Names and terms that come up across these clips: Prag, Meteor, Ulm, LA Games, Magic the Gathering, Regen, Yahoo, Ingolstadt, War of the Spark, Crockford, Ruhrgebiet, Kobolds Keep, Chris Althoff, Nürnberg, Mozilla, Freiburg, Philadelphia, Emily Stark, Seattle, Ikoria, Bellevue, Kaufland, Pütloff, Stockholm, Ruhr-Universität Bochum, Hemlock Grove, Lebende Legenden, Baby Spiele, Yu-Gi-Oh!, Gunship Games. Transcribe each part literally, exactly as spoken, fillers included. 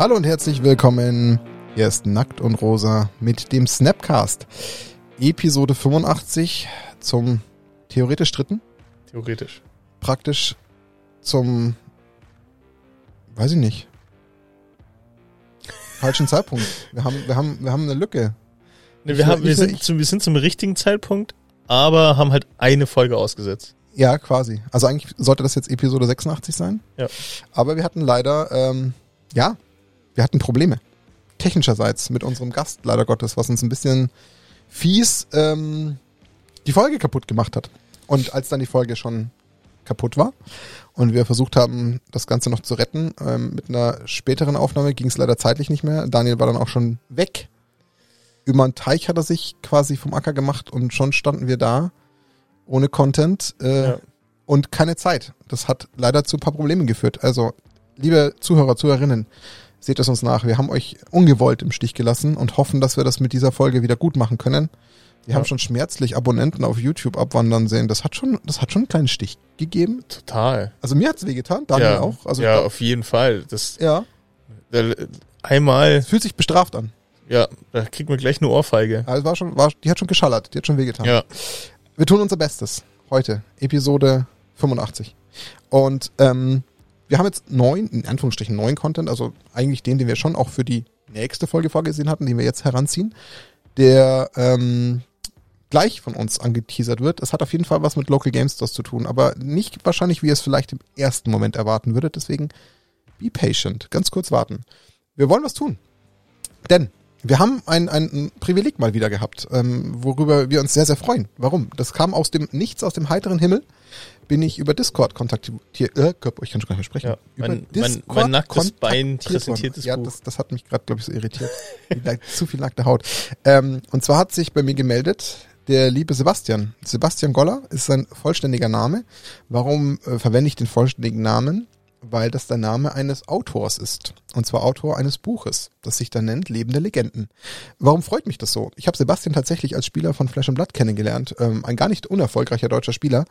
Hallo und herzlich willkommen. Hier ist Nackt und Rosa mit dem Snapcast. Episode fünfundachtzig zum theoretisch dritten. Theoretisch. Praktisch zum, weiß ich nicht, falschen Zeitpunkt. Wir haben, wir haben, wir haben eine Lücke. Nee, wir, haben, wir, sind zum, wir sind zum richtigen Zeitpunkt, aber haben halt eine Folge ausgesetzt. Ja, quasi. Also eigentlich sollte das jetzt Episode sechsundachtzig sein. Ja. Aber wir hatten leider, ähm, ja, wir hatten Probleme. Technischerseits mit unserem Gast, leider Gottes, was uns ein bisschen fies ähm, die Folge kaputt gemacht hat. Und als dann die Folge schon kaputt war und wir versucht haben, das Ganze noch zu retten, ähm, mit einer späteren Aufnahme ging es leider zeitlich nicht mehr. Daniel war dann auch schon weg. Über einen Teich hat er sich quasi vom Acker gemacht und schon standen wir da ohne Content äh, ja. und keine Zeit. Das hat leider zu ein paar Problemen geführt. Also, liebe Zuhörer, Zuhörerinnen, seht es uns nach. Wir haben euch ungewollt im Stich gelassen und hoffen, dass wir das mit dieser Folge wieder gut machen können. Wir ja. haben schon schmerzlich Abonnenten auf YouTube abwandern sehen. Das hat schon, das hat schon einen kleinen Stich gegeben. Total. Also mir hat es wehgetan, Daniel ja. auch. Also ja, glaub, auf jeden Fall. Das, ja. Einmal. Das fühlt sich bestraft an. Ja, da kriegt man gleich eine Ohrfeige. Also war schon, war, die hat schon geschallert, die hat schon wehgetan. Ja. Wir tun unser Bestes heute, Episode fünfundachtzig. Und ähm, wir haben jetzt neuen, in Anführungsstrichen neuen Content, also eigentlich den, den wir schon auch für die nächste Folge vorgesehen hatten, den wir jetzt heranziehen, der ähm, gleich von uns angeteasert wird. Es hat auf jeden Fall was mit Local Game Stores zu tun, aber nicht wahrscheinlich, wie ihr es vielleicht im ersten Moment erwarten würdet. Deswegen be patient, ganz kurz warten. Wir wollen was tun, denn wir haben ein, ein Privileg mal wieder gehabt, ähm, worüber wir uns sehr, sehr freuen. Warum? Das kam aus dem Nichts, aus dem heiteren Himmel. Bin ich über Discord kontaktiert. Äh, ich kann schon gar nicht mehr sprechen. Ja, mein, über mein, mein nacktes Bein präsentiertes ja, Buch. Das, das hat mich gerade, glaube ich, so irritiert. Zu viel nackte Haut. Ähm, und zwar hat sich bei mir gemeldet der liebe Sebastian. Sebastian Goller ist sein vollständiger Name. Warum äh, verwende ich den vollständigen Namen? Weil das der Name eines Autors ist. Und zwar Autor eines Buches, das sich dann nennt Lebende Legenden. Warum freut mich das so? Ich habe Sebastian tatsächlich als Spieler von Flesh and Blood kennengelernt. Ähm, ein gar nicht unerfolgreicher deutscher Spieler.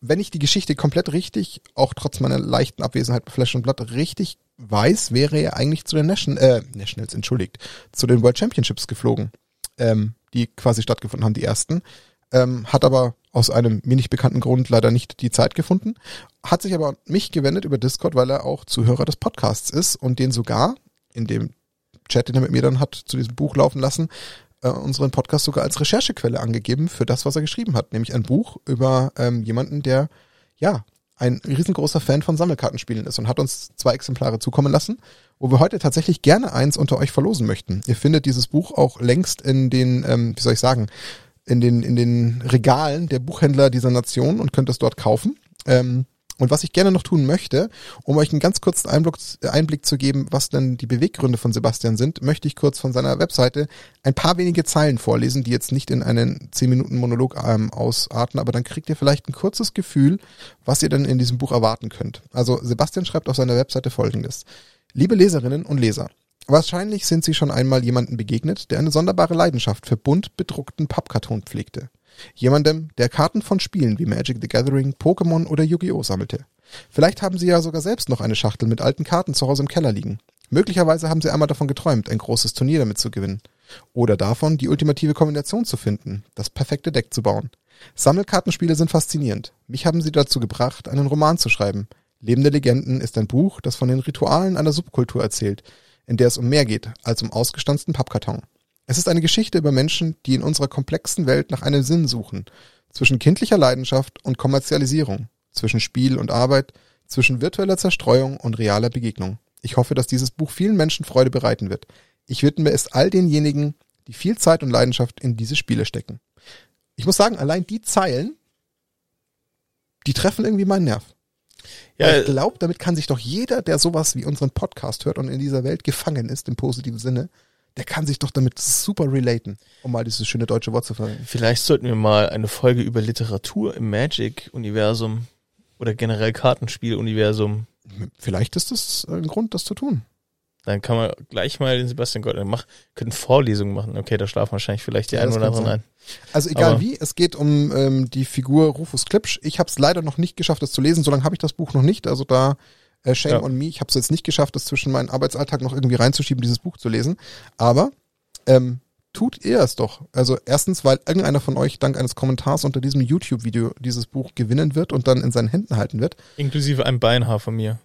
Wenn ich die Geschichte komplett richtig, auch trotz meiner leichten Abwesenheit bei Flesh and Blood, richtig weiß, wäre er eigentlich zu den Nation, äh, Nationals, entschuldigt, zu den World Championships geflogen, ähm, die quasi stattgefunden haben, die ersten. Ähm, hat aber aus einem mir nicht bekannten Grund leider nicht die Zeit gefunden, hat sich aber an mich gewendet über Discord, weil er auch Zuhörer des Podcasts ist und den sogar in dem Chat, den er mit mir dann hat, zu diesem Buch laufen lassen, äh, unseren Podcast sogar als Recherchequelle angegeben für das, was er geschrieben hat, nämlich ein Buch über ähm, jemanden, der ja ein riesengroßer Fan von Sammelkartenspielen ist und hat uns zwei Exemplare zukommen lassen, wo wir heute tatsächlich gerne eins unter euch verlosen möchten. Ihr findet dieses Buch auch längst in den, ähm, wie soll ich sagen, in den in den Regalen der Buchhändler dieser Nation und könnt es dort kaufen. Ähm, und was ich gerne noch tun möchte, um euch einen ganz kurzen Einblick, Einblick zu geben, was denn die Beweggründe von Sebastian sind, möchte ich kurz von seiner Webseite ein paar wenige Zeilen vorlesen, die jetzt nicht in einen zehn Minuten Monolog ähm, ausarten, aber dann kriegt ihr vielleicht ein kurzes Gefühl, was ihr denn in diesem Buch erwarten könnt. Also Sebastian schreibt auf seiner Webseite Folgendes. Liebe Leserinnen und Leser, wahrscheinlich sind Sie schon einmal jemandem begegnet, der eine sonderbare Leidenschaft für bunt bedruckten Pappkarton pflegte. Jemandem, der Karten von Spielen wie Magic the Gathering, Pokémon oder Yu-Gi-Oh! Sammelte. Vielleicht haben Sie ja sogar selbst noch eine Schachtel mit alten Karten zu Hause im Keller liegen. Möglicherweise haben Sie einmal davon geträumt, ein großes Turnier damit zu gewinnen. Oder davon, die ultimative Kombination zu finden, das perfekte Deck zu bauen. Sammelkartenspiele sind faszinierend. Mich haben sie dazu gebracht, einen Roman zu schreiben. Lebende Legenden ist ein Buch, das von den Ritualen einer Subkultur erzählt, in der es um mehr geht als um ausgestanzten Pappkarton. Es ist eine Geschichte über Menschen, die in unserer komplexen Welt nach einem Sinn suchen, zwischen kindlicher Leidenschaft und Kommerzialisierung, zwischen Spiel und Arbeit, zwischen virtueller Zerstreuung und realer Begegnung. Ich hoffe, dass dieses Buch vielen Menschen Freude bereiten wird. Ich widme es all denjenigen, die viel Zeit und Leidenschaft in diese Spiele stecken. Ich muss sagen, allein die Zeilen, die treffen irgendwie meinen Nerv. Ja, ich glaube, damit kann sich doch jeder, der sowas wie unseren Podcast hört und in dieser Welt gefangen ist, im positiven Sinne, der kann sich doch damit super relaten, um mal dieses schöne deutsche Wort zu verwenden. Vielleicht sollten wir mal eine Folge über Literatur im Magic-Universum oder generell Kartenspiel-Universum. Vielleicht ist das ein Grund, das zu tun. Dann kann man gleich mal den Sebastian Gottler machen, können Vorlesungen machen. Okay, da schlafen wahrscheinlich vielleicht die ja, einen oder anderen ein. Also egal. Aber wie, es geht um ähm, die Figur Rufus Klipsch. Ich habe es leider noch nicht geschafft, das zu lesen. So lange habe ich das Buch noch nicht. Also da Äh, Shame ja. on me. Ich habe es jetzt nicht geschafft, das zwischen meinen Arbeitsalltag noch irgendwie reinzuschieben, dieses Buch zu lesen. Aber ähm, tut ihr es doch. Also erstens, weil irgendeiner von euch dank eines Kommentars unter diesem YouTube-Video dieses Buch gewinnen wird und dann in seinen Händen halten wird. Inklusive einem Beinhaar von mir.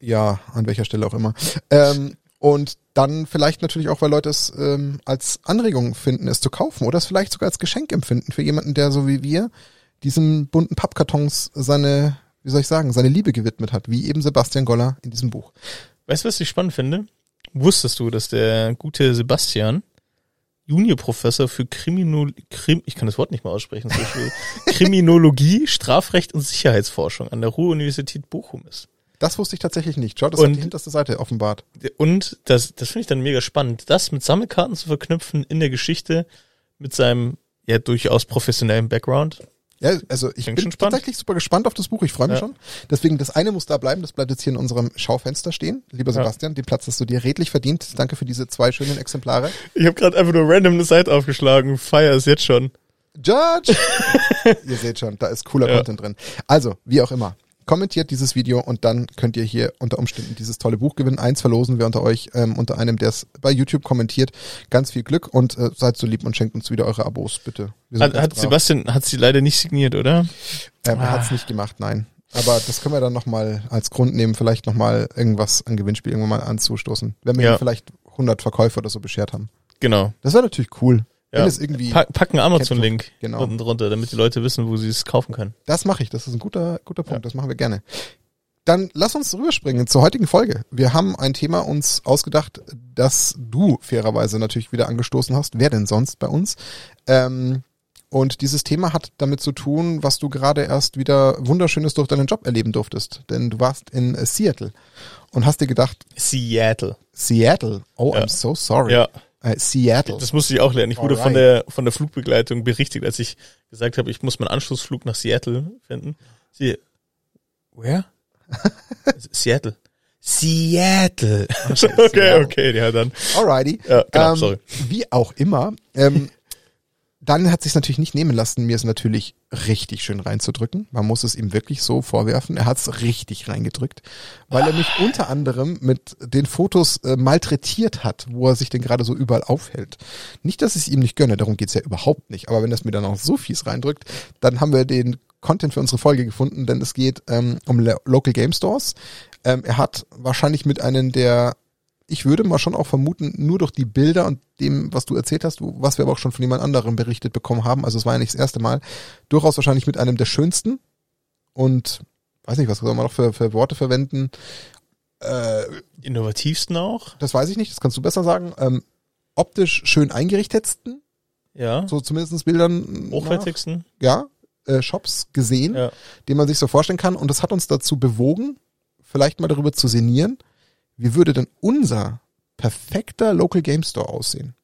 Ja, an welcher Stelle auch immer. Ähm, und dann vielleicht natürlich auch, weil Leute es ähm, als Anregung finden, es zu kaufen oder es vielleicht sogar als Geschenk empfinden für jemanden, der so wie wir diesen bunten Pappkartons seine, wie soll ich sagen, seine Liebe gewidmet hat, wie eben Sebastian Goller in diesem Buch. Weißt du, was ich spannend finde? Wusstest du, dass der gute Sebastian Juniorprofessor für Kriminol- Krim- ich kann das Wort nicht mal aussprechen, so Kriminologie, Strafrecht und Sicherheitsforschung an der Ruhr-Universität Bochum ist? Das wusste ich tatsächlich nicht. Schau, das und, hat die hinterste Seite offenbart. Und das, das finde ich dann mega spannend, das mit Sammelkarten zu verknüpfen in der Geschichte mit seinem ja durchaus professionellen Background. Ja, also ich Klingt bin tatsächlich super gespannt auf das Buch. Ich freue mich ja. schon. Deswegen, das eine muss da bleiben. Das bleibt jetzt hier in unserem Schaufenster stehen. Lieber Sebastian, ja. den Platz hast du dir redlich verdient. Danke für diese zwei schönen Exemplare. Ich habe gerade einfach nur random eine Seite aufgeschlagen. Feier ist jetzt schon. George! Ihr seht schon, da ist cooler ja. Content drin. Also, wie auch immer. Kommentiert dieses Video und dann könnt ihr hier unter Umständen dieses tolle Buch gewinnen. Eins verlosen wir unter euch, ähm, unter einem, der es bei YouTube kommentiert. Ganz viel Glück und äh, seid so lieb und schenkt uns wieder eure Abos, bitte. Hat, hat Sebastian, hat sie leider nicht signiert, oder? Ähm, ah. Er hat es nicht gemacht, nein. Aber das können wir dann nochmal als Grund nehmen, vielleicht nochmal irgendwas, ein Gewinnspiel irgendwann mal anzustoßen. Wenn wir ja. vielleicht hundert Verkäufe oder so beschert haben. Genau. Das wäre natürlich cool. Ja. Irgendwie pa- packen Amazon-Link genau. unten drunter, damit die Leute wissen, wo sie es kaufen können. Das mache ich, das ist ein guter guter Punkt, ja. das machen wir gerne. Dann lass uns rüberspringen zur heutigen Folge. Wir haben ein Thema uns ausgedacht, das du fairerweise natürlich wieder angestoßen hast. Wer denn sonst bei uns? Ähm, und dieses Thema hat damit zu tun, was du gerade erst wieder Wunderschönes durch deinen Job erleben durftest. Denn du warst in Seattle und hast dir gedacht... Seattle. Seattle. Oh, ja. I'm so sorry. Ja. Seattle. Das musste ich auch lernen. Ich wurde Alright. von der von der Flugbegleitung berichtigt, als ich gesagt habe, ich muss meinen Anschlussflug nach Seattle finden. Sie, where? Seattle. Seattle. Okay, okay, okay, ja dann. Alrighty. Ja, genau, ähm, sorry. Wie auch immer. Ähm, dann hat sich's natürlich nicht nehmen lassen, mir es natürlich richtig schön reinzudrücken. Man muss es ihm wirklich so vorwerfen. Er hat's richtig reingedrückt, weil er mich unter anderem mit den Fotos äh, malträtiert hat, wo er sich denn gerade so überall aufhält. Nicht, dass ich es ihm nicht gönne, darum geht's ja überhaupt nicht. Aber wenn das mir dann auch so fies reindrückt, dann haben wir den Content für unsere Folge gefunden, denn es geht ähm, um Lo- Local Game Stores. Ähm, er hat wahrscheinlich mit einem der... Ich würde mal schon auch vermuten, nur durch die Bilder und dem, was du erzählt hast, was wir aber auch schon von jemand anderem berichtet bekommen haben, also es war ja nicht das erste Mal, durchaus wahrscheinlich mit einem der schönsten und, weiß nicht, was soll man noch für, für Worte verwenden? Äh, Innovativsten auch? Das weiß ich nicht, das kannst du besser sagen. Ähm, optisch schön eingerichtetsten? Ja. So zumindest Bildern. Hochwertigsten? Nach, ja. Äh, Shops gesehen, ja. den man sich so vorstellen kann und das hat uns dazu bewogen, vielleicht mal darüber zu sinnieren, wie würde denn unser perfekter Local Game Store aussehen?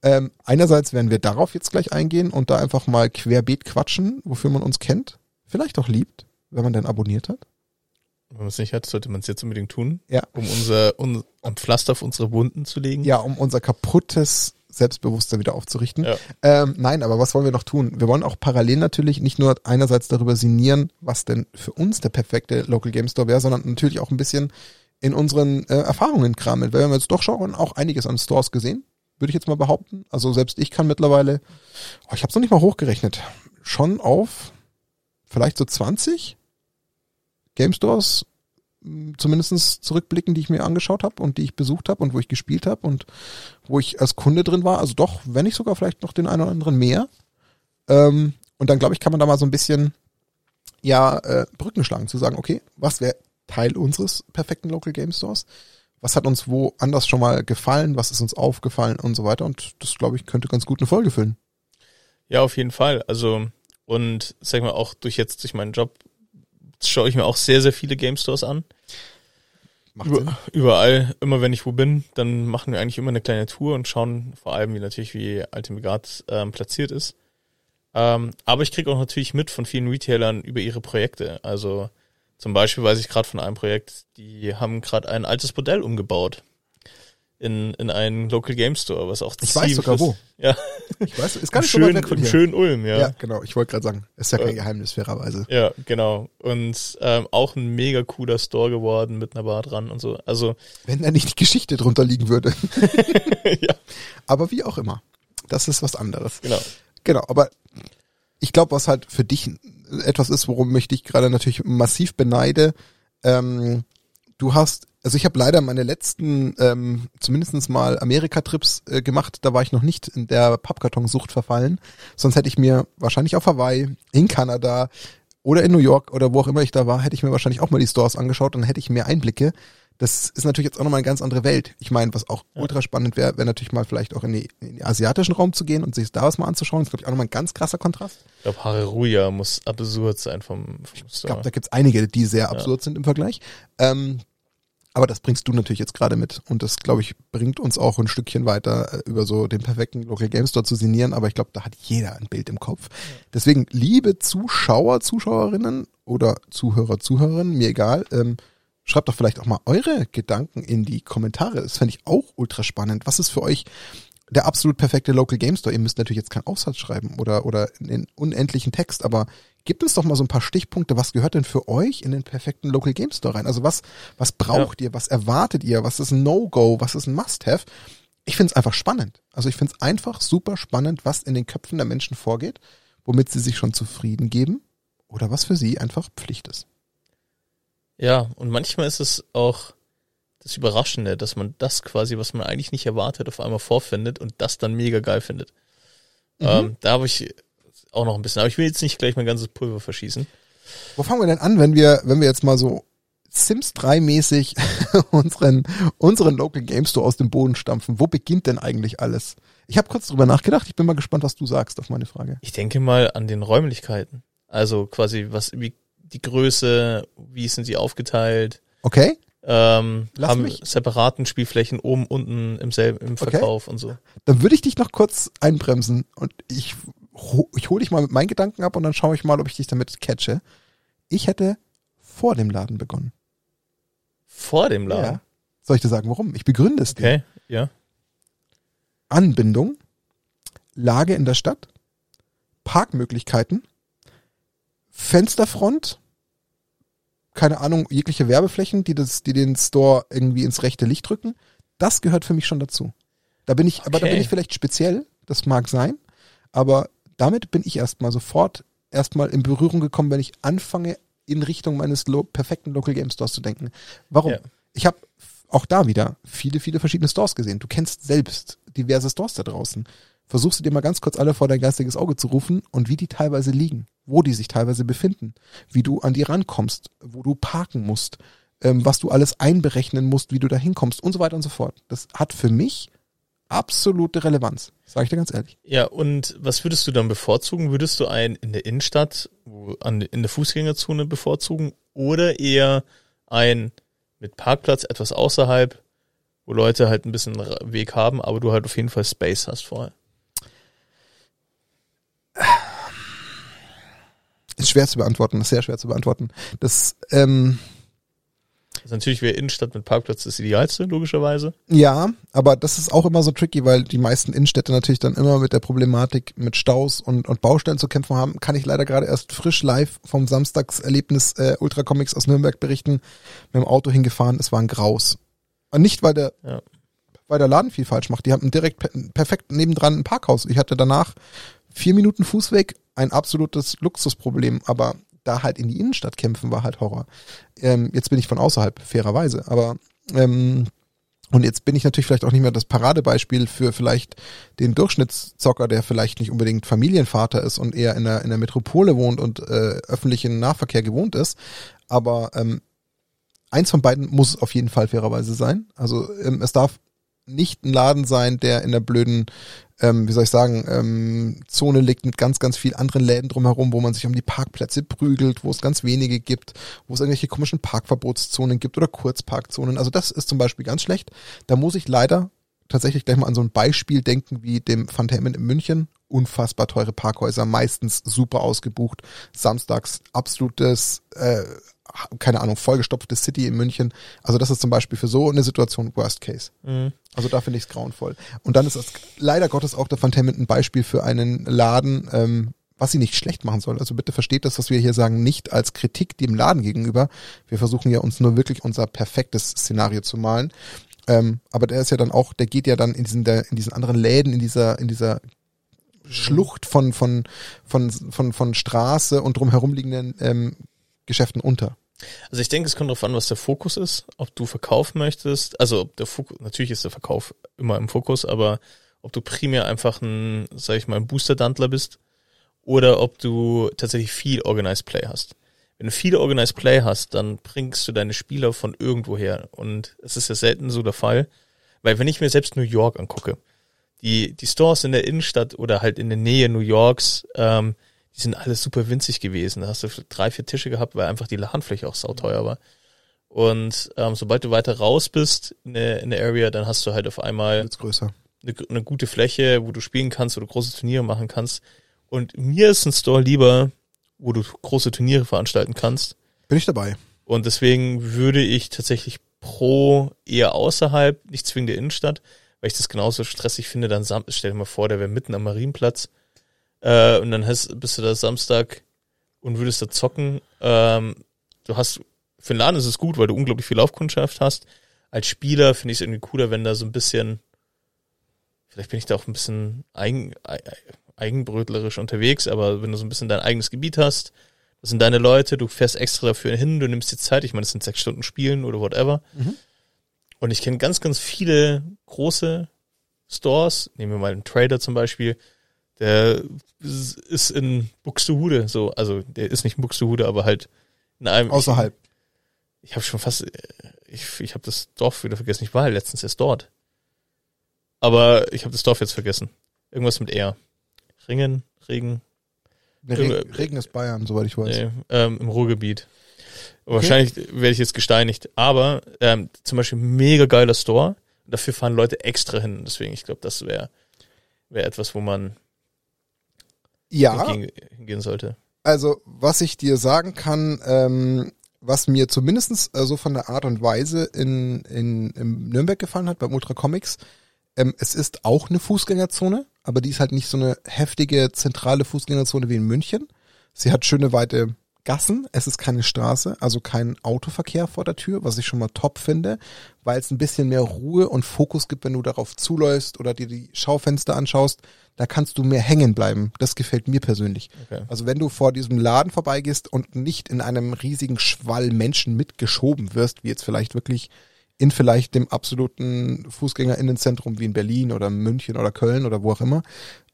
Ähm, einerseits werden wir darauf jetzt gleich eingehen und da einfach mal querbeet quatschen, wofür man uns kennt, vielleicht auch liebt, wenn man denn abonniert hat. Wenn man es nicht hat, sollte man es jetzt unbedingt tun, ja. um unser un, ein Pflaster auf unsere Wunden zu legen. Ja, um unser kaputtes Selbstbewusstsein wieder aufzurichten. Ja. Ähm, nein, aber was wollen wir noch tun? Wir wollen auch parallel natürlich nicht nur einerseits darüber sinnieren, was denn für uns der perfekte Local Game Store wäre, sondern natürlich auch ein bisschen in unseren äh, Erfahrungen kramen, weil wir haben jetzt doch schon auch einiges an Stores gesehen, würde ich jetzt mal behaupten. Also selbst ich kann mittlerweile, oh, ich habe es noch nicht mal hochgerechnet, schon auf vielleicht so zwanzig Game Stores zumindest zurückblicken, die ich mir angeschaut habe und die ich besucht habe und wo ich gespielt habe und wo ich als Kunde drin war. Also doch, wenn nicht sogar vielleicht noch den einen oder anderen mehr. Ähm, und dann glaube ich, kann man da mal so ein bisschen ja äh, Brücken schlagen, zu sagen, okay, was wäre Teil unseres perfekten Local Game Stores. Was hat uns woanders schon mal gefallen? Was ist uns aufgefallen und so weiter? Und das, glaube ich, könnte ganz gut eine Folge füllen. Ja, auf jeden Fall. Also, und sag mal, auch durch jetzt, durch meinen Job schaue ich mir auch sehr, sehr viele Game Stores an. Macht Über, Sinn. Überall, immer wenn ich wo bin, dann machen wir eigentlich immer eine kleine Tour und schauen vor allem, wie natürlich, wie Ultimate Guard ähm, platziert ist. Ähm, aber ich kriege auch natürlich mit von vielen Retailern über ihre Projekte. Also, zum Beispiel weiß ich gerade von einem Projekt, die haben gerade ein altes Bordell umgebaut in in einen Local Game Store, was auch ziemlich ist. Ich weiß sogar wo. Ja. Ich weiß, ist gar nicht so weit weg von hier. Schön Ulm, ja. Ja, genau. Ich wollte gerade sagen, ist ja kein äh, Geheimnis, fairerweise. Ja, genau. Und ähm, auch ein mega cooler Store geworden mit einer Bar dran und so. Also wenn da nicht die Geschichte drunter liegen würde. Ja. Aber wie auch immer. Das ist was anderes. Genau. Genau, aber ich glaube, was halt für dich etwas ist, worum ich dich gerade natürlich massiv beneide, ähm, du hast, also ich habe leider meine letzten, ähm, zumindest mal Amerika-Trips äh, gemacht, da war ich noch nicht in der Pappkartonsucht verfallen, sonst hätte ich mir wahrscheinlich auf Hawaii, in Kanada oder in New York oder wo auch immer ich da war, hätte ich mir wahrscheinlich auch mal die Stores angeschaut, dann hätte ich mehr Einblicke. Das ist natürlich jetzt auch nochmal eine ganz andere Welt. Ich meine, was auch ja. ultra spannend wäre, wäre natürlich mal vielleicht auch in, die, in den asiatischen Raum zu gehen und sich da was mal anzuschauen. Das ist, glaube ich, auch nochmal ein ganz krasser Kontrast. Ich glaube, Hareruya muss absurd sein vom, vom Store. Ich glaube, da gibt es einige, die sehr absurd ja. sind im Vergleich. Ähm, aber das bringst du natürlich jetzt gerade mit. Und das, glaube ich, bringt uns auch ein Stückchen weiter, über so den perfekten Local Game Store zu sinnieren. Aber ich glaube, da hat jeder ein Bild im Kopf. Ja. Deswegen, liebe Zuschauer, Zuschauerinnen oder Zuhörer, Zuhörerinnen, mir egal, ähm, schreibt doch vielleicht auch mal eure Gedanken in die Kommentare. Das fände ich auch ultra spannend. Was ist für euch der absolut perfekte Local Game Store? Ihr müsst natürlich jetzt keinen Aufsatz schreiben oder oder einen unendlichen Text, aber gebt uns doch mal so ein paar Stichpunkte. Was gehört denn für euch in den perfekten Local Game Store rein? Also was was braucht ja. ihr? Was erwartet ihr? Was ist ein No-Go? Was ist ein Must-Have? Ich finde es einfach spannend. Also ich finde es einfach super spannend, was in den Köpfen der Menschen vorgeht, womit sie sich schon zufrieden geben oder was für sie einfach Pflicht ist. Ja, und manchmal ist es auch das Überraschende, dass man das quasi, was man eigentlich nicht erwartet, auf einmal vorfindet und das dann mega geil findet. Mhm. Ähm, da habe ich auch noch ein bisschen, aber ich will jetzt nicht gleich mein ganzes Pulver verschießen. Wo fangen wir denn an, wenn wir wenn wir jetzt mal so Sims drei mäßig unseren, unseren Local Game Store aus dem Boden stampfen? Wo beginnt denn eigentlich alles? Ich habe kurz drüber nachgedacht, ich bin mal gespannt, was du sagst auf meine Frage. Ich denke mal an den Räumlichkeiten. Also quasi, was wie die Größe, wie sind sie aufgeteilt? Okay. Ähm, Lass haben mich. separaten Spielflächen oben, unten im selben im Verkauf okay. und so. Dann würde ich dich noch kurz einbremsen und ich, ich hole dich mal mit meinen Gedanken ab und dann schaue ich mal, ob ich dich damit catche. Ich hätte vor dem Laden begonnen. Vor dem Laden? Ja. Soll ich dir sagen, warum? Ich begründe es okay. dir. Okay, ja. Anbindung, Lage in der Stadt, Parkmöglichkeiten, Fensterfront, keine Ahnung, jegliche Werbeflächen, die das, die den Store irgendwie ins rechte Licht rücken, das gehört für mich schon dazu. Da bin ich, okay. aber da bin ich vielleicht speziell, das mag sein, aber damit bin ich erstmal sofort erstmal in Berührung gekommen, wenn ich anfange, in Richtung meines lo- perfekten Local Game Stores zu denken. Warum? Ja. Ich habe auch da wieder viele, viele verschiedene Stores gesehen. Du kennst selbst diverse Stores da draußen. Versuchst du dir mal ganz kurz alle vor dein geistiges Auge zu rufen und wie die teilweise liegen, wo die sich teilweise befinden, wie du an die rankommst, wo du parken musst, ähm, was du alles einberechnen musst, wie du da hinkommst und so weiter und so fort. Das hat für mich absolute Relevanz, sage ich dir ganz ehrlich. Ja, und was würdest du dann bevorzugen? Würdest du einen in der Innenstadt, an, in der Fußgängerzone bevorzugen oder eher einen mit Parkplatz etwas außerhalb, wo Leute halt ein bisschen Weg haben, aber du halt auf jeden Fall Space hast vorher? Ist schwer zu beantworten, ist sehr schwer zu beantworten. Das, ähm. Also natürlich wäre Innenstadt mit Parkplatz das Idealste, logischerweise. Ja, aber das ist auch immer so tricky, weil die meisten Innenstädte natürlich dann immer mit der Problematik mit Staus und, und Baustellen zu kämpfen haben. Kann ich leider gerade erst frisch live vom Samstagserlebnis äh, Ultra Comics aus Nürnberg berichten. Mit dem Auto hingefahren, es war ein Graus. Und nicht, weil der, ja. weil der Laden viel falsch macht. Die haben direkt per- perfekt nebendran ein Parkhaus. Ich hatte danach vier Minuten Fußweg, ein absolutes Luxusproblem, aber da halt in die Innenstadt kämpfen war halt Horror. Ähm, jetzt bin ich von außerhalb, fairerweise, aber ähm, und jetzt bin ich natürlich vielleicht auch nicht mehr das Paradebeispiel für vielleicht den Durchschnittszocker, der vielleicht nicht unbedingt Familienvater ist und eher in der, in der Metropole wohnt und äh, öffentlichen Nahverkehr gewohnt ist, aber ähm, eins von beiden muss es auf jeden Fall fairerweise sein, also ähm, es darf nicht ein Laden sein, der in der blöden, ähm, wie soll ich sagen, ähm, Zone liegt mit ganz, ganz vielen anderen Läden drumherum, wo man sich um die Parkplätze prügelt, wo es ganz wenige gibt, wo es irgendwelche komischen Parkverbotszonen gibt oder Kurzparkzonen. Also das ist zum Beispiel ganz schlecht. Da muss ich leider tatsächlich gleich mal an so ein Beispiel denken wie dem Funtainment in München. Unfassbar teure Parkhäuser, meistens super ausgebucht. Samstags absolutes äh, keine Ahnung, vollgestopfte City in München. Also das ist zum Beispiel für so eine Situation Worst Case. Mhm. Also da finde ich es grauenvoll. Und dann ist das leider Gottes auch der Funtainment ein Beispiel für einen Laden, ähm, was sie nicht schlecht machen soll. Also bitte versteht das, was wir hier sagen, nicht als Kritik dem Laden gegenüber. Wir versuchen ja uns nur wirklich unser perfektes Szenario zu malen. Ähm, aber der ist ja dann auch, der geht ja dann in diesen, der, in diesen anderen Läden, in dieser, in dieser Schlucht von, von, von, von, von Straße und drumherum liegenden ähm, Geschäften unter. Also ich denke, es kommt darauf an, was der Fokus ist, ob du verkaufen möchtest, also ob der Fokus, natürlich ist der Verkauf immer im Fokus, aber ob du primär einfach ein, sag ich mal, ein Booster-Dantler bist oder ob du tatsächlich viel Organized Play hast. Wenn du viel Organized Play hast, dann bringst du deine Spieler von irgendwo her und es ist ja selten so der Fall, weil wenn ich mir selbst New York angucke, die, die Stores in der Innenstadt oder halt in der Nähe New Yorks, ähm, die sind alles super winzig gewesen. Da hast du drei, vier Tische gehabt, weil einfach die Ladenfläche auch sauteuer war. Und ähm, sobald du weiter raus bist in der, in der Area, dann hast du halt auf einmal wird's größer. Eine, eine gute Fläche, wo du spielen kannst, wo du große Turniere machen kannst. Und mir ist ein Store lieber, wo du große Turniere veranstalten kannst. Bin ich dabei. Und deswegen würde ich tatsächlich pro eher außerhalb, nicht zwingend der Innenstadt, weil ich das genauso stressig finde, dann stell dir mal vor, der wäre mitten am Marienplatz. Äh, und dann hast, bist du da Samstag und würdest da zocken. Ähm, du hast, für den Laden ist es gut, weil du unglaublich viel Laufkundschaft hast. Als Spieler finde ich es irgendwie cooler, wenn da so ein bisschen, vielleicht bin ich da auch ein bisschen eigen, eigenbrötlerisch unterwegs, aber wenn du so ein bisschen dein eigenes Gebiet hast, das sind deine Leute, du fährst extra dafür hin, du nimmst dir Zeit, ich meine, das sind sechs Stunden Spielen oder whatever. Mhm. Und ich kenne ganz, ganz viele große Stores, nehmen wir mal einen Trader zum Beispiel, der ist in Buxtehude, so, also der ist nicht in Buxtehude, aber halt in einem. Außerhalb. Ich, ich habe schon fast, ich, ich habe das Dorf wieder vergessen. Ich war halt letztens erst dort. Aber ich habe das Dorf jetzt vergessen. Irgendwas mit R. Ringen, Regen. Ne, Regen, Regen ist Bayern, soweit ich weiß. Nee, ähm, im Ruhrgebiet. Okay. Wahrscheinlich werde ich jetzt gesteinigt. Aber ähm, zum Beispiel mega geiler Store. Dafür fahren Leute extra hin. Deswegen, ich glaube, das wäre wär etwas, wo man ja hingehen sollte. Also, was ich dir sagen kann, ähm, was mir zumindest äh, so von der Art und Weise in, in, in Nürnberg gefallen hat, beim Ultra Comics, ähm, es ist auch eine Fußgängerzone, aber die ist halt nicht so eine heftige, zentrale Fußgängerzone wie in München. Sie hat schöne, weite Gassen, es ist keine Straße, also kein Autoverkehr vor der Tür, was ich schon mal top finde, weil es ein bisschen mehr Ruhe und Fokus gibt, wenn du darauf zuläufst oder dir die Schaufenster anschaust, da kannst du mehr hängen bleiben. Das gefällt mir persönlich. Okay. Also wenn du vor diesem Laden vorbeigehst und nicht in einem riesigen Schwall Menschen mitgeschoben wirst, wie jetzt vielleicht wirklich in vielleicht dem absoluten Fußgängerinnenzentrum wie in Berlin oder München oder Köln oder wo auch immer,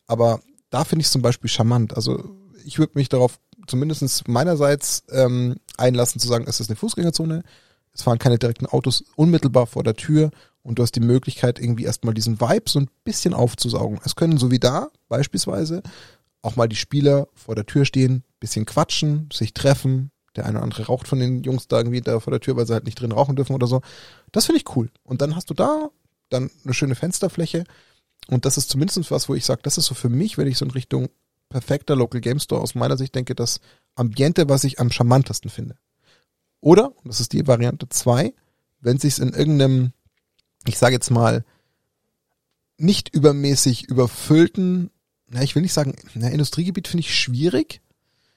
aber da finde ich es zum Beispiel charmant. Also ich würde mich darauf zumindest meinerseits ähm, einlassen zu sagen, es ist eine Fußgängerzone, es fahren keine direkten Autos unmittelbar vor der Tür und du hast die Möglichkeit, irgendwie erstmal diesen Vibe so ein bisschen aufzusaugen. Es können so wie da beispielsweise auch mal die Spieler vor der Tür stehen, bisschen quatschen, sich treffen, der eine oder andere raucht von den Jungs da irgendwie da vor der Tür, weil sie halt nicht drin rauchen dürfen oder so. Das finde ich cool. Und dann hast du da dann eine schöne Fensterfläche und das ist zumindest was, wo ich sage, das ist so für mich, wenn ich so in Richtung perfekter Local Game Store aus meiner Sicht denke, das Ambiente, was ich am charmantesten finde. Oder, und das ist die Variante zwei, wenn sich's in irgendeinem, ich sage jetzt mal, nicht übermäßig überfüllten, na, ich will nicht sagen, na, Industriegebiet finde ich schwierig.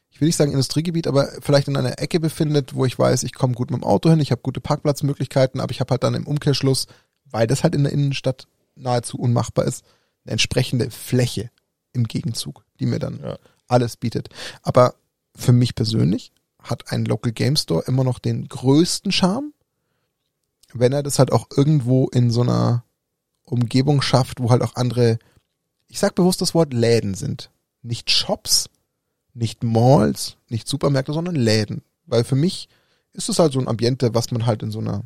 Ich will nicht sagen Industriegebiet, aber vielleicht in einer Ecke befindet, wo ich weiß, ich komme gut mit dem Auto hin, ich habe gute Parkplatzmöglichkeiten, aber ich habe halt dann im Umkehrschluss, weil das halt in der Innenstadt nahezu unmachbar ist, eine entsprechende Fläche im Gegenzug, die mir dann ja alles bietet. Aber für mich persönlich hat ein Local Game Store immer noch den größten Charme, wenn er das halt auch irgendwo in so einer Umgebung schafft, wo halt auch andere, ich sag bewusst das Wort Läden sind. Nicht Shops, nicht Malls, nicht Supermärkte, sondern Läden. Weil für mich ist es halt so ein Ambiente, was man halt in so einer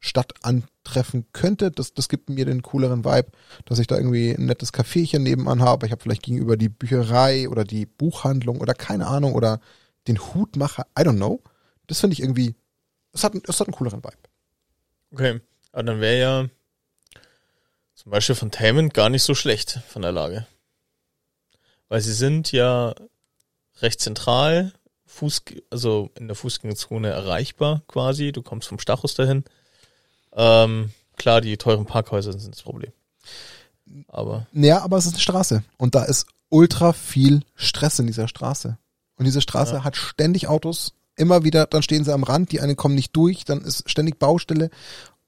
Stadt antreffen könnte. Das, das gibt mir den cooleren Vibe, dass ich da irgendwie ein nettes Caféchen nebenan habe. Ich habe vielleicht gegenüber die Bücherei oder die Buchhandlung oder keine Ahnung oder den Hutmacher. I don't know. Das finde ich irgendwie, es hat, es hat einen cooleren Vibe. Okay, aber dann wäre ja zum Beispiel Funtainment gar nicht so schlecht von der Lage. Weil sie sind ja recht zentral, Fuß, also in der Fußgängerzone erreichbar quasi. Du kommst vom Stachus dahin. Ähm, klar, die teuren Parkhäuser sind das Problem. Aber ja, aber es ist eine Straße. Und da ist ultra viel Stress in dieser Straße. Und diese Straße ja. hat ständig Autos. Immer wieder, dann stehen sie am Rand, die einen kommen nicht durch, dann ist ständig Baustelle.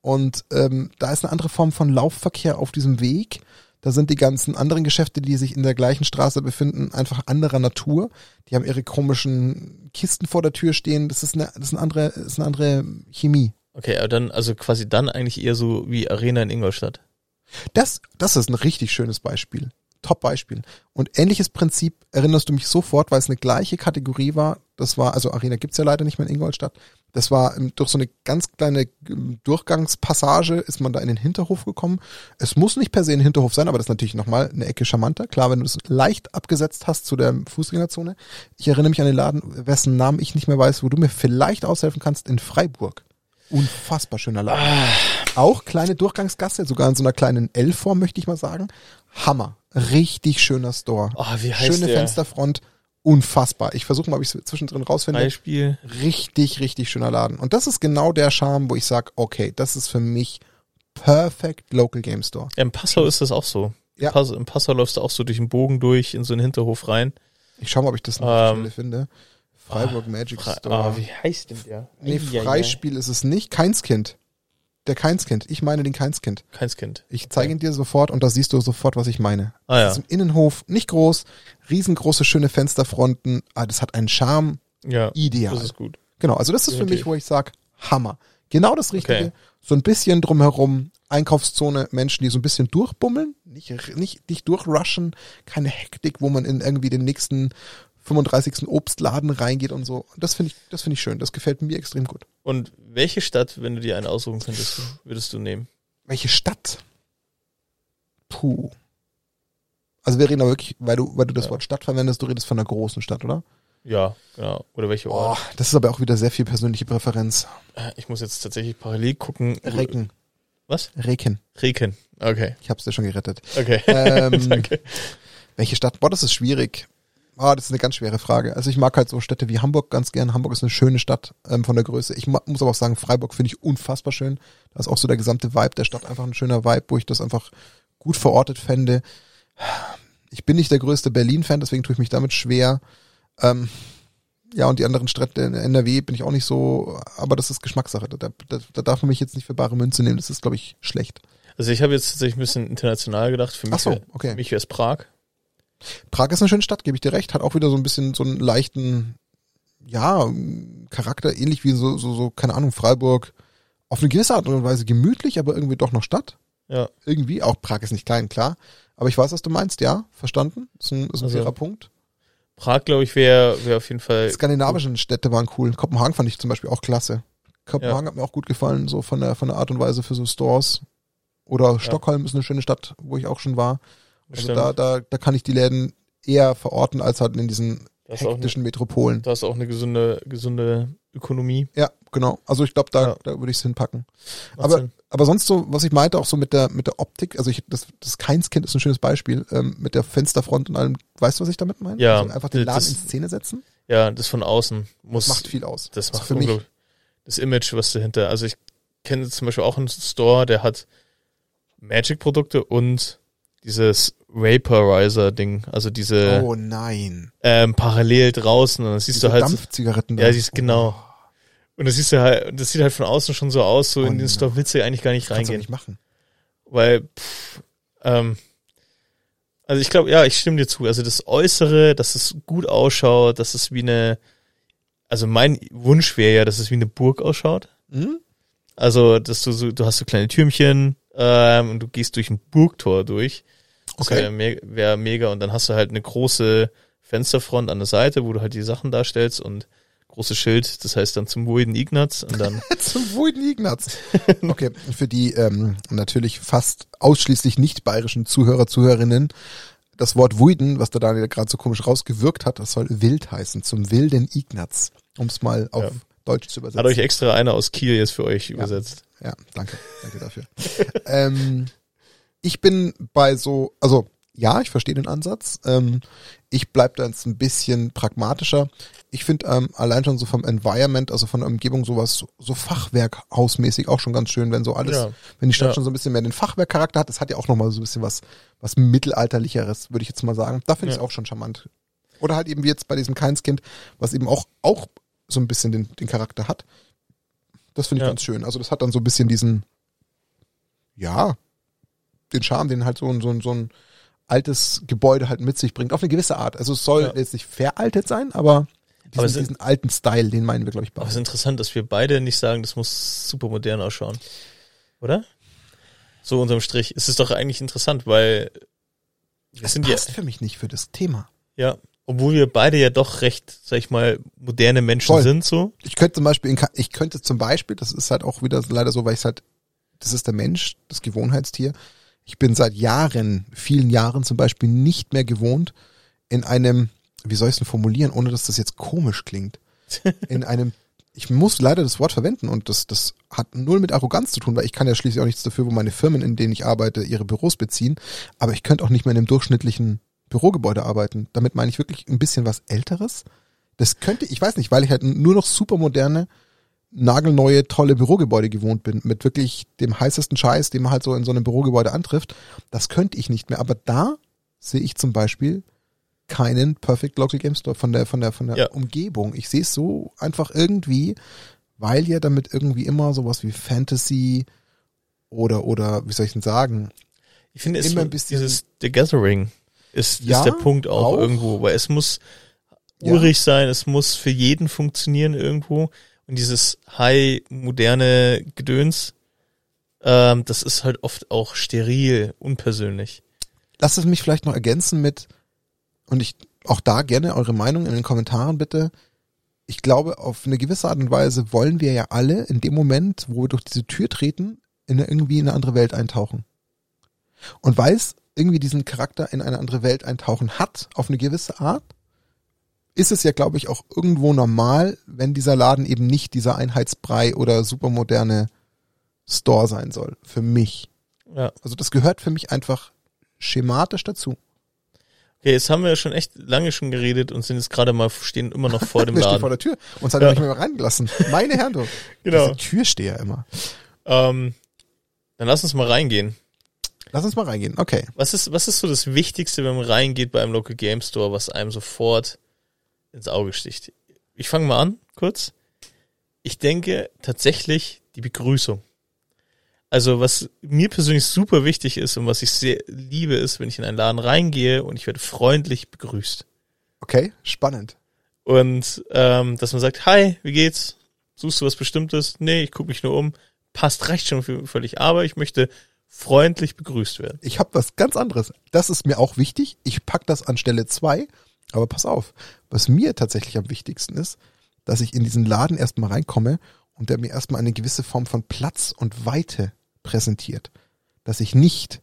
Und ähm, da ist eine andere Form von Laufverkehr auf diesem Weg. Da sind die ganzen anderen Geschäfte, die sich in der gleichen Straße befinden, einfach anderer Natur. Die haben ihre komischen Kisten vor der Tür stehen. Das ist eine, das ist eine andere, ist eine andere Chemie. Okay, aber dann, also quasi dann eigentlich eher so wie Arena in Ingolstadt. Das, das ist ein richtig schönes Beispiel. Top-Beispiel. Und ähnliches Prinzip erinnerst du mich sofort, weil es eine gleiche Kategorie war. Das war, also Arena gibt's ja leider nicht mehr in Ingolstadt. Das war durch so eine ganz kleine Durchgangspassage ist man da in den Hinterhof gekommen. Es muss nicht per se ein Hinterhof sein, aber das ist natürlich nochmal eine Ecke charmanter. Klar, wenn du es leicht abgesetzt hast zu der Fußgängerzone. Ich erinnere mich an den Laden, wessen Namen ich nicht mehr weiß, wo du mir vielleicht aushelfen kannst, in Freiburg. Unfassbar schöner Laden. Ah. Auch kleine Durchgangsgasse, sogar in so einer kleinen L-Form, möchte ich mal sagen. Hammer. Richtig schöner Store. Oh, wie heißt Schöne der? Fensterfront. Unfassbar. Ich versuche mal, ob ich es zwischendrin rausfinde. Beispiel. Richtig, richtig schöner Laden. Und das ist genau der Charme, wo ich sage, okay, das ist für mich perfect Local Game Store. Ja, im Passau ist das auch so. Ja. Passau, im Passau läufst du auch so durch den Bogen durch, in so einen Hinterhof rein. Ich schau mal, ob ich das noch ähm, schnell finde. Freiburg ah, Magic Fre- Store. Ah, wie heißt denn der? Nee, Freispiel ja, ja. ist es nicht. Keinskind. Der Keinskind. Ich meine den Keinskind. Keinskind. Ich zeige okay. ihn dir sofort und da siehst du sofort, was ich meine. Ah, ja. Das ist im Innenhof, nicht groß, riesengroße, schöne Fensterfronten. Ah, das hat einen Charme. Ja, ideal. Das ist gut. Genau, also das ist Definitiv. für mich, wo ich sage, Hammer. Genau das Richtige. Okay. So ein bisschen drumherum, Einkaufszone, Menschen, die so ein bisschen durchbummeln, nicht, nicht, nicht durchrushen, keine Hektik, wo man in irgendwie den nächsten fünfunddreißigsten Obstladen reingeht und so. Das finde ich, das finde ich schön. Das gefällt mir extrem gut. Und welche Stadt, wenn du dir eine aussuchen könntest, würdest du nehmen? Welche Stadt? Puh. Also wir reden aber wirklich, weil du, weil du das ja. Wort Stadt verwendest, du redest von einer großen Stadt, oder? Ja, genau. Oder welche Ort? Oh, das ist aber auch wieder sehr viel persönliche Präferenz. Ich muss jetzt tatsächlich parallel gucken. Reken. Was? Reken. Reken, okay. Ich hab's dir schon gerettet. Okay. Ähm, Danke. Welche Stadt? Boah, das ist schwierig. Ah, das ist eine ganz schwere Frage. Also ich mag halt so Städte wie Hamburg ganz gern. Hamburg ist eine schöne Stadt ähm, von der Größe. Ich ma- muss aber auch sagen, Freiburg finde ich unfassbar schön. Da ist auch so der gesamte Vibe der Stadt einfach ein schöner Vibe, wo ich das einfach gut verortet fände. Ich bin nicht der größte Berlin-Fan, deswegen tue ich mich damit schwer. Ähm, ja, und die anderen Städte in N R W bin ich auch nicht so, aber das ist Geschmackssache. Da, da, da darf man mich jetzt nicht für bare Münze nehmen. Das ist, glaube ich, schlecht. Also ich habe jetzt tatsächlich ein bisschen international gedacht. Für mich, Ach so, okay. Für mich wäre es Prag. Prag ist eine schöne Stadt, gebe ich dir recht, hat auch wieder so ein bisschen so einen leichten, ja, Charakter, ähnlich wie so, so, so, keine Ahnung, Freiburg, auf eine gewisse Art und Weise gemütlich, aber irgendwie doch noch Stadt. Ja. Irgendwie, auch Prag ist nicht klein, klar, aber ich weiß, was du meinst, ja, verstanden, ist ein, ist ein also, fairer Punkt. Prag, glaube ich, wäre wär auf jeden Fall... Skandinavischen Städte waren cool, Kopenhagen fand ich zum Beispiel auch klasse. Kopenhagen ja. hat mir auch gut gefallen, so von der, von der Art und Weise für so Stores. Oder ja. Stockholm ist eine schöne Stadt, wo ich auch schon war. Also da, da, da kann ich die Läden eher verorten, als halt in diesen hektischen eine, Metropolen. Da ist auch eine gesunde, gesunde Ökonomie. Ja, genau. Also ich glaube, da, ja. da würde ich es hinpacken. Aber, aber sonst so, was ich meinte, auch so mit der, mit der Optik, also ich, das, das Keinskind ist ein schönes Beispiel, ähm, mit der Fensterfront und allem, weißt du, was ich damit meine? Ja. Also einfach den Laden das, in Szene setzen? Ja, das von außen muss. Das macht viel aus. Das macht also für mich das Image, was dahinter, also ich kenne zum Beispiel auch einen Store, der hat Magic-Produkte und dieses Vaporizer-Ding, also diese oh nein. Ähm, parallel draußen und das siehst diese du halt Dampfzigaretten da. Ja, siehst genau. Und das siehst du halt, das sieht halt von außen schon so aus, so oh in den Store willst du eigentlich gar nicht reingehen. Kannst du nicht machen. Weil pff, ähm, also ich glaube, ja, ich stimme dir zu, also das Äußere, dass es gut ausschaut, dass es wie eine, also mein Wunsch wäre ja, dass es wie eine Burg ausschaut. Mhm. Also, dass du so, du hast so kleine Türmchen ähm, und du gehst durch ein Burgtor durch. Okay. Wäre me- wär mega. Und dann hast du halt eine große Fensterfront an der Seite, wo du halt die Sachen darstellst und großes Schild. Das heißt dann zum Woiden Ignaz und dann zum Woiden Ignaz. Okay. Für die ähm, natürlich fast ausschließlich nicht bayerischen Zuhörer, Zuhörerinnen. Das Wort Woiden, was der Daniel gerade so komisch rausgewirkt hat, das soll wild heißen. Zum wilden Ignaz. Um es mal auf ja. Deutsch zu übersetzen. Hat euch extra einer aus Kiel jetzt für euch ja. übersetzt. Ja, danke. Danke dafür. ähm, Ich bin bei so, also ja, ich verstehe den Ansatz. Ähm, ich bleibe da jetzt ein bisschen pragmatischer. Ich finde ähm, allein schon so vom Environment, also von der Umgebung sowas, so, so fachwerkhausmäßig auch schon ganz schön, wenn so alles, ja. wenn die Stadt ja. schon so ein bisschen mehr den Fachwerkcharakter hat. Das hat ja auch nochmal so ein bisschen was, was Mittelalterlicheres, würde ich jetzt mal sagen. Da finde ich es ja. auch schon charmant. Oder halt eben wie jetzt bei diesem Keinskind, was eben auch, auch so ein bisschen den, den Charakter hat. Das finde ich ja. ganz schön. Also das hat dann so ein bisschen diesen, ja, den Charme, den halt so, so, so ein altes Gebäude halt mit sich bringt. Auf eine gewisse Art. Also es soll ja. jetzt nicht veraltet sein, aber diesen, aber sind, diesen alten Style, den meinen wir, glaube ich, bei. Aber es ist interessant, dass wir beide nicht sagen, das muss super modern ausschauen. Oder? So unterm Strich. Es ist doch eigentlich interessant, weil das sind passt ja, für mich nicht für das Thema. Ja, obwohl wir beide ja doch recht, sag ich mal, moderne Menschen Voll. sind. So. Ich könnte zum Beispiel, in, ich könnte zum Beispiel, das ist halt auch wieder leider so, weil ich es halt, das ist der Mensch, das Gewohnheitstier. Ich bin seit Jahren, vielen Jahren zum Beispiel nicht mehr gewohnt, in einem, wie soll ich es denn formulieren, ohne dass das jetzt komisch klingt, in einem, ich muss leider das Wort verwenden und das, das hat null mit Arroganz zu tun, weil ich kann ja schließlich auch nichts dafür, wo meine Firmen, in denen ich arbeite, ihre Büros beziehen, aber ich könnte auch nicht mehr in einem durchschnittlichen Bürogebäude arbeiten. Damit meine ich wirklich ein bisschen was Älteres. Das könnte, ich weiß nicht, weil ich halt nur noch super moderne, nagelneue, tolle Bürogebäude gewohnt bin, mit wirklich dem heißesten Scheiß, den man halt so in so einem Bürogebäude antrifft, das könnte ich nicht mehr. Aber da sehe ich zum Beispiel keinen Perfect Local Game Store von der, von der, von der ja. Umgebung. Ich sehe es so einfach irgendwie, weil ja damit irgendwie immer sowas wie Fantasy oder, oder wie soll ich denn sagen? Ich finde, es immer ein bisschen dieses The Gathering ist, ja, ist der Punkt auch, auch irgendwo, weil es muss urig ja. sein, es muss für jeden funktionieren irgendwo. Und dieses high-moderne Gedöns, ähm, das ist halt oft auch steril, unpersönlich. Lasst es mich vielleicht noch ergänzen mit, und ich auch da gerne eure Meinung in den Kommentaren bitte. Ich glaube, auf eine gewisse Art und Weise wollen wir ja alle in dem Moment, wo wir durch diese Tür treten, in eine, irgendwie in eine andere Welt eintauchen. Und weil es irgendwie diesen Charakter in eine andere Welt eintauchen hat, auf eine gewisse Art, ist es ja, glaube ich, auch irgendwo normal, wenn dieser Laden eben nicht dieser Einheitsbrei oder supermoderne Store sein soll. Für mich. Ja. Also das gehört für mich einfach schematisch dazu. Okay, jetzt haben wir ja schon echt lange schon geredet und sind jetzt gerade mal, stehen immer noch vor dem Laden. Wir stehen vor der Tür. Uns hat er ja. nicht mehr reingelassen. Meine Herren, du. Genau. Diese Türsteher immer. Ähm, dann lass uns mal reingehen. Lass uns mal reingehen, okay. Was ist, was ist so das Wichtigste, wenn man reingeht bei einem Local Game Store, was einem sofort ins Auge sticht? Ich fange mal an, kurz. Ich denke tatsächlich die Begrüßung. Also was mir persönlich super wichtig ist und was ich sehr liebe, ist, wenn ich in einen Laden reingehe und ich werde freundlich begrüßt. Okay, spannend. Und ähm, dass man sagt, hi, wie geht's? Suchst du was Bestimmtes? Nee, ich gucke mich nur um. Passt, reicht schon für, völlig, aber ich möchte freundlich begrüßt werden. Ich habe was ganz anderes. Das ist mir auch wichtig. Ich pack das an Stelle zwei. Aber pass auf, was mir tatsächlich am wichtigsten ist, dass ich in diesen Laden erstmal reinkomme und der mir erstmal eine gewisse Form von Platz und Weite präsentiert. Dass ich nicht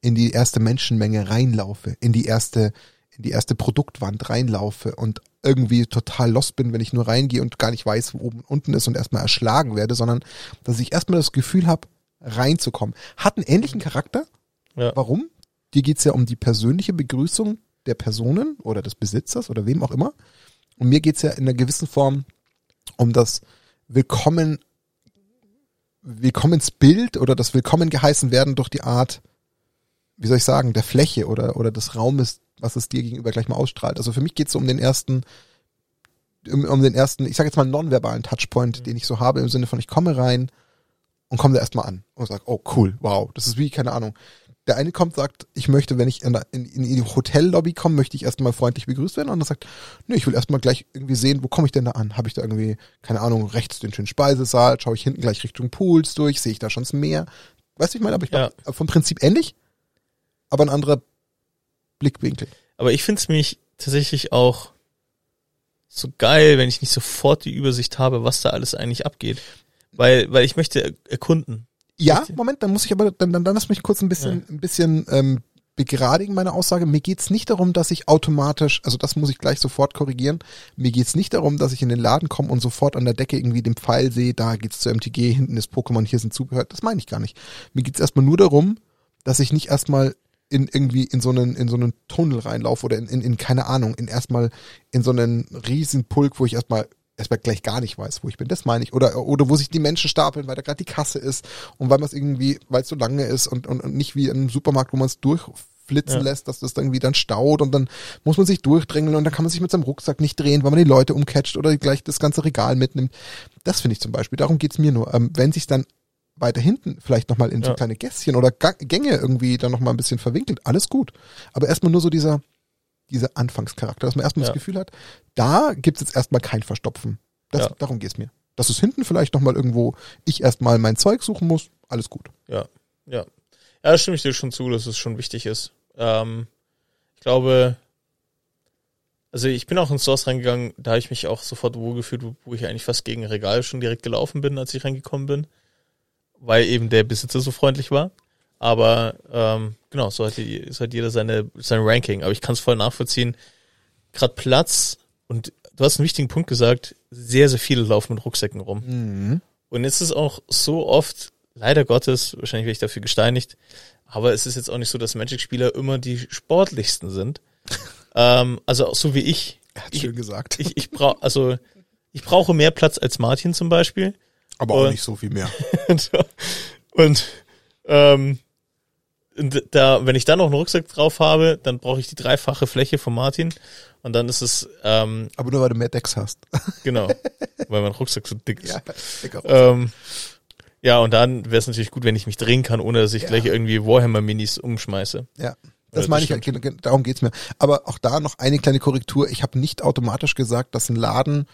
in die erste Menschenmenge reinlaufe, in die erste, in die erste Produktwand reinlaufe und irgendwie total lost bin, wenn ich nur reingehe und gar nicht weiß, wo oben und unten ist und erstmal erschlagen werde, sondern dass ich erstmal das Gefühl habe, reinzukommen. Hat einen ähnlichen Charakter. Ja. Warum? Dir geht's ja um die persönliche Begrüßung der Personen oder des Besitzers oder wem auch immer. Und mir geht's ja in einer gewissen Form um das Willkommen, Willkommensbild oder das Willkommen geheißen werden durch die Art, wie soll ich sagen, der Fläche oder, oder des Raumes, was es dir gegenüber gleich mal ausstrahlt. Also für mich geht's so um den ersten, um, um den ersten, ich sag jetzt mal nonverbalen Touchpoint, mhm. den ich so habe im Sinne von, ich komme rein und komme da erstmal an und sag, oh cool, wow, das ist wie, keine Ahnung. Der eine kommt, sagt, ich möchte, wenn ich in, in, in die Hotellobby komme, möchte ich erstmal freundlich begrüßt werden. Und der sagt, nee, ich will erstmal gleich irgendwie sehen, wo komme ich denn da an? Habe ich da irgendwie, keine Ahnung, rechts den schönen Speisesaal, schaue ich hinten gleich Richtung Pools durch, sehe ich da schon das Meer? Weißt du, ich meine, aber ich ja. glaub, vom Prinzip ähnlich, aber ein anderer Blickwinkel. Aber ich finde es mich tatsächlich auch so geil, wenn ich nicht sofort die Übersicht habe, was da alles eigentlich abgeht. Weil, weil ich möchte erkunden. Ja, Moment, dann muss ich aber, dann, dann, dann lass mich kurz ein bisschen, ja. ein bisschen ähm, begradigen, meine Aussage. Mir geht's nicht darum, dass ich automatisch, also das muss ich gleich sofort korrigieren, mir geht's nicht darum, dass ich in den Laden komme und sofort an der Decke irgendwie den Pfeil sehe, da geht's zur M T G, hinten ist Pokémon, hier sind Zubehör, das meine ich gar nicht. Mir geht's erstmal nur darum, dass ich nicht erstmal in irgendwie in so einen in so einen Tunnel reinlaufe oder in, in, in keine Ahnung, in erstmal in so einen riesen Pulk, wo ich erstmal erstmal gleich gar nicht weiß, wo ich bin, das meine ich, oder oder wo sich die Menschen stapeln, weil da gerade die Kasse ist und weil man es irgendwie, weil es so lange ist und, und, und nicht wie in einem Supermarkt, wo man es durchflitzen ja. lässt, dass das irgendwie dann staut und dann muss man sich durchdrängeln und dann kann man sich mit seinem Rucksack nicht drehen, weil man die Leute umcatcht oder gleich das ganze Regal mitnimmt. Das finde ich zum Beispiel, darum geht's mir nur. Ähm, wenn sich dann weiter hinten vielleicht nochmal in so ja. kleine Gässchen oder Gänge irgendwie dann nochmal ein bisschen verwinkelt, alles gut. Aber erstmal nur so dieser dieser Anfangscharakter, dass man erstmal ja. das Gefühl hat, da gibt's jetzt erstmal kein Verstopfen. Das, ja. Darum geht's mir. Dass es hinten vielleicht nochmal irgendwo, ich erstmal mein Zeug suchen muss, alles gut. Ja, ja. Ja, da stimme ich dir schon zu, dass es schon wichtig ist. Ähm, ich glaube, also ich bin auch in Stores reingegangen, da habe ich mich auch sofort wohlgefühlt, wo ich eigentlich fast gegen Regal schon direkt gelaufen bin, als ich reingekommen bin. Weil eben der Besitzer so freundlich war. Aber ähm, genau, so hat, die, so hat jeder seine sein Ranking. Aber ich kann es voll nachvollziehen. Gerade Platz, und du hast einen wichtigen Punkt gesagt, sehr, sehr viele laufen mit Rucksäcken rum. Mhm. Und jetzt ist auch so oft, leider Gottes, wahrscheinlich werde ich dafür gesteinigt, aber es ist jetzt auch nicht so, dass Magic-Spieler immer die sportlichsten sind. ähm, also auch so wie ich. Er hat ich, schön gesagt. Ich, ich brauch, also ich brauche mehr Platz als Martin zum Beispiel. Aber auch und, nicht so viel mehr. und und ähm, da, wenn ich dann noch einen Rucksack drauf habe, dann brauche ich die dreifache Fläche von Martin. Und dann ist es... Ähm, Aber nur, weil du mehr Decks hast. Genau, weil mein Rucksack so dick ist. Ja, dicker Rucksack. Ähm, ja, und dann wäre es natürlich gut, wenn ich mich drehen kann, ohne dass ich ja. gleich irgendwie Warhammer-Minis umschmeiße. Ja. Das meine ich, halt, darum geht's mir. Aber auch da noch eine kleine Korrektur. Ich habe nicht automatisch gesagt, dass ein Laden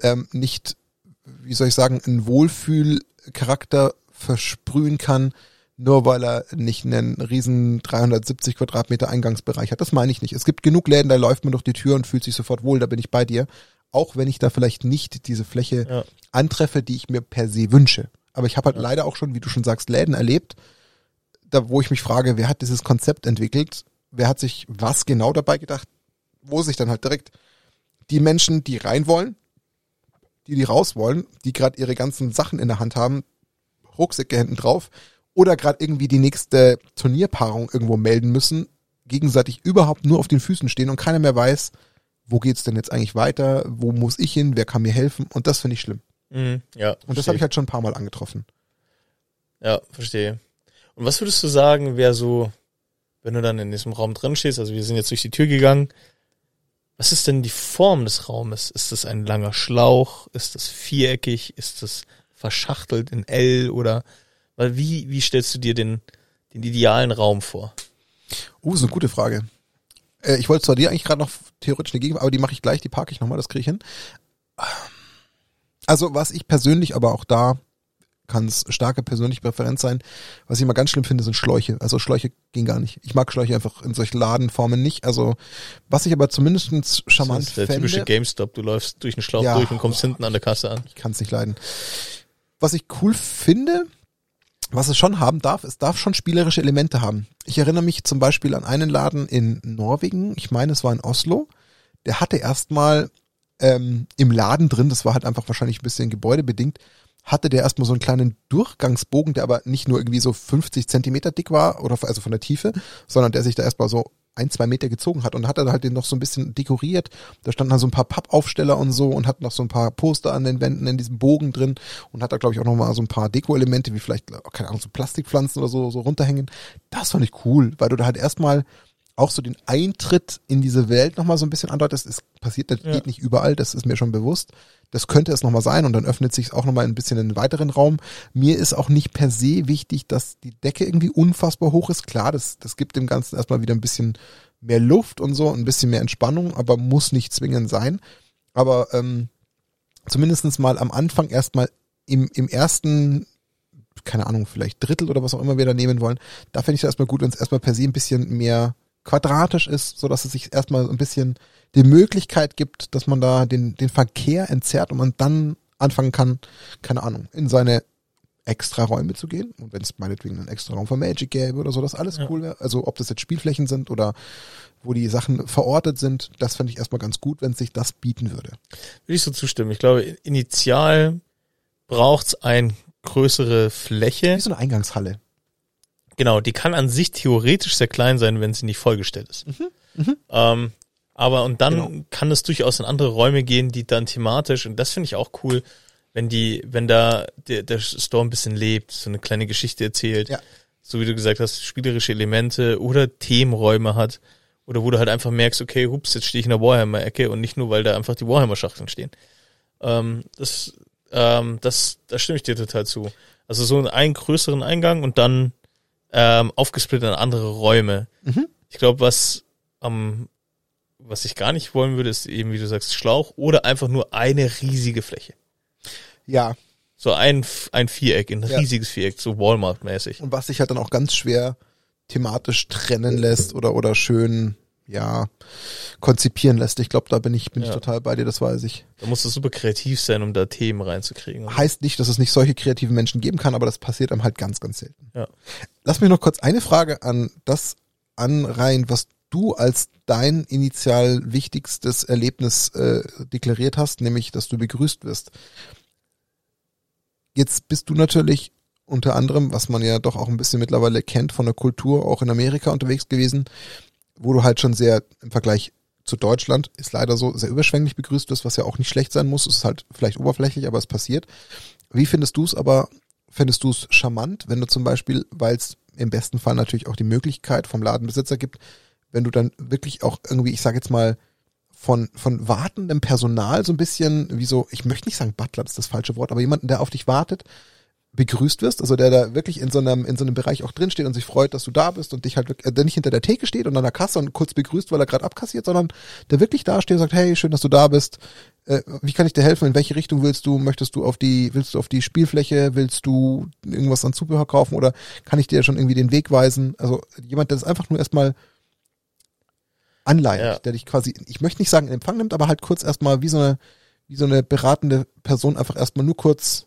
ähm, nicht... wie soll ich sagen, einen Wohlfühlcharakter versprühen kann, nur weil er nicht einen riesen dreihundertsiebzig Quadratmeter Eingangsbereich hat. Das meine ich nicht. Es gibt genug Läden, da läuft man durch die Tür und fühlt sich sofort wohl, da bin ich bei dir. Auch wenn ich da vielleicht nicht diese Fläche ja. antreffe, die ich mir per se wünsche. Aber ich habe halt ja. leider auch schon, wie du schon sagst, Läden erlebt, da wo ich mich frage, wer hat dieses Konzept entwickelt? Wer hat sich was genau dabei gedacht? Wo sich dann halt direkt die Menschen, die rein wollen, die die raus wollen, die gerade ihre ganzen Sachen in der Hand haben, Rucksäcke hinten drauf oder gerade irgendwie die nächste Turnierpaarung irgendwo melden müssen, gegenseitig überhaupt nur auf den Füßen stehen und keiner mehr weiß, wo geht's denn jetzt eigentlich weiter, wo muss ich hin, wer kann mir helfen, und das finde ich schlimm. Mhm, ja, und verstehe. Das habe ich halt schon ein paar Mal angetroffen. Ja, verstehe. Und was würdest du sagen, wer so, wenn du dann in diesem Raum drin stehst, also wir sind jetzt durch die Tür gegangen, was ist denn die Form des Raumes? Ist das ein langer Schlauch? Ist das viereckig? Ist das verschachtelt in L? Oder weil wie wie stellst du dir den den idealen Raum vor? Oh, uh, so eine gute Frage. Äh, ich wollte zwar dir eigentlich gerade noch theoretisch eine Gegenwart, aber die mache ich gleich, die parke ich nochmal, das kriege ich hin. Also was ich persönlich, aber auch da kann es starke persönliche Präferenz sein. Was ich immer ganz schlimm finde, sind Schläuche. Also Schläuche gehen gar nicht. Ich mag Schläuche einfach in solchen Ladenformen nicht. Also was ich aber zumindest charmant das heißt, der fände... Der typische GameStop, du läufst durch einen Schlauch ja, durch und kommst oh, hinten an der Kasse an. Ich kann es nicht leiden. Was ich cool finde, was es schon haben darf, es darf schon spielerische Elemente haben. Ich erinnere mich zum Beispiel an einen Laden in Norwegen, ich meine es war in Oslo, der hatte erstmal ähm, im Laden drin, das war halt einfach wahrscheinlich ein bisschen gebäudebedingt, hatte der erstmal so einen kleinen Durchgangsbogen, der aber nicht nur irgendwie so fünfzig Zentimeter dick war, oder also von der Tiefe, sondern der sich da erstmal so ein, zwei Meter gezogen hat. Und hat dann halt den noch so ein bisschen dekoriert. Da standen dann so ein paar Pappaufsteller und so und hat noch so ein paar Poster an den Wänden in diesem Bogen drin und hat da, glaube ich, auch nochmal so ein paar Deko-Elemente, wie vielleicht, keine Ahnung, so Plastikpflanzen oder so, so runterhängen. Das fand ich cool, weil du da halt erstmal auch so den Eintritt in diese Welt nochmal so ein bisschen andeutest. Es passiert, das ja. geht nicht überall, das ist mir schon bewusst. Das könnte es nochmal sein und dann öffnet sich es auch nochmal ein bisschen in einen weiteren Raum. Mir ist auch nicht per se wichtig, dass die Decke irgendwie unfassbar hoch ist. Klar, das, das gibt dem Ganzen erstmal wieder ein bisschen mehr Luft und so, ein bisschen mehr Entspannung, aber muss nicht zwingend sein. Aber ähm, zumindest mal am Anfang erstmal im, im ersten... keine Ahnung, vielleicht Drittel oder was auch immer wir da nehmen wollen, da fände ich es erstmal gut, wenn es erstmal per se ein bisschen mehr quadratisch ist, sodass es sich erstmal ein bisschen die Möglichkeit gibt, dass man da den, den Verkehr entzerrt und man dann anfangen kann, keine Ahnung, in seine extra Räume zu gehen. Und wenn es meinetwegen einen extra Raum für Magic gäbe oder so, dass alles ja. cool wäre. Also ob das jetzt Spielflächen sind oder wo die Sachen verortet sind, das fände ich erstmal ganz gut, wenn sich das bieten würde. Würde ich so zustimmen. Ich glaube, initial braucht es ein größere Fläche. Wie so eine Eingangshalle. Genau, die kann an sich theoretisch sehr klein sein, wenn sie nicht vollgestellt ist. Mhm. Mhm. Ähm, aber und dann genau. kann es durchaus in andere Räume gehen, die dann thematisch, und das finde ich auch cool, wenn die, wenn da der, der Store ein bisschen lebt, so eine kleine Geschichte erzählt, ja. so wie du gesagt hast, spielerische Elemente oder Themenräume hat. Oder wo du halt einfach merkst, okay, hups, jetzt stehe ich in der Warhammer-Ecke und nicht nur, weil da einfach die Warhammer-Schachteln stehen. Ähm, das, ähm, das, da stimme ich dir total zu. Also so einen größeren Eingang und dann ähm, aufgesplittet in andere Räume. Mhm. Ich glaube, was am, ähm, was ich gar nicht wollen würde, ist eben, wie du sagst, Schlauch oder einfach nur eine riesige Fläche. Ja. So ein, ein Viereck, ein ja. riesiges Viereck, so Walmart-mäßig. Und was sich halt dann auch ganz schwer thematisch trennen lässt oder oder schön ja konzipieren lässt. Ich glaube, da bin ich bin ja. ich total bei dir, das weiß ich. Da musst du super kreativ sein, um da Themen reinzukriegen. Oder? Heißt nicht, dass es nicht solche kreativen Menschen geben kann, aber das passiert einem halt ganz, ganz selten. Ja. Lass mich noch kurz eine Frage an das anreihen, was du als dein initial wichtigstes Erlebnis äh, deklariert hast, nämlich, dass du begrüßt wirst. Jetzt bist du natürlich unter anderem, was man ja doch auch ein bisschen mittlerweile kennt von der Kultur, auch in Amerika unterwegs gewesen, wo du halt schon sehr im Vergleich zu Deutschland, ist leider so, sehr überschwänglich begrüßt wirst, was ja auch nicht schlecht sein muss. Es ist halt vielleicht oberflächlich, aber es passiert. Wie findest du es aber, findest du es charmant, wenn du zum Beispiel, weil es im besten Fall natürlich auch die Möglichkeit vom Ladenbesitzer gibt, wenn du dann wirklich auch irgendwie, ich sage jetzt mal, von von wartendem Personal so ein bisschen, wie so, ich möchte nicht sagen Butler, das ist das falsche Wort, aber jemanden, der auf dich wartet, begrüßt wirst, also der da wirklich in so einem in so einem Bereich auch drinsteht und sich freut, dass du da bist und dich halt, der nicht hinter der Theke steht und an der Kasse und kurz begrüßt, weil er gerade abkassiert, sondern der wirklich da steht und sagt, hey, schön, dass du da bist, äh, wie kann ich dir helfen, in welche Richtung willst du, möchtest du auf die, willst du auf die Spielfläche, willst du irgendwas an Zubehör kaufen oder kann ich dir schon irgendwie den Weg weisen, also jemand, der das einfach nur erstmal anleitet, ja. der dich quasi, ich möchte nicht sagen in Empfang nimmt, aber halt kurz erstmal wie so eine, wie so eine beratende Person einfach erstmal nur kurz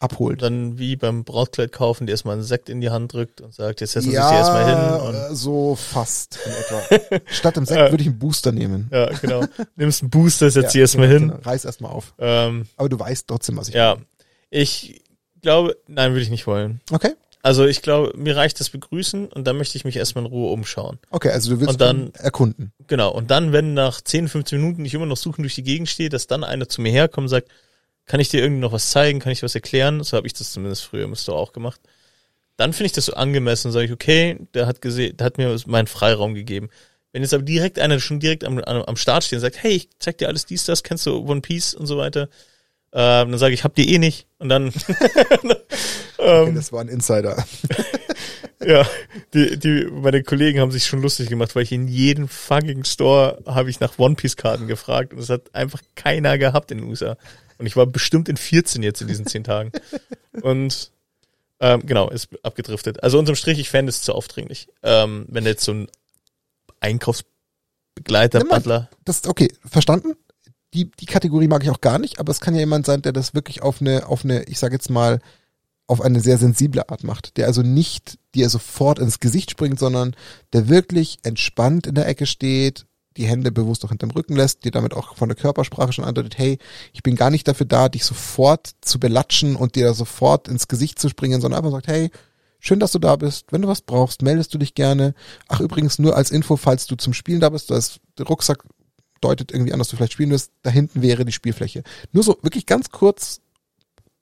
abholt. Und dann wie beim Brautkleid kaufen, die erstmal einen Sekt in die Hand drückt und sagt, jetzt setzt er ja, sich erstmal hin. Und so fast in etwa. Statt dem Sekt würde ich einen Booster nehmen. Ja, genau. Nimmst einen Booster, setzt sie ja, erstmal genau, hin. Genau. Reiß erstmal auf. Ähm, Aber du weißt trotzdem, was ich ja. will. Ich glaube, nein, würde ich nicht wollen. Okay. Also ich glaube, mir reicht das Begrüßen und dann möchte ich mich erstmal in Ruhe umschauen. Okay, also du willst dann erkunden. Genau. Und dann, wenn nach zehn, fünfzehn Minuten ich immer noch suchend durch die Gegend stehe, dass dann einer zu mir herkommt und sagt, kann ich dir irgendwie noch was zeigen? Kann ich dir was erklären? So habe ich das zumindest früher im Store auch gemacht. Dann finde ich das so angemessen und sage ich, okay, der hat gesehen, der hat mir meinen Freiraum gegeben. Wenn jetzt aber direkt einer schon direkt am, am Start steht und sagt, hey, ich zeig dir alles dies, das, kennst du One Piece und so weiter, ähm, dann sage ich, hab die eh nicht. Und dann... okay, das war ein Insider. Ja, die, die, meine Kollegen haben sich schon lustig gemacht, weil ich in jedem fucking Store habe ich nach One Piece Karten gefragt und es hat einfach keiner gehabt in den U S A. Und ich war bestimmt in vierzehn jetzt in diesen zehn Tagen. Und ähm, genau, ist abgedriftet. Also unterm Strich, ich fände es zu aufdringlich. Ähm, wenn jetzt so ein Einkaufsbegleiter, ja, Butler. Das, okay, verstanden. Die, die Kategorie mag ich auch gar nicht, aber es kann ja jemand sein, der das wirklich auf eine, auf eine, ich sag jetzt mal, auf eine sehr sensible Art macht. Der also nicht dir sofort ins Gesicht springt, sondern der wirklich entspannt in der Ecke steht, die Hände bewusst auch hinterm Rücken lässt, dir damit auch von der Körpersprache schon andeutet, hey, ich bin gar nicht dafür da, dich sofort zu belatschen und dir sofort ins Gesicht zu springen, sondern einfach sagt, hey, schön, dass du da bist, wenn du was brauchst, meldest du dich gerne. Ach, übrigens nur als Info, falls du zum Spielen da bist, das Rucksack deutet irgendwie an, dass du vielleicht spielen wirst, da hinten wäre die Spielfläche. Nur so wirklich ganz kurz,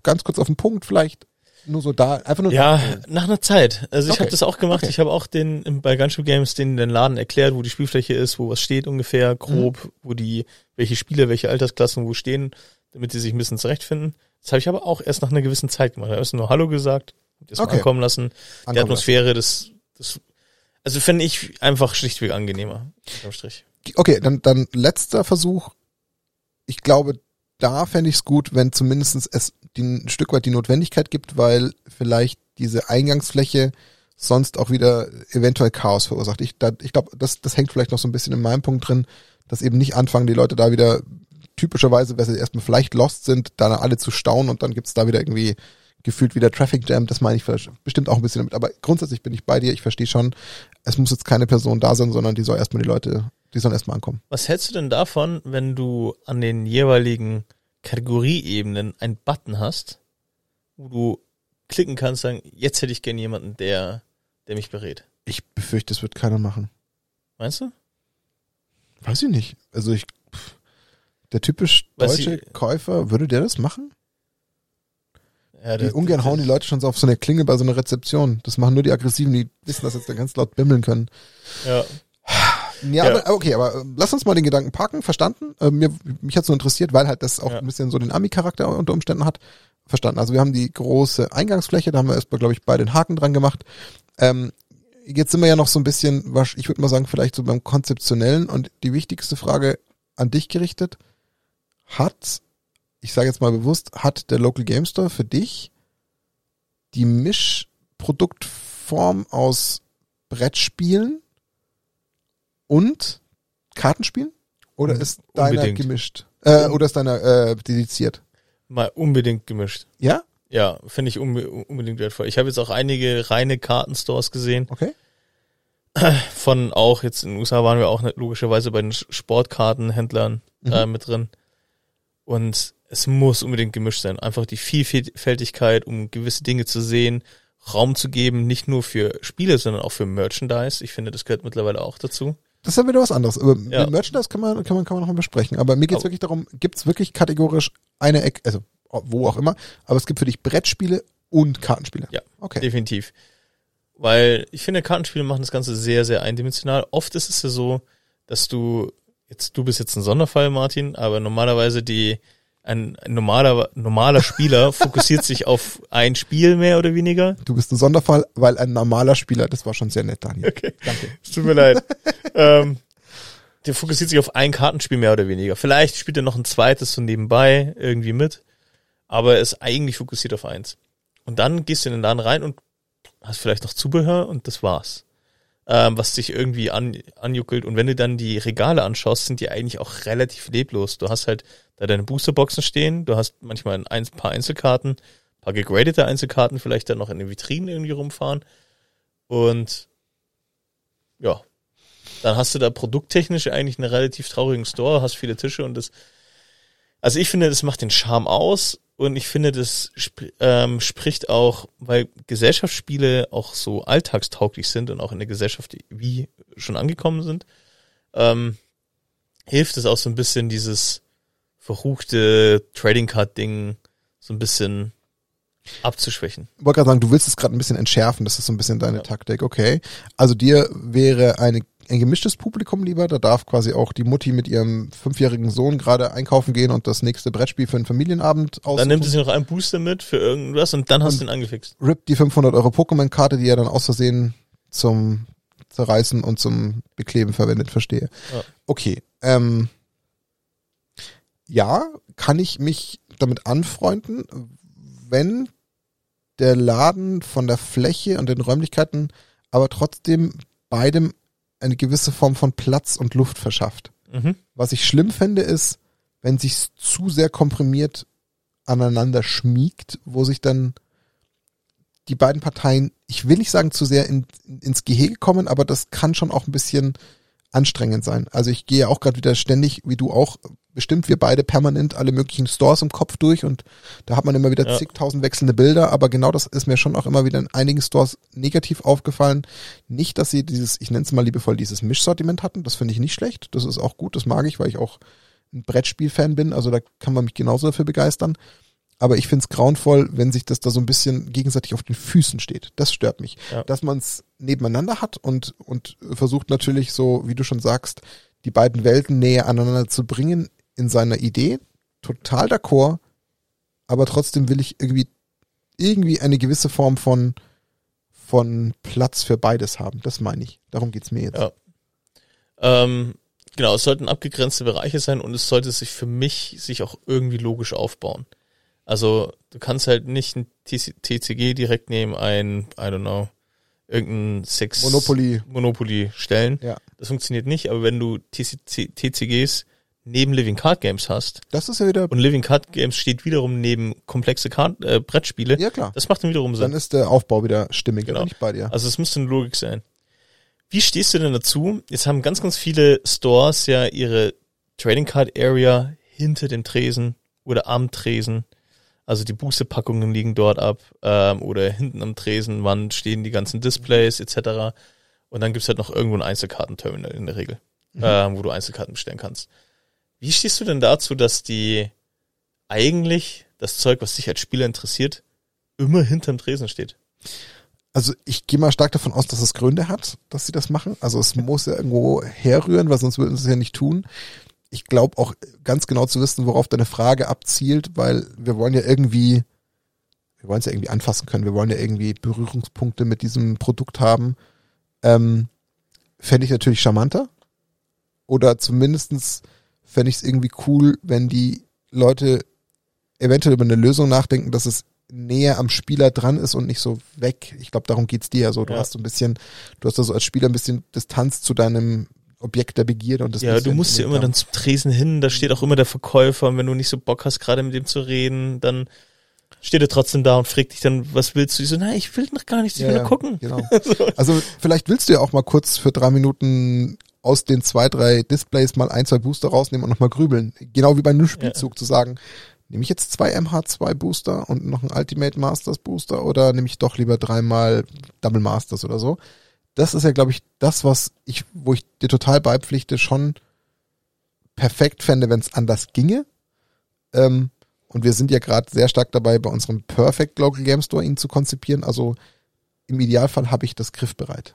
ganz kurz auf den Punkt vielleicht, nur so da, einfach nur ja, da. Nach einer Zeit. Also okay. Ich habe das auch gemacht. Okay. Ich habe auch den bei Gunship Games den, den Laden erklärt, wo die Spielfläche ist, wo was steht ungefähr, grob, mhm. wo die, welche Spieler, welche Altersklassen wo stehen, damit sie sich ein bisschen zurechtfinden. Das habe ich aber auch erst nach einer gewissen Zeit gemacht. Da habe ich nur Hallo gesagt, das okay. mal ankommen lassen. Ankommen die Atmosphäre, das, das, also finde ich einfach schlichtweg angenehmer. Am Strich. Okay, dann, dann letzter Versuch. Ich glaube, da fände ich es gut, wenn zumindest es die, ein Stück weit die Notwendigkeit gibt, weil vielleicht diese Eingangsfläche sonst auch wieder eventuell Chaos verursacht. Ich, da, ich glaube, das, das hängt vielleicht noch so ein bisschen in meinem Punkt drin, dass eben nicht anfangen, die Leute da wieder typischerweise, weil sie erstmal vielleicht lost sind, da alle zu staunen und dann gibt's da wieder irgendwie gefühlt wieder Traffic Jam. Das meine ich vielleicht bestimmt auch ein bisschen damit. Aber grundsätzlich bin ich bei dir. Ich verstehe schon, es muss jetzt keine Person da sein, sondern die soll erstmal die Leute... Die sollen erstmal ankommen. Was hältst du denn davon, wenn du an den jeweiligen Kategorieebenen einen Button hast, wo du klicken kannst, sagen, jetzt hätte ich gerne jemanden, der der mich berät. Ich befürchte, das wird keiner machen. Meinst du? Weiß ich nicht. Also ich, pff, der typisch deutsche ich, Käufer, würde der das machen? Ja, die das, ungern das, hauen die Leute schon so auf so eine Klinge bei so einer Rezeption. Das machen nur die Aggressiven, die wissen, dass jetzt dann ganz laut bimmeln können. Ja. Ja, ja. Aber, okay, aber lass uns mal den Gedanken parken, verstanden. Äh, mir, mich hat's nur interessiert, weil halt das auch ja. ein bisschen so den Ami-Charakter unter Umständen hat. Verstanden. Also wir haben die große Eingangsfläche, da haben wir erstmal, glaube ich, beide den Haken dran gemacht. Ähm, jetzt sind wir ja noch so ein bisschen, ich würde mal sagen, vielleicht so beim Konzeptionellen, und die wichtigste Frage an dich gerichtet, hat, ich sage jetzt mal bewusst, hat der Local Game Store für dich die Mischproduktform aus Brettspielen und Kartenspielen? Oder ist deiner unbedingt. gemischt? Äh, oder ist deiner äh, dediziert? Mal unbedingt gemischt. Ja? Ja, finde ich unbe- unbedingt wertvoll. Ich habe jetzt auch einige reine Kartenstores gesehen. Okay. Von auch, jetzt in den U S A waren wir auch logischerweise bei den Sportkartenhändlern mhm. äh, mit drin. Und es muss unbedingt gemischt sein. Einfach die Vielfältigkeit, um gewisse Dinge zu sehen, Raum zu geben, nicht nur für Spiele, sondern auch für Merchandise. Ich finde, das gehört mittlerweile auch dazu. Das ist ja wieder was anderes. Über ja. Merchandise kann man, kann man, kann man nochmal besprechen. Aber mir geht es wirklich darum, gibt es wirklich kategorisch eine Ecke, also wo auch immer, aber es gibt für dich Brettspiele und Kartenspiele. Ja, okay. Definitiv. Weil ich finde, Kartenspiele machen das Ganze sehr, sehr eindimensional. Oft ist es ja so, dass du, jetzt, du bist jetzt ein Sonderfall, Martin, aber normalerweise die, ein, ein normaler, normaler Spieler fokussiert sich auf ein Spiel mehr oder weniger. Du bist ein Sonderfall, weil ein normaler Spieler, das war schon sehr nett, Daniel. Okay. Danke. Es tut mir leid. ähm, der fokussiert sich auf ein Kartenspiel mehr oder weniger. Vielleicht spielt er noch ein zweites so nebenbei irgendwie mit, aber er ist eigentlich fokussiert auf eins. Und dann gehst du in den Laden rein und hast vielleicht noch Zubehör und das war's. Ähm, was dich irgendwie an, anjuckelt. Und wenn du dann die Regale anschaust, sind die eigentlich auch relativ leblos. Du hast halt da deine Boosterboxen stehen, du hast manchmal ein, ein paar Einzelkarten, ein paar gegradete Einzelkarten vielleicht dann noch in den Vitrinen irgendwie rumfahren. Und ja, dann hast du da produkttechnisch eigentlich einen relativ traurigen Store, hast viele Tische und das, also ich finde, das macht den Charme aus. Und ich finde, das sp- ähm, spricht auch, weil Gesellschaftsspiele auch so alltagstauglich sind und auch in der Gesellschaft wie schon angekommen sind, ähm, hilft es auch so ein bisschen, dieses verruchte Trading Card Ding so ein bisschen abzuschwächen. Ich wollte gerade sagen, du willst es gerade ein bisschen entschärfen, das ist so ein bisschen deine ja. Taktik, okay. Also dir wäre eine, ein gemischtes Publikum lieber, da darf quasi auch die Mutti mit ihrem fünfjährigen Sohn gerade einkaufen gehen und das nächste Brettspiel für einen Familienabend aus. Dann nimmt sie noch einen Booster mit für irgendwas und dann hast du ihn angefixt. Rippt die fünfhundert Euro Pokémon-Karte, die er dann aus Versehen zum Zerreißen und zum Bekleben verwendet, verstehe. Ja. Okay, ähm, ja, kann ich mich damit anfreunden, wenn der Laden von der Fläche und den Räumlichkeiten aber trotzdem beidem eine gewisse Form von Platz und Luft verschafft. Mhm. Was ich schlimm fände, ist, wenn sich's zu sehr komprimiert aneinander schmiegt, wo sich dann die beiden Parteien, ich will nicht sagen zu sehr in, ins Gehege kommen, aber das kann schon auch ein bisschen anstrengend sein. Also ich gehe ja auch gerade wieder ständig, wie du auch, bestimmt wir beide permanent alle möglichen Stores im Kopf durch und da hat man immer wieder ja. zigtausend wechselnde Bilder, aber genau das ist mir schon auch immer wieder in einigen Stores negativ aufgefallen. Nicht, dass sie dieses, ich nenne es mal liebevoll, dieses Mischsortiment hatten, das finde ich nicht schlecht, das ist auch gut, das mag ich, weil ich auch ein Brettspiel-Fan bin, also da kann man mich genauso dafür begeistern, aber ich finde es grauenvoll, wenn sich das da so ein bisschen gegenseitig auf den Füßen steht, das stört mich. Ja. Dass man es nebeneinander hat und, und versucht natürlich so, wie du schon sagst, die beiden Welten näher aneinander zu bringen, in seiner Idee, total d'accord, aber trotzdem will ich irgendwie irgendwie eine gewisse Form von von Platz für beides haben. Das meine ich. Darum geht's mir jetzt. Ja. Ähm, genau, es sollten abgegrenzte Bereiche sein und es sollte sich für mich sich auch irgendwie logisch aufbauen. Also du kannst halt nicht ein T C G direkt nehmen, ein, I don't know, irgendein Sex Monopoly Monopoly stellen. Ja. Das funktioniert nicht, aber wenn du T C Gs neben Living Card Games hast. Das ist ja wieder. Und Living Card Games steht wiederum neben komplexe Kart- äh, Brettspiele. Ja, klar. Das macht dann wiederum Sinn. Dann ist der Aufbau wieder stimmig, genau. Nicht bei dir. Also es müsste eine Logik sein. Wie stehst du denn dazu? Jetzt haben ganz, ganz viele Stores ja ihre Trading Card Area hinter dem Tresen oder am Tresen. Also die Bußepackungen liegen dort ab ähm, oder hinten am Tresenwand stehen die ganzen Displays et cetera. Und dann gibt es halt noch irgendwo ein Einzelkartenterminal in der Regel, mhm. ähm, wo du Einzelkarten bestellen kannst. Wie stehst du denn dazu, dass die eigentlich das Zeug, was dich als Spieler interessiert, immer hinterm Tresen steht? Also ich gehe mal stark davon aus, dass es Gründe hat, dass sie das machen. Also es muss ja irgendwo herrühren, weil sonst würden sie es ja nicht tun. Ich glaube auch ganz genau zu wissen, worauf deine Frage abzielt, weil wir wollen ja irgendwie, wir wollen es ja irgendwie anfassen können, wir wollen ja irgendwie Berührungspunkte mit diesem Produkt haben. Ähm, fände ich natürlich charmanter. Oder zumindestens fände ich es irgendwie cool, wenn die Leute eventuell über eine Lösung nachdenken, dass es näher am Spieler dran ist und nicht so weg. Ich glaube, darum geht's dir ja so. Du ja. hast so ein bisschen, du hast da so als Spieler ein bisschen Distanz zu deinem Objekt der Begierde. Und das ja, du musst ja immer dann zum Tresen hin, da steht auch immer der Verkäufer und wenn du nicht so Bock hast, gerade mit dem zu reden, dann steht er trotzdem da und fragt dich dann, was willst du? Ich so, nein, ich will noch gar nichts, ich will ja, nur gucken. Genau. so. Also vielleicht willst du ja auch mal kurz für drei Minuten aus den zwei, drei Displays mal ein, zwei Booster rausnehmen und nochmal grübeln. Genau wie bei einem Spielzug ja. zu sagen, nehme ich jetzt zwei M H zwei Booster und noch ein Ultimate Masters Booster oder nehme ich doch lieber dreimal Double Masters oder so? Das ist ja, glaube ich, das, was ich, wo ich dir total beipflichte, schon perfekt fände, wenn es anders ginge. Ähm, und wir sind ja gerade sehr stark dabei, bei unserem Perfect Local Game Store ihn zu konzipieren. Also im Idealfall habe ich das griffbereit.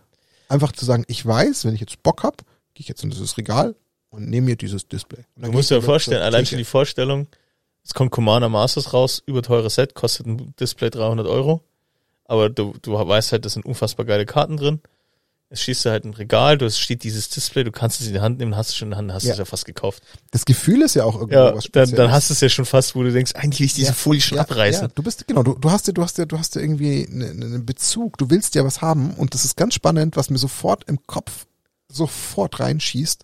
Einfach zu sagen, ich weiß, wenn ich jetzt Bock habe, gehe ich jetzt in dieses Regal und nehme mir dieses Display. Du musst dir vorstellen, allein schon die Vorstellung, es kommt Commander Masters raus, überteures Set, kostet ein Display dreihundert Euro. Aber du, du weißt halt, da sind unfassbar geile Karten drin. Es schießt halt ein Regal, du steht dieses Display, du kannst es in die Hand nehmen, hast es schon in der Hand, hast ja. es ja fast gekauft. Das Gefühl ist ja auch irgendwo ja, was Spezielles. Dann, dann hast du es ja schon fast, wo du denkst, eigentlich will ich diese ja, Folie schon ja, abreißen. Ja, du bist genau, du, du hast ja, du hast ja, du hast ja irgendwie einen, einen Bezug, du willst ja was haben und das ist ganz spannend, was mir sofort im Kopf sofort reinschießt.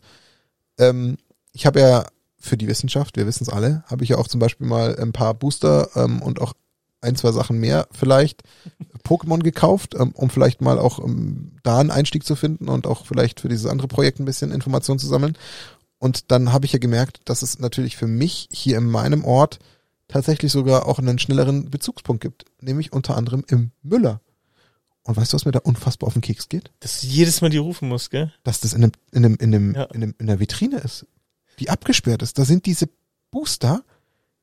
Ähm, ich habe ja für die Wissenschaft, wir wissen es alle, habe ich ja auch zum Beispiel mal ein paar Booster ähm, und auch ein, zwei Sachen mehr vielleicht Pokémon gekauft, ähm, um vielleicht mal auch um, da einen Einstieg zu finden und auch vielleicht für dieses andere Projekt ein bisschen Informationen zu sammeln. Und dann habe ich ja gemerkt, dass es natürlich für mich hier in meinem Ort tatsächlich sogar auch einen schnelleren Bezugspunkt gibt, nämlich unter anderem im Müller. Und weißt du, was mir da unfassbar auf den Keks geht? Dass du jedes Mal die rufen musst, gell? Dass das in einem, in einem, in einem, ja. in einem, in der Vitrine ist, die abgesperrt ist. Da sind diese Booster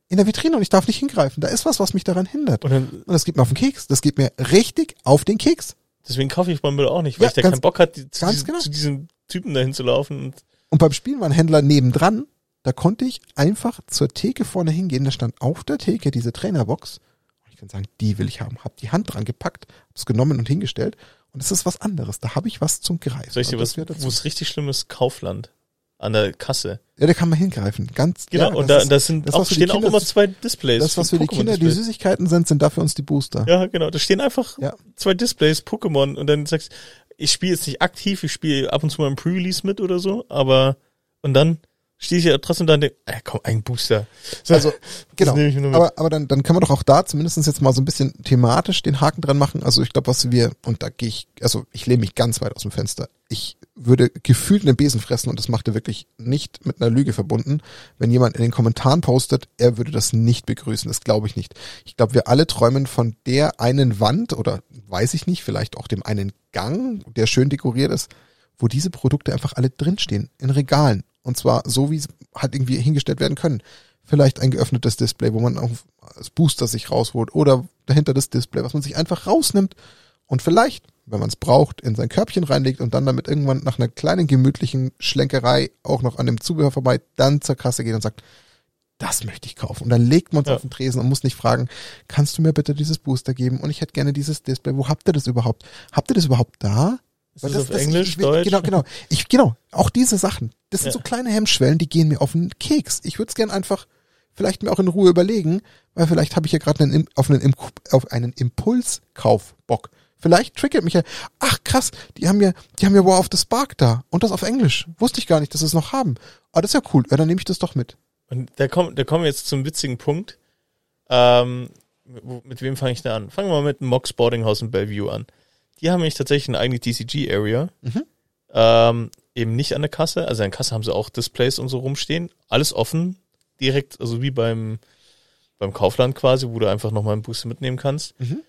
in der Vitrine und ich darf nicht hingreifen. Da ist was, was mich daran hindert. Und, dann, und das geht mir auf den Keks. Das geht mir richtig auf den Keks. Deswegen kaufe ich beim Müller auch nicht, weil ja, ich da keinen Bock hat, die, zu, diesem, genau. zu diesem Typen dahin zu laufen. Und, und beim Spielen war ein Händler nebendran. Da konnte ich einfach zur Theke vorne hingehen. Da stand auf der Theke diese Trainerbox. Und ich kann sagen, die will ich haben. Hab die Hand dran gepackt, hab's genommen und hingestellt. Und das ist was anderes. Da habe ich was zum Greifen. Soll ich dir was, wo es richtig schlimm ist, Kaufland. An der Kasse. Ja, da kann man hingreifen. Ganz genau. Ja, und da das sind das, auch, stehen Kinder, auch immer zwei Displays. Das, was für die Kinder die Süßigkeiten sind, sind dafür uns die Booster. Ja, genau. Da stehen einfach ja. zwei Displays, Pokémon. Und dann sagst du, ich spiele jetzt nicht aktiv, ich spiele ab und zu mal im Pre-Release mit oder so. Aber, und dann stehe ich ja trotzdem da und denke, ah, komm, ein Booster. So, also, genau. Aber, aber dann, dann kann man doch auch da zumindest jetzt mal so ein bisschen thematisch den Haken dran machen. Also ich glaube, was wir, und da gehe ich, also ich lehne mich ganz weit aus dem Fenster. Ich würde gefühlt einen Besen fressen und das macht er wirklich nicht mit einer Lüge verbunden. Wenn jemand in den Kommentaren postet, er würde das nicht begrüßen. Das glaube ich nicht. Ich glaube, wir alle träumen von der einen Wand oder weiß ich nicht, vielleicht auch dem einen Gang, der schön dekoriert ist, wo diese Produkte einfach alle drinstehen, in Regalen. Und zwar so, wie es halt irgendwie hingestellt werden können. Vielleicht ein geöffnetes Display, wo man auch das Booster sich rausholt oder dahinter das Display, was man sich einfach rausnimmt und vielleicht, wenn man es braucht, in sein Körbchen reinlegt und dann damit irgendwann nach einer kleinen gemütlichen Schlenkerei auch noch an dem Zubehör vorbei dann zur Kasse geht und sagt, das möchte ich kaufen. Und dann legt man es ja. auf den Tresen und muss nicht fragen, kannst du mir bitte dieses Booster geben und ich hätte gerne dieses Display. Wo habt ihr das überhaupt? Habt ihr das überhaupt da? Ist das, das auf das, Englisch, ich, ich, Deutsch? Genau, genau. Ich, genau, auch diese Sachen. Das sind ja. so kleine Hemmschwellen, die gehen mir auf den Keks. Ich würde es gern einfach vielleicht mir auch in Ruhe überlegen, weil vielleicht habe ich ja gerade einen, auf einen, auf einen Impulskauf Bock. Vielleicht triggert mich ja, ach krass, die haben ja, die haben ja War of the Spark da und das auf Englisch. Wusste ich gar nicht, dass sie es noch haben. Aber das ist ja cool, ja, dann nehme ich das doch mit. Und da kommen, da kommen wir jetzt zum witzigen Punkt. Ähm, mit wem fange ich da an? Fangen wir mal mit dem Mox Boarding House in Bellevue an. Die haben nämlich tatsächlich eine eigene D C G-Area. Mhm. Ähm, eben nicht an der Kasse. Also an der Kasse haben sie auch Displays und so rumstehen. Alles offen. Direkt, also wie beim beim Kaufland quasi, wo du einfach nochmal einen Booster mitnehmen kannst. Mhm.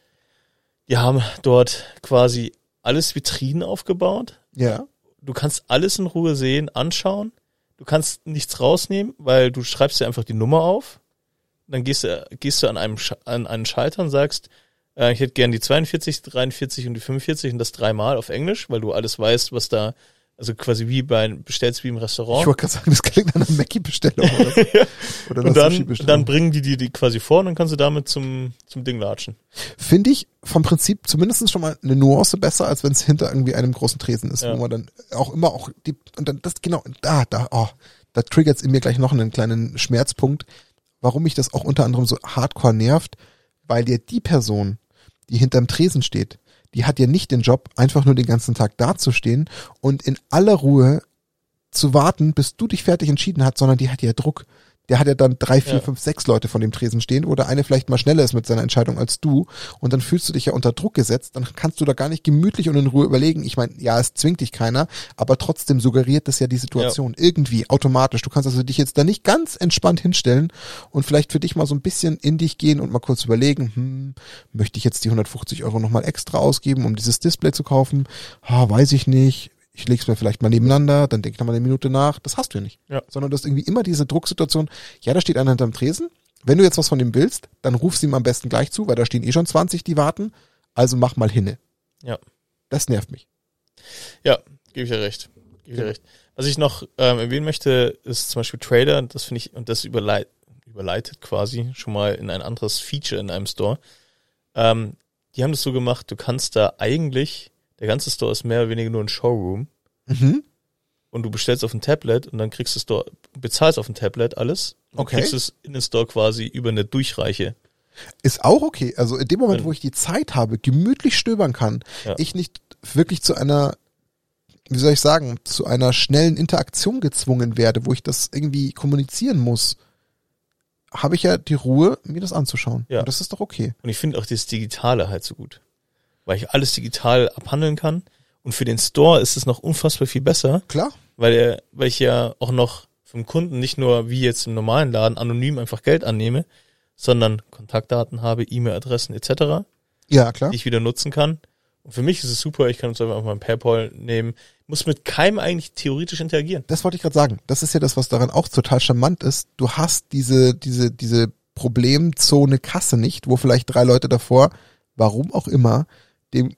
Die haben dort quasi alles Vitrinen aufgebaut. Ja. Du kannst alles in Ruhe sehen, anschauen. Du kannst nichts rausnehmen, weil du schreibst dir einfach die Nummer auf. Dann gehst du, gehst du an einem an einen Schalter und sagst, äh, ich hätte gern die zweiundvierzig, dreiundvierzig und die fünfundvierzig und das dreimal auf Englisch, weil du alles weißt, was da, also quasi wie bei, bestellst wie im Restaurant. Ich wollte gerade sagen, das klingt nach einer Mackie-Bestellung oder, ja. oder und dann, dann bringen die dir die quasi vor und dann kannst du damit zum, zum Ding latschen. Finde ich vom Prinzip zumindest schon mal eine Nuance besser, als wenn es hinter irgendwie einem großen Tresen ist, ja. wo man dann auch immer auch die, und dann das genau, da, da, oh, da triggert's in mir gleich noch einen kleinen Schmerzpunkt. Warum mich das auch unter anderem so hardcore nervt, weil dir die Person, die hinterm Tresen steht, die hat ja nicht den Job, einfach nur den ganzen Tag dazustehen und in aller Ruhe zu warten, bis du dich fertig entschieden hast, sondern die hat ja Druck. Der hat ja dann drei, vier, ja. fünf, sechs Leute von dem Tresen stehen, wo der eine vielleicht mal schneller ist mit seiner Entscheidung als du und dann fühlst du dich ja unter Druck gesetzt, dann kannst du da gar nicht gemütlich und in Ruhe überlegen. Ich meine, ja, es zwingt dich keiner, aber trotzdem suggeriert das ja die Situation ja. irgendwie automatisch. Du kannst also dich jetzt da nicht ganz entspannt hinstellen und vielleicht für dich mal so ein bisschen in dich gehen und mal kurz überlegen, hm, möchte ich jetzt die hundertfünfzig Euro nochmal extra ausgeben, um dieses Display zu kaufen? Ah, weiß ich nicht. Ich leg's mir vielleicht mal nebeneinander, dann denke ich nochmal eine Minute nach. Das hast du ja nicht. Ja. Sondern du hast irgendwie immer diese Drucksituation. Ja, da steht einer hinterm Tresen. Wenn du jetzt was von dem willst, dann rufst du ihm am besten gleich zu, weil da stehen eh schon zwanzig, die warten. Also mach mal hinne. Ja. Das nervt mich. Ja, gebe ich dir recht. Gebe ich dir recht. Was ich noch ähm, erwähnen möchte, ist zum Beispiel Trader. Das finde ich, und das überleit, überleitet quasi schon mal in ein anderes Feature in einem Store. Ähm, die haben das so gemacht, du kannst da eigentlich... Der ganze Store ist mehr oder weniger nur ein Showroom. Mhm. Und du bestellst auf ein Tablet und dann kriegst du es dort, bezahlst auf ein Tablet alles. Und okay. kriegst es in den Store quasi über eine Durchreiche. Ist auch okay. Also in dem Moment, wo ich die Zeit habe, gemütlich stöbern kann, ja. ich nicht wirklich zu einer, wie soll ich sagen, zu einer schnellen Interaktion gezwungen werde, wo ich das irgendwie kommunizieren muss, habe ich ja die Ruhe, mir das anzuschauen. Ja. Und das ist doch okay. Und ich finde auch das Digitale halt so gut. Weil ich alles digital abhandeln kann. Und für den Store ist es noch unfassbar viel besser. Klar. Weil, er, weil ich ja auch noch vom Kunden nicht nur wie jetzt im normalen Laden anonym einfach Geld annehme, sondern Kontaktdaten habe, E-Mail-Adressen et cetera. Ja, klar. Die ich wieder nutzen kann. Und für mich ist es super, ich kann uns einfach mal ein PayPal nehmen. Muss mit keinem eigentlich theoretisch interagieren. Das wollte ich gerade sagen. Das ist ja das, was daran auch total charmant ist. Du hast diese, diese, diese Problemzone Kasse nicht, wo vielleicht drei Leute davor, warum auch immer, dem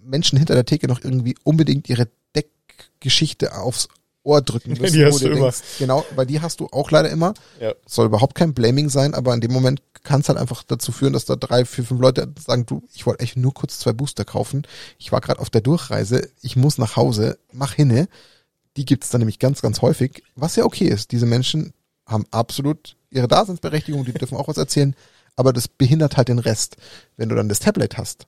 Menschen hinter der Theke noch irgendwie unbedingt ihre Deckgeschichte aufs Ohr drücken müssen. Die hast du immer. Denkst, genau, weil die hast du auch leider immer. Ja. Soll überhaupt kein Blaming sein, aber in dem Moment kann es halt einfach dazu führen, dass da drei, vier, fünf Leute sagen, du, ich wollte echt nur kurz zwei Booster kaufen. Ich war gerade auf der Durchreise. Ich muss nach Hause. Mach hinne. Die gibt es dann nämlich ganz, ganz häufig, was ja okay ist. Diese Menschen haben absolut ihre Daseinsberechtigung. Die dürfen auch was erzählen. Aber das behindert halt den Rest. Wenn du dann das Tablet hast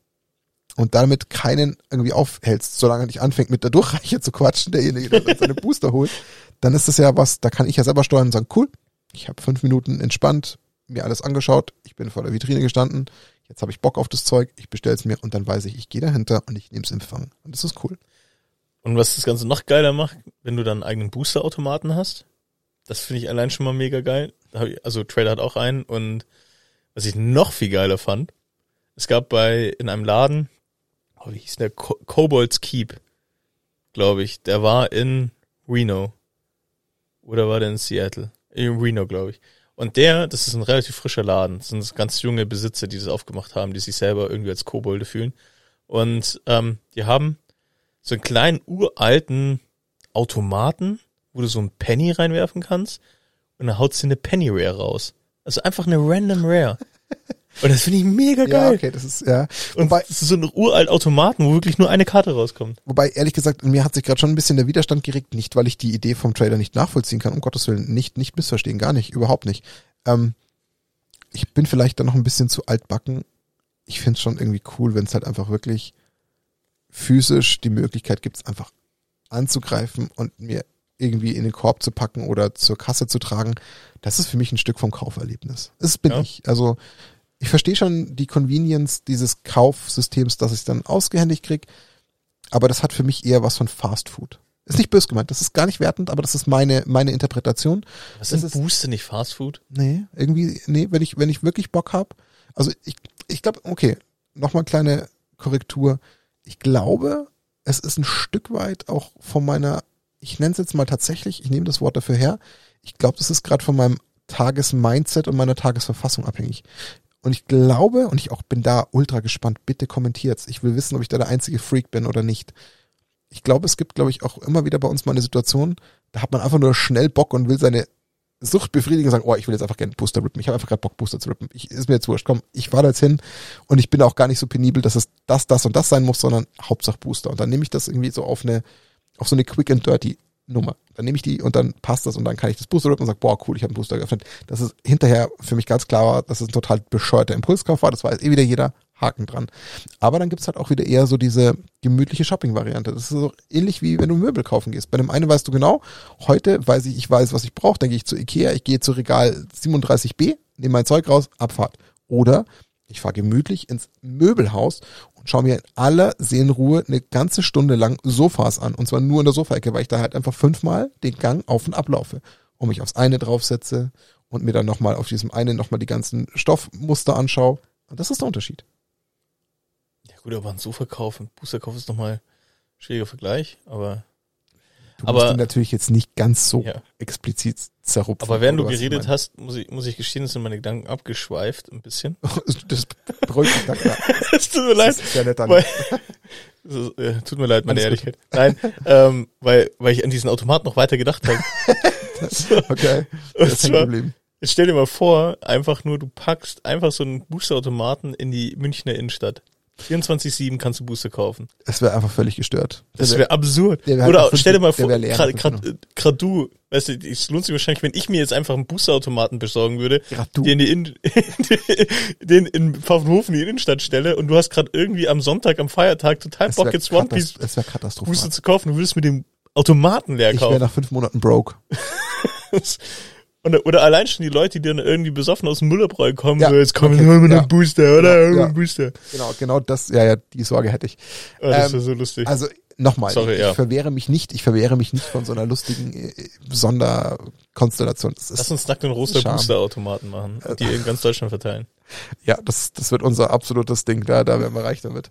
und damit keinen irgendwie aufhältst, solange er nicht anfängt, mit der Durchreiche zu quatschen, derjenige, der seine Booster holt, dann ist das ja was, da kann ich ja selber steuern und sagen, cool, ich habe fünf Minuten entspannt, mir alles angeschaut, ich bin vor der Vitrine gestanden, jetzt habe ich Bock auf das Zeug, ich bestelle es mir und dann weiß ich, ich gehe dahinter und ich nehme es in Empfang. Und das ist cool. Und was das Ganze noch geiler macht, wenn du dann einen eigenen Booster-Automaten hast, das finde ich allein schon mal mega geil. Also Trader hat auch einen und was ich noch viel geiler fand, es gab bei, in einem Laden, oh, wie hieß der? Co- Kobolds Keep, glaube ich. Der war in Reno. Oder war der in Seattle? In Reno, glaube ich. Und der, das ist ein relativ frischer Laden. Das sind ganz junge Besitzer, die das aufgemacht haben, die sich selber irgendwie als Kobolde fühlen. Und ähm, die haben so einen kleinen, uralten Automaten, wo du so einen Penny reinwerfen kannst. Und dann haut sie eine Penny Rare raus. Also einfach eine Random Rare. Und das finde ich mega geil. Ja, okay, das ist, ja. Und wobei, das ist so ein uralt Automaten, wo wirklich nur eine Karte rauskommt. Wobei, ehrlich gesagt, in mir hat sich gerade schon ein bisschen der Widerstand geregt. Nicht, weil ich die Idee vom Trader nicht nachvollziehen kann. Um Gottes Willen, nicht, nicht missverstehen. Gar nicht. Überhaupt nicht. Ähm, ich bin vielleicht dann noch ein bisschen zu altbacken. Ich finde es schon irgendwie cool, wenn es halt einfach wirklich physisch die Möglichkeit gibt, es einfach anzugreifen und mir irgendwie in den Korb zu packen oder zur Kasse zu tragen. Das ist für mich ein Stück vom Kauferlebnis. Das bin ja. ich. Also, ich verstehe schon die Convenience dieses Kaufsystems, dass ich es dann ausgehändigt kriege, aber das hat für mich eher was von Fast Food. Ist nicht böse gemeint, das ist gar nicht wertend, aber das ist meine meine Interpretation. Was sind ist Booster, nicht Fast Food? Nee, irgendwie, nee, wenn ich wenn ich wirklich Bock habe, also ich ich glaube, okay, nochmal kleine Korrektur. Ich glaube, es ist ein Stück weit auch von meiner, ich nenne es jetzt mal tatsächlich, ich nehme das Wort dafür her, ich glaube, das ist gerade von meinem Tagesmindset und meiner Tagesverfassung abhängig. Und ich glaube, und ich auch bin da ultra gespannt, bitte kommentiert's. Ich will wissen, ob ich da der einzige Freak bin oder nicht. Ich glaube, es gibt, glaube ich, auch immer wieder bei uns mal eine Situation, da hat man einfach nur schnell Bock und will seine Sucht befriedigen und sagen, oh, ich will jetzt einfach gerne Booster rippen. Ich habe einfach gerade Bock, Booster zu rippen. Ich, ist mir jetzt wurscht. Komm, ich fahre da jetzt hin und ich bin auch gar nicht so penibel, dass es das, das und das sein muss, sondern Hauptsache Booster. Und dann nehme ich das irgendwie so auf eine, auf so eine Quick and Dirty Nummer. Dann nehme ich die und dann passt das und dann kann ich das Booster rippen und sage, boah, cool, ich habe einen Booster geöffnet. Das ist hinterher für mich ganz klar war, dass es ein total bescheuerter Impulskauf war. Das weiß eh wieder jeder. Haken dran. Aber dann gibt's halt auch wieder eher so diese gemütliche Shopping-Variante. Das ist so ähnlich wie wenn du Möbel kaufen gehst. Bei dem einen weißt du genau, heute weiß ich, ich weiß, was ich brauche, dann gehe ich zu Ikea, ich gehe zu Regal siebenunddreißig b, nehme mein Zeug raus, Abfahrt. Oder ich fahre gemütlich ins Möbelhaus und schaue mir in aller Seelenruhe eine ganze Stunde lang Sofas an. Und zwar nur in der Sofaecke, weil ich da halt einfach fünfmal den Gang auf und ablaufe und mich aufs eine draufsetze und mir dann nochmal auf diesem einen nochmal die ganzen Stoffmuster anschaue. Und das ist der Unterschied. Gut, aber ein Sofa kaufen, Booster kaufen ist nochmal ein schwieriger Vergleich, aber... Du aber, musst ihn natürlich jetzt nicht ganz so ja. explizit zerrupfen. Aber während du geredet hast, muss ich, muss ich gestehen, sind meine Gedanken abgeschweift ein bisschen. Das beruhigt mich dankbar. Es tut mir leid. Das ist ja nett, weil, das ist, äh, tut mir leid, meine Alles Ehrlichkeit. Gut. Nein, ähm, weil, weil ich an diesen Automat noch weiter gedacht habe. Okay, das ist kein Problem. Jetzt stell dir mal vor, einfach nur, du packst einfach so einen Boosterautomaten in die Münchner Innenstadt. vierundzwanzig sieben kannst du Booster kaufen. Das wäre einfach völlig gestört. Das wäre wär absurd. Wär Oder halt stell dir mal vor, gerade du, weißt du, es lohnt sich wahrscheinlich, wenn ich mir jetzt einfach einen Boosterautomaten besorgen würde, du. den in, den in Pfaffenhofen in die Innenstadt stelle und du hast gerade irgendwie am Sonntag, am Feiertag total das Bock, jetzt One Piece Booster zu kaufen. Du würdest mit dem Automaten leer kaufen. Ich wäre nach fünf Monaten broke. Oder, oder allein schon die Leute, die dann irgendwie besoffen aus dem Müllerbräu kommen, ja, so, jetzt kommen okay, nur mit ja. einem Booster, oder? Ja, ja. Booster. Genau, genau das, ja, ja, die Sorge hätte ich. Oh, das ähm, ist so lustig. Also, nochmal, ich ja. verwehre mich nicht, ich verwehre mich nicht von so einer lustigen äh, Sonderkonstellation. Das ist Lass uns nackt einen Roster Booster-Automaten machen, die in ganz Deutschland verteilen. Ja, das, das wird unser absolutes Ding, da, da werden wir reich damit.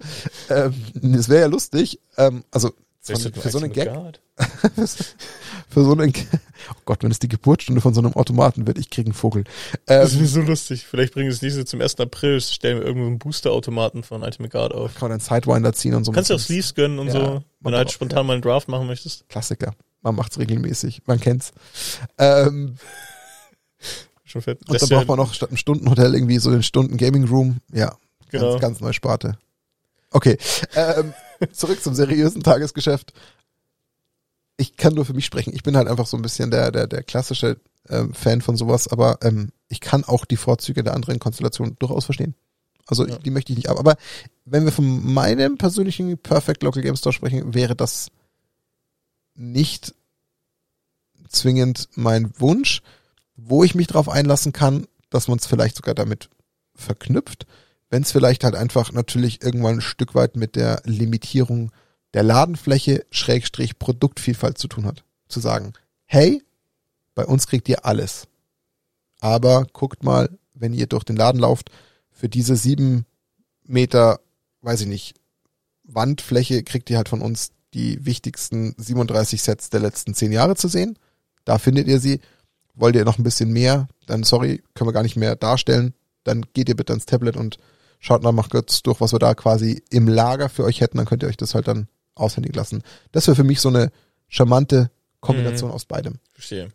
Ähm, das wäre ja lustig, ähm, also, So eine, für so einen Gag, für so einen, oh Gott, wenn es die Geburtsstunde von so einem Automaten wird, ich kriege einen Vogel. Ähm, das ist so lustig, vielleicht bringen sie es nächste zum ersten April, stellen wir irgendwo einen Booster-Automaten von Ultimate Guard auf. Kann man einen Sidewinder ziehen und so. Kannst du auch Sleeves gönnen und ja, so, wenn du halt auch, spontan ja. mal einen Draft machen möchtest. Klassiker, man macht's regelmäßig, man kennt's. Ähm, Schon fett. Und das dann braucht man noch statt einem Stundenhotel irgendwie so den Stunden-Gaming-Room, ja, genau. ganz, ganz neue Sparte. Okay, ähm, zurück zum seriösen Tagesgeschäft. Ich kann nur für mich sprechen. Ich bin halt einfach so ein bisschen der der der klassische ähm, Fan von sowas, aber ähm, ich kann auch die Vorzüge der anderen Konstellationen durchaus verstehen. Also ja. ich, die möchte ich nicht ab. Aber wenn wir von meinem persönlichen Perfect Local Game Store sprechen, wäre das nicht zwingend mein Wunsch, wo ich mich drauf einlassen kann, dass man es vielleicht sogar damit verknüpft. Wenn es vielleicht halt einfach natürlich irgendwann ein Stück weit mit der Limitierung der Ladenfläche Schrägstrich Produktvielfalt zu tun hat. Zu sagen, hey, bei uns kriegt ihr alles. Aber guckt mal, wenn ihr durch den Laden lauft, für diese sieben Meter, weiß ich nicht, Wandfläche kriegt ihr halt von uns die wichtigsten siebenunddreißig Sets der letzten zehn Jahre zu sehen. Da findet ihr sie. Wollt ihr noch ein bisschen mehr? Dann sorry, können wir gar nicht mehr darstellen. Dann geht ihr bitte ans Tablet und schaut mal, macht kurz durch, was wir da quasi im Lager für euch hätten, dann könnt ihr euch das halt dann aushändigen lassen. Das wäre für mich so eine charmante Kombination mhm. aus beidem. Verstehe.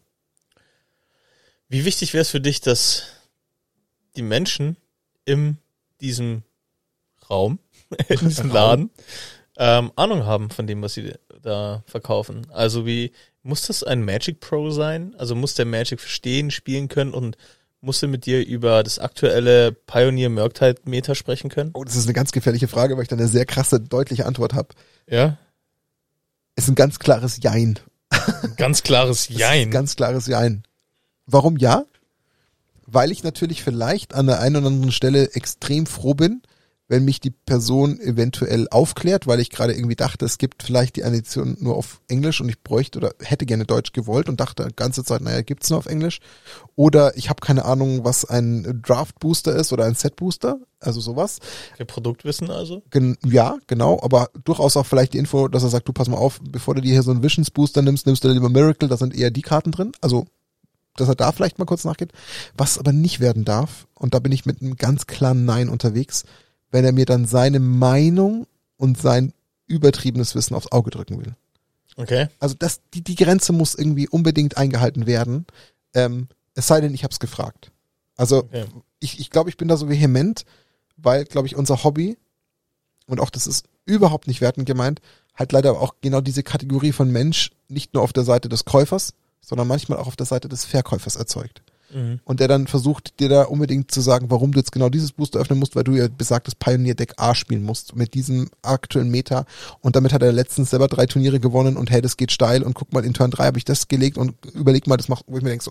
Wie wichtig wäre es für dich, dass die Menschen in diesem Raum, in diesem Laden, ähm, Ahnung haben von dem, was sie da verkaufen? Also wie, muss das ein Magic Pro sein? Also muss der Magic verstehen, spielen können und musste mit dir über das aktuelle Pioneer-Merktide-Meta sprechen können? Oh, das ist eine ganz gefährliche Frage, weil ich da eine sehr krasse, deutliche Antwort habe. Ja? Ist ein ganz klares Jein. Ein ganz klares Jein? Ein ganz klares Jein. Warum ja? Weil ich natürlich vielleicht an der einen oder anderen Stelle extrem froh bin, wenn mich die Person eventuell aufklärt, weil ich gerade irgendwie dachte, es gibt vielleicht die Edition nur auf Englisch und ich bräuchte oder hätte gerne Deutsch gewollt und dachte die ganze Zeit, naja, gibt's nur auf Englisch. Oder ich habe keine Ahnung, was ein Draft-Booster ist oder ein Set-Booster, also sowas. Der Produktwissen also? Gen- ja, genau, aber durchaus auch vielleicht die Info, dass er sagt, du pass mal auf, bevor du dir hier so einen Visions-Booster nimmst, nimmst du lieber Miracle, da sind eher die Karten drin, also dass er da vielleicht mal kurz nachgeht. Was aber nicht werden darf, und da bin ich mit einem ganz klaren Nein unterwegs, wenn er mir dann seine Meinung und sein übertriebenes Wissen aufs Auge drücken will. Okay. Also das, die, die Grenze muss irgendwie unbedingt eingehalten werden. Ähm, es sei denn, ich habe es gefragt. Also okay. ich, ich glaube, ich bin da so vehement, weil, glaube ich, unser Hobby, und auch das ist überhaupt nicht wertend gemeint, halt leider auch genau diese Kategorie von Mensch nicht nur auf der Seite des Käufers, sondern manchmal auch auf der Seite des Verkäufers erzeugt. Mhm. Und der dann versucht, dir da unbedingt zu sagen, warum du jetzt genau dieses Booster öffnen musst, weil du ja besagtes Pioneer-Deck A spielen musst, mit diesem aktuellen Meta. Und damit hat er letztens selber drei Turniere gewonnen und hey, das geht steil und guck mal, in Turn drei habe ich das gelegt und überleg mal, das macht, wo ich mir denke, so,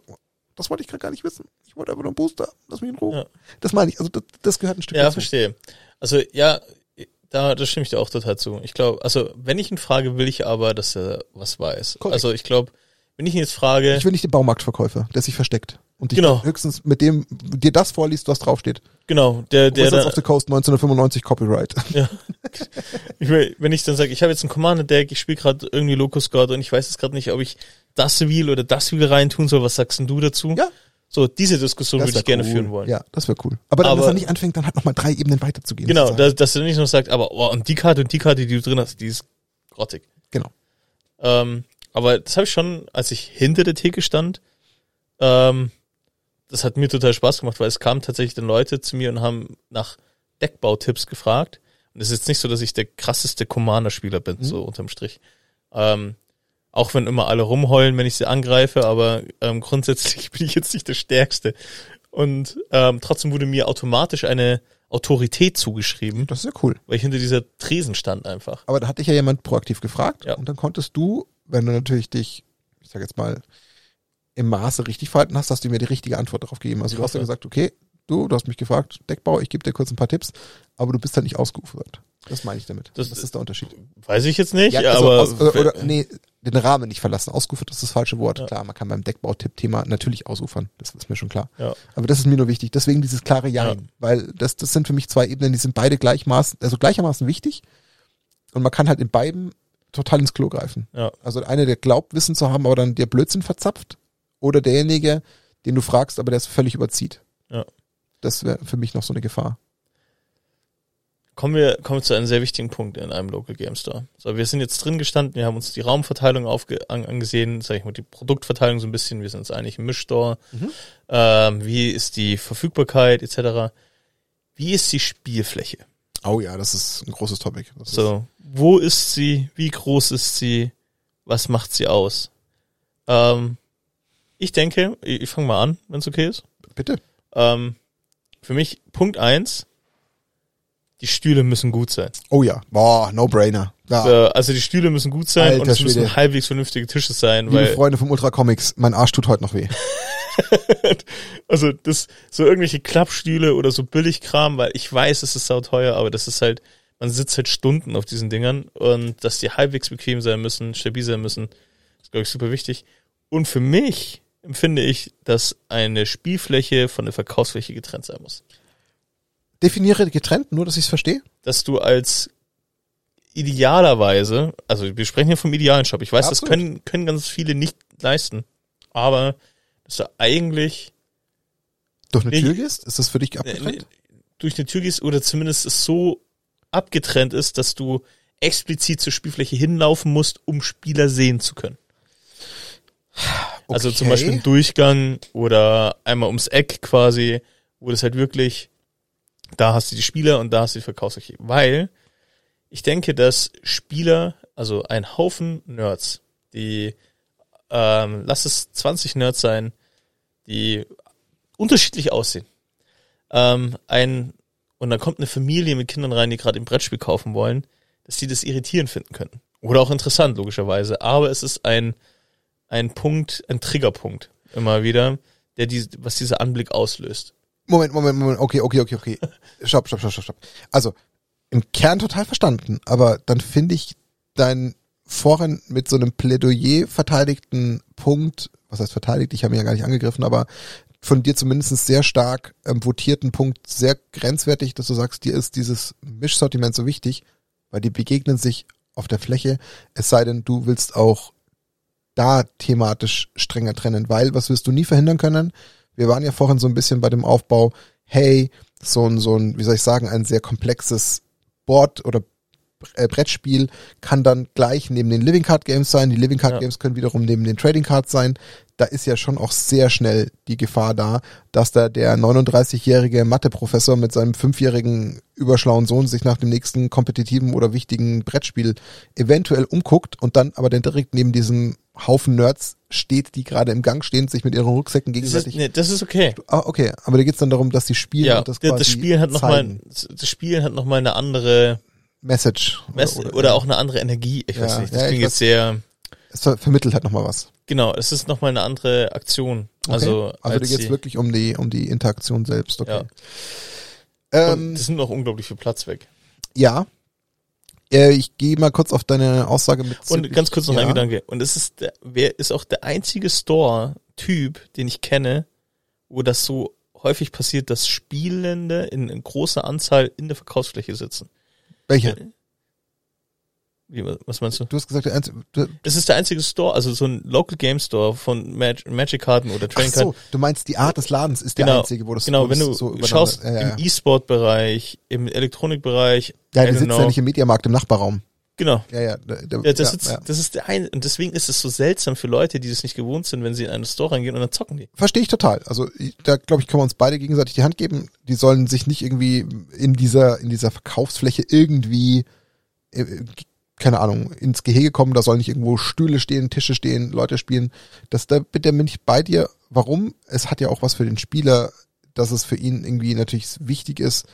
das wollte ich gerade gar nicht wissen. Ich wollte einfach nur einen Booster, lass mich in Ruhe. Ja. Das meine ich, also das, das gehört ein Stück dazu. Ja, verstehe. Also ja, da das stimme ich dir auch total zu. Ich glaube, also wenn ich ihn frage, will ich aber, dass er was weiß. Korrekt. Also ich glaube, wenn ich ihn jetzt frage... Ich will nicht den Baumarktverkäufer, der sich versteckt. Und dich genau. höchstens mit dem dir das vorliest, was draufsteht. Genau. der der Wizards of the Coast neunzehnhundertfünfundneunzig, Copyright. Ja. Ich will, wenn ich dann sage, ich habe jetzt ein Commander-Deck, ich spiele gerade irgendwie Locust Guard und ich weiß jetzt gerade nicht, ob ich das Wheel oder das Wheel reintun soll, was sagst denn du dazu? Ja. So, diese Diskussion würde ich cool. gerne führen wollen. Ja, das wäre cool. Aber dann, aber, dass er nicht anfängt, dann halt nochmal drei Ebenen weiterzugehen. Genau, dass, dass er nicht nur sagt, aber oh, und die Karte und die Karte, die du drin hast, die ist grottig. Genau. Ähm, aber das habe ich schon, als ich hinter der Theke stand, ähm, das hat mir total Spaß gemacht, weil es kamen tatsächlich dann Leute zu mir und haben nach Deckbautipps gefragt. Und es ist jetzt nicht so, dass ich der krasseste Commander-Spieler bin, mhm. so unterm Strich. Ähm, auch wenn immer alle rumheulen, wenn ich sie angreife, aber ähm, grundsätzlich bin ich jetzt nicht der Stärkste. Und ähm, trotzdem wurde mir automatisch eine Autorität zugeschrieben. Das ist ja cool. Weil ich hinter dieser Tresen stand einfach. Aber da hatte ich ja jemand proaktiv gefragt. Ja. Und dann konntest du, wenn du natürlich dich, ich sag jetzt mal, im Maße richtig verhalten hast, hast du mir die richtige Antwort darauf gegeben. Also du hast ja gesagt, okay, du, du hast mich gefragt, Deckbau, ich gebe dir kurz ein paar Tipps, aber du bist halt nicht ausgeufert. Das meine ich damit. Das, das ist der Unterschied. Weiß ich jetzt nicht, ja, also aber... Aus, oder, oder, nee, den Rahmen nicht verlassen. Ausgeufert ist das falsche Wort. Ja. Klar, man kann beim Deckbau-Tipp-Thema natürlich ausufern. Das ist mir schon klar. Ja. Aber das ist mir nur wichtig. Deswegen dieses klare Ja. ja. Weil das, das sind für mich zwei Ebenen, die sind beide gleichmaßen, also gleichermaßen wichtig. Und man kann halt in beiden total ins Klo greifen. Ja. Also eine, der glaubt, Wissen zu haben, aber dann der Blödsinn verzapft. Oder derjenige, den du fragst, aber der es völlig überzieht. Ja. Das wäre für mich noch so eine Gefahr. Kommen wir, kommen wir zu einem sehr wichtigen Punkt in einem Local Game Store. So, wir sind jetzt drin gestanden, wir haben uns die Raumverteilung aufge- an- angesehen, sag ich mal, die Produktverteilung so ein bisschen, wir sind uns eigentlich im Mischstore. Mhm. Ähm, wie ist die Verfügbarkeit et cetera. Wie ist die Spielfläche? Oh ja, das ist ein großes Topic. Das so, ist wo ist sie? Wie groß ist sie? Was macht sie aus? Ähm, Ich denke, ich fange mal an, wenn es okay ist. Bitte. Ähm, für mich Punkt eins, die Stühle müssen gut sein. Oh ja, boah, no-brainer. Ja. Also, also die Stühle müssen gut sein, Alter, und es Schwede. Müssen halbwegs vernünftige Tische sein. Liebe weil Freunde vom Ultra Comics, mein Arsch tut heute noch weh. Also das so irgendwelche Klappstühle oder so Billigkram, weil ich weiß, es ist sauteuer, aber das ist halt, man sitzt halt Stunden auf diesen Dingern und dass die halbwegs bequem sein müssen, stabil sein müssen, ist, glaube ich, super wichtig. Und für mich empfinde ich, dass eine Spielfläche von der Verkaufsfläche getrennt sein muss. Definiere getrennt, nur dass ich es verstehe. Dass du als idealerweise, also wir sprechen hier vom idealen Shop, ich weiß, absolut. Das können, können ganz viele nicht leisten, aber dass du eigentlich durch eine Tür gehst? Ist das für dich abgetrennt? Durch eine Tür gehst oder zumindest es so abgetrennt ist, dass du explizit zur Spielfläche hinlaufen musst, um Spieler sehen zu können. Okay. Also zum Beispiel ein Durchgang oder einmal ums Eck quasi, wo das halt wirklich, da hast du die Spieler und da hast du die Verkaufsfläche. Weil ich denke, dass Spieler, also ein Haufen Nerds, die, ähm, lass es zwanzig Nerds sein, die unterschiedlich aussehen. Ähm, ein, und dann kommt eine Familie mit Kindern rein, die gerade ein Brettspiel kaufen wollen, dass die das irritierend finden können. Oder auch interessant, logischerweise. Aber es ist ein Ein Punkt, ein Triggerpunkt immer wieder, der die, was dieser Anblick auslöst. Moment, Moment, Moment, okay, okay, okay, okay. Stopp, stopp, stopp, stopp, stopp. Also, im Kern total verstanden, aber dann finde ich dein vorhin mit so einem Plädoyer verteidigten Punkt, was heißt verteidigt, ich habe mich ja gar nicht angegriffen, aber von dir zumindest sehr stark ähm, votierten Punkt sehr grenzwertig, dass du sagst, dir ist dieses Mischsortiment so wichtig, weil die begegnen sich auf der Fläche, es sei denn, du willst auch da thematisch strenger trennen, weil was wirst du nie verhindern können? Wir waren ja vorhin so ein bisschen bei dem Aufbau, hey, so ein, so ein, wie soll ich sagen, ein sehr komplexes Board oder äh, Brettspiel kann dann gleich neben den Living Card Games sein. Die Living Card ja. Games können wiederum neben den Trading Cards sein. Da ist ja schon auch sehr schnell die Gefahr da, dass da der neununddreißigjährige Mathe-Professor mit seinem fünfjährigen überschlauen Sohn sich nach dem nächsten kompetitiven oder wichtigen Brettspiel eventuell umguckt und dann aber dann direkt neben diesem Haufen Nerds steht, die gerade im Gang stehen, sich mit ihren Rucksäcken gegenseitig... Das ist, nee, das ist okay. Ah, okay, aber da geht's dann darum, dass die spielen ja, und das quasi das Spiel hat noch mal, das Spiel hat nochmal eine andere... Message. Mess- oder, oder, oder auch eine andere Energie, ich ja, weiß nicht, das ja, klingt jetzt sehr... Es ver- vermittelt halt nochmal was. Genau, es ist nochmal eine andere Aktion. Okay. Also, also da geht's wirklich um die, um die Interaktion selbst, okay. Ja. Ähm, das nimmt auch unglaublich viel Platz weg. Ja, ich gehe mal kurz auf deine Aussage mit. Und ganz kurz noch ja. ein Gedanke. Und es ist, der, wer ist auch der einzige Store-Typ, den ich kenne, wo das so häufig passiert, dass Spielende in, in großer Anzahl in der Verkaufsfläche sitzen. Welcher? Wie, was meinst du? Du hast gesagt, der einzige. Es ist der einzige Store, also so ein Local Game Store von Mag- Magic-Karten oder Trading-Karten. Ach so, du meinst die Art des Ladens ist genau, der einzige, wo das so Genau, wenn du so schaust ja, ja. im E-Sport-Bereich, im Elektronikbereich. Ja, der sitzt know. ja nicht im Mediamarkt im Nachbarraum. Genau. Ja, ja. Der, der, ja, das, ja, ist, ja. das ist der ein, und deswegen ist es so seltsam für Leute, die das nicht gewohnt sind, wenn sie in einen Store reingehen und dann zocken die. Verstehe ich total. Also da glaube ich, können wir uns beide gegenseitig die Hand geben. Die sollen sich nicht irgendwie in dieser, in dieser Verkaufsfläche irgendwie äh, keine Ahnung, ins Gehege kommen, da sollen nicht irgendwo Stühle stehen, Tische stehen, Leute spielen. Das, da bitte bin ich bei dir. Warum? Es hat ja auch was für den Spieler, dass es für ihn irgendwie natürlich wichtig ist,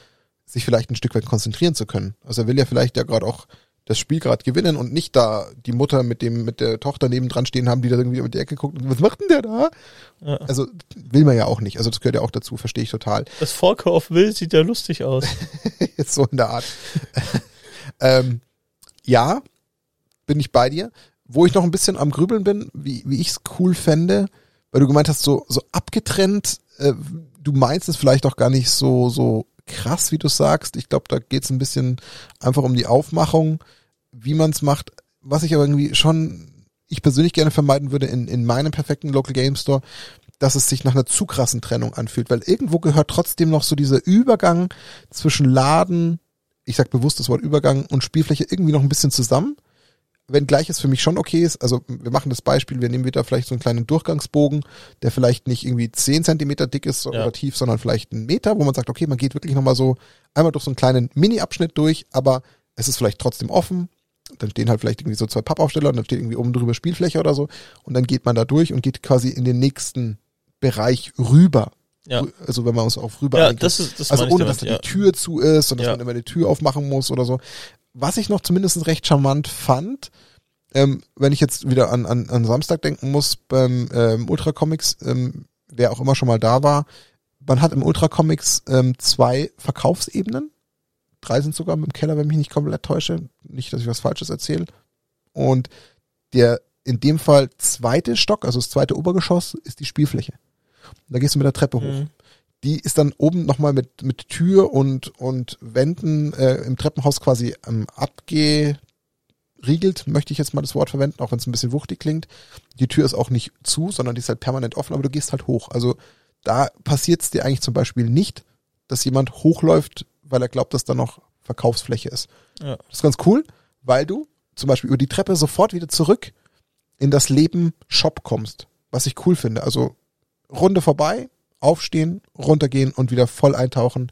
sich vielleicht ein Stück weit konzentrieren zu können. Also er will ja vielleicht ja gerade auch das Spiel gerade gewinnen und nicht da die Mutter mit dem mit der Tochter nebendran stehen haben, die da irgendwie um die Ecke guckt und was macht denn der da? Ja. Also will man ja auch nicht. Also das gehört ja auch dazu, verstehe ich total. Das Vorkaufbild sieht ja lustig aus. So in der Art. ähm, Ja, bin ich bei dir. Wo ich noch ein bisschen am Grübeln bin, wie, wie ich es cool fände, weil du gemeint hast, so, so abgetrennt, äh, du meinst es vielleicht auch gar nicht so, so krass, wie du sagst. Ich glaube, da geht's ein bisschen einfach um die Aufmachung, wie man es macht. Was ich aber irgendwie schon, ich persönlich gerne vermeiden würde in, in meinem perfekten Local Game Store, dass es sich nach einer zu krassen Trennung anfühlt, weil irgendwo gehört trotzdem noch so dieser Übergang zwischen Laden, ich sag bewusst das Wort Übergang und Spielfläche irgendwie noch ein bisschen zusammen, wenngleich es für mich schon okay ist, also wir machen das Beispiel, wir nehmen wieder vielleicht so einen kleinen Durchgangsbogen, der vielleicht nicht irgendwie zehn Zentimeter dick ist oder ja. tief, sondern vielleicht einen Meter, wo man sagt, okay, man geht wirklich nochmal so einmal durch so einen kleinen Mini-Abschnitt durch, aber es ist vielleicht trotzdem offen, dann stehen halt vielleicht irgendwie so zwei Pappaufsteller und dann steht irgendwie oben drüber Spielfläche oder so und dann geht man da durch und geht quasi in den nächsten Bereich rüber. Ja. Also wenn man uns auch rüber ja, eingeht. Das ist, das also ohne, dass da ja. die Tür zu ist und dass ja. man immer die Tür aufmachen muss oder so. Was ich noch zumindest recht charmant fand, ähm, wenn ich jetzt wieder an, an, an Samstag denken muss, beim ähm, Ultra Comics, ähm, wer auch immer schon mal da war, man hat im Ultra Comics ähm, zwei Verkaufsebenen. Drei sind sogar im Keller, wenn mich nicht komplett täusche. Nicht, dass ich was Falsches erzähle. Und der in dem Fall zweite Stock, also das zweite Obergeschoss, ist die Spielfläche. Da gehst du mit der Treppe hoch. Mhm. Die ist dann oben nochmal mit, mit Tür und, und Wänden äh, im Treppenhaus quasi ähm, abgeriegelt, möchte ich jetzt mal das Wort verwenden, auch wenn es ein bisschen wuchtig klingt. Die Tür ist auch nicht zu, sondern die ist halt permanent offen, aber du gehst halt hoch. Also da passiert es dir eigentlich zum Beispiel nicht, dass jemand hochläuft, weil er glaubt, dass da noch Verkaufsfläche ist. Ja. Das ist ganz cool, weil du zum Beispiel über die Treppe sofort wieder zurück in das Leben Shop kommst, was ich cool finde. Also Runde vorbei, aufstehen, runtergehen und wieder voll eintauchen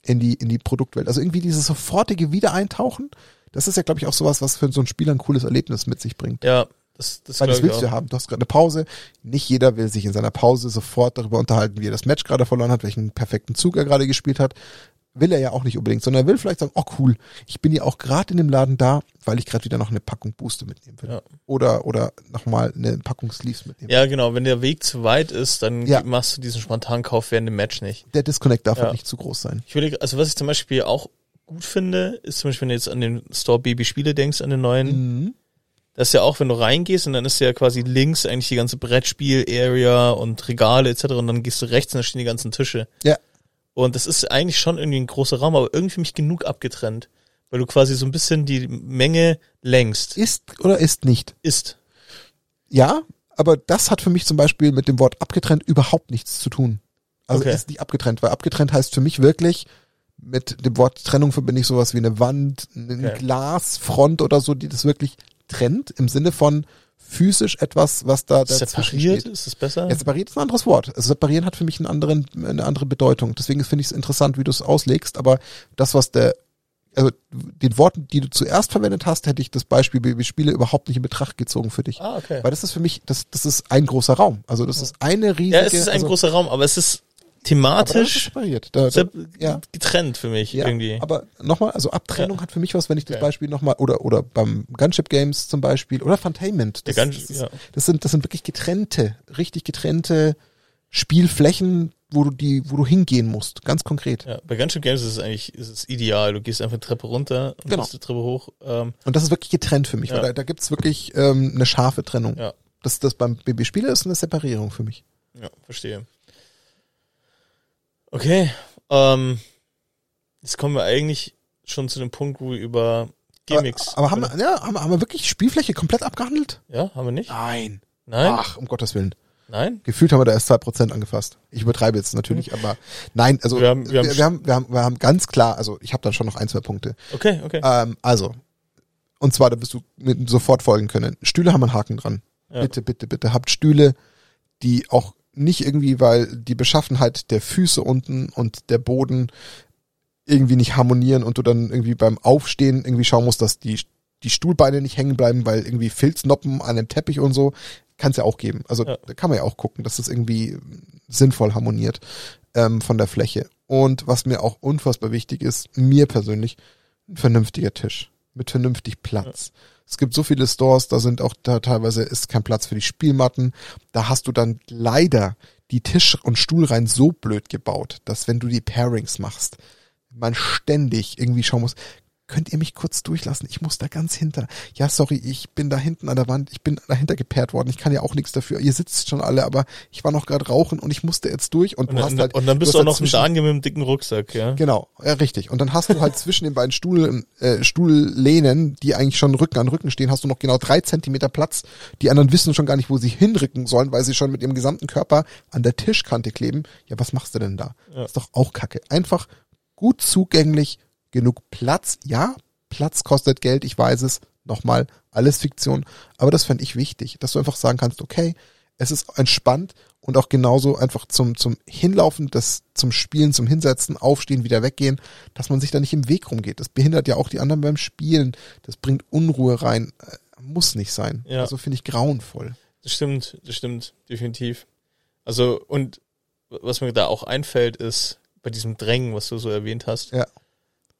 in die, in die Produktwelt. Also irgendwie dieses sofortige Wiedereintauchen, das ist ja, glaube ich, auch sowas, was für so einen Spieler ein cooles Erlebnis mit sich bringt. Ja, das, das, Weil das willst du ja haben. Du hast gerade eine Pause. Nicht jeder will sich in seiner Pause sofort darüber unterhalten, wie er das Match gerade verloren hat, welchen perfekten Zug er gerade gespielt hat. will er ja auch nicht unbedingt, sondern er will vielleicht sagen, oh cool, ich bin ja auch gerade in dem Laden da, weil ich gerade wieder noch eine Packung Booster mitnehmen will. Ja. Oder, oder nochmal eine Packung Sleeves mitnehmen. Ja, genau, wenn der Weg zu weit ist, dann ja. machst du diesen spontanen Kauf während dem Match nicht. Der Disconnect darf ja. halt nicht zu groß sein. Ich würde, also was ich zum Beispiel auch gut finde, ist zum Beispiel, wenn du jetzt an den Store Baby Spiele denkst, an den neuen, mhm. das ist ja auch, wenn du reingehst und dann ist ja quasi links eigentlich die ganze Brettspiel-Area und Regale et cetera und dann gehst du rechts und da stehen die ganzen Tische. Ja. Und das ist eigentlich schon irgendwie ein großer Raum, aber irgendwie nicht genug abgetrennt, weil du quasi so ein bisschen die Menge lenkst. Ist oder ist nicht? Ist. Ja, aber das hat für mich zum Beispiel mit dem Wort abgetrennt überhaupt nichts zu tun. Also okay. Ist nicht abgetrennt, weil abgetrennt heißt für mich wirklich, mit dem Wort Trennung verbinde ich sowas wie eine Wand, eine okay. Glasfront oder so, die das wirklich trennt, im Sinne von physisch etwas, was da dazwischen separiert steht. Ist das besser? Ja, separiert ist ein anderes Wort. Also separieren hat für mich einen anderen, eine andere Bedeutung. Deswegen finde ich es interessant, wie du es auslegst. Aber das, was der, also den Worten, die du zuerst verwendet hast, hätte ich das Beispiel Babyspiele überhaupt nicht in Betracht gezogen für dich. Ah, okay. Weil das ist für mich, das, das ist ein großer Raum. Also das ist eine riesige... Ja, es ist ein also, großer Raum, aber es ist thematisch da, da, ja. getrennt für mich ja, irgendwie. Aber nochmal, also Abtrennung ja. hat für mich was, wenn ich das okay. Beispiel nochmal, oder oder beim Gunship Games zum Beispiel, oder Funtainment. Das, Gunship, das, ja. das, sind, das sind wirklich getrennte, richtig getrennte Spielflächen, wo du die, wo du hingehen musst, ganz konkret. Ja, bei Gunship Games ist es eigentlich ist es ideal, du gehst einfach eine Treppe runter und genau. gehst eine Treppe hoch. Ähm, und das ist wirklich getrennt für mich, ja. weil da, da gibt es wirklich ähm, eine scharfe Trennung. Ja. Das, das beim B B-Spieler ist eine Separierung für mich. Ja, verstehe. Okay, ähm, jetzt kommen wir eigentlich schon zu dem Punkt, wo wir über Gimmicks... Aber, aber haben, wir, ja, haben, haben wir wirklich Spielfläche komplett abgehandelt? Ja, haben wir nicht. Nein. Nein? Ach, um Gottes Willen. Nein? Gefühlt haben wir da erst zwei Prozent angefasst. Ich übertreibe jetzt natürlich, mhm. aber nein, also wir haben, wir, haben, wir, wir, haben, wir, haben, wir haben ganz klar, also ich habe da schon noch ein, zwei Punkte. Okay, okay. Ähm, also, und zwar, da wirst du mit sofort folgen können. Stühle haben einen Haken dran. Ja. Bitte, bitte, bitte habt Stühle, die auch... Nicht irgendwie, weil die Beschaffenheit der Füße unten und der Boden irgendwie nicht harmonieren und du dann irgendwie beim Aufstehen irgendwie schauen musst, dass die, die Stuhlbeine nicht hängen bleiben, weil irgendwie Filznoppen an dem Teppich und so, kann es ja auch geben. Also ja. da kann man ja auch gucken, dass das irgendwie sinnvoll harmoniert ähm, von der Fläche. Und was mir auch unfassbar wichtig ist, mir persönlich, ein vernünftiger Tisch mit vernünftig Platz. Ja. Es gibt so viele Stores, da sind auch da teilweise ist kein Platz für die Spielmatten. Da hast du dann leider die Tisch- und Stuhlreihen so blöd gebaut, dass wenn du die Pairings machst, man ständig irgendwie schauen muss, könnt ihr mich kurz durchlassen? Ich muss da ganz hinter. Ja, sorry, ich bin da hinten an der Wand, ich bin dahinter gepaart worden, ich kann ja auch nichts dafür. Ihr sitzt schon alle, aber ich war noch gerade rauchen und ich musste jetzt durch. Und, und, du dann, hast halt, und dann bist du auch noch mit einem dicken Rucksack, ja? Genau, ja, richtig. Und dann hast du halt zwischen den beiden Stuhl, äh, Stuhllehnen, die eigentlich schon Rücken an Rücken stehen, hast du noch genau drei Zentimeter Platz. Die anderen wissen schon gar nicht, wo sie hinrücken sollen, weil sie schon mit ihrem gesamten Körper an der Tischkante kleben. Ja, was machst du denn da? Ja. Ist doch auch Kacke. Einfach gut zugänglich, genug Platz, ja, Platz kostet Geld, ich weiß es, nochmal, alles Fiktion, aber das fände ich wichtig, dass du einfach sagen kannst, okay, es ist entspannt und auch genauso einfach zum zum Hinlaufen, das, zum Spielen, zum Hinsetzen, Aufstehen, wieder weggehen, dass man sich da nicht im Weg rumgeht. Das behindert ja auch die anderen beim Spielen, das bringt Unruhe rein, muss nicht sein. Ja. Also finde ich grauenvoll. Das stimmt, das stimmt, definitiv. Also und was mir da auch einfällt ist, bei diesem Drängen, was du so erwähnt hast, ja.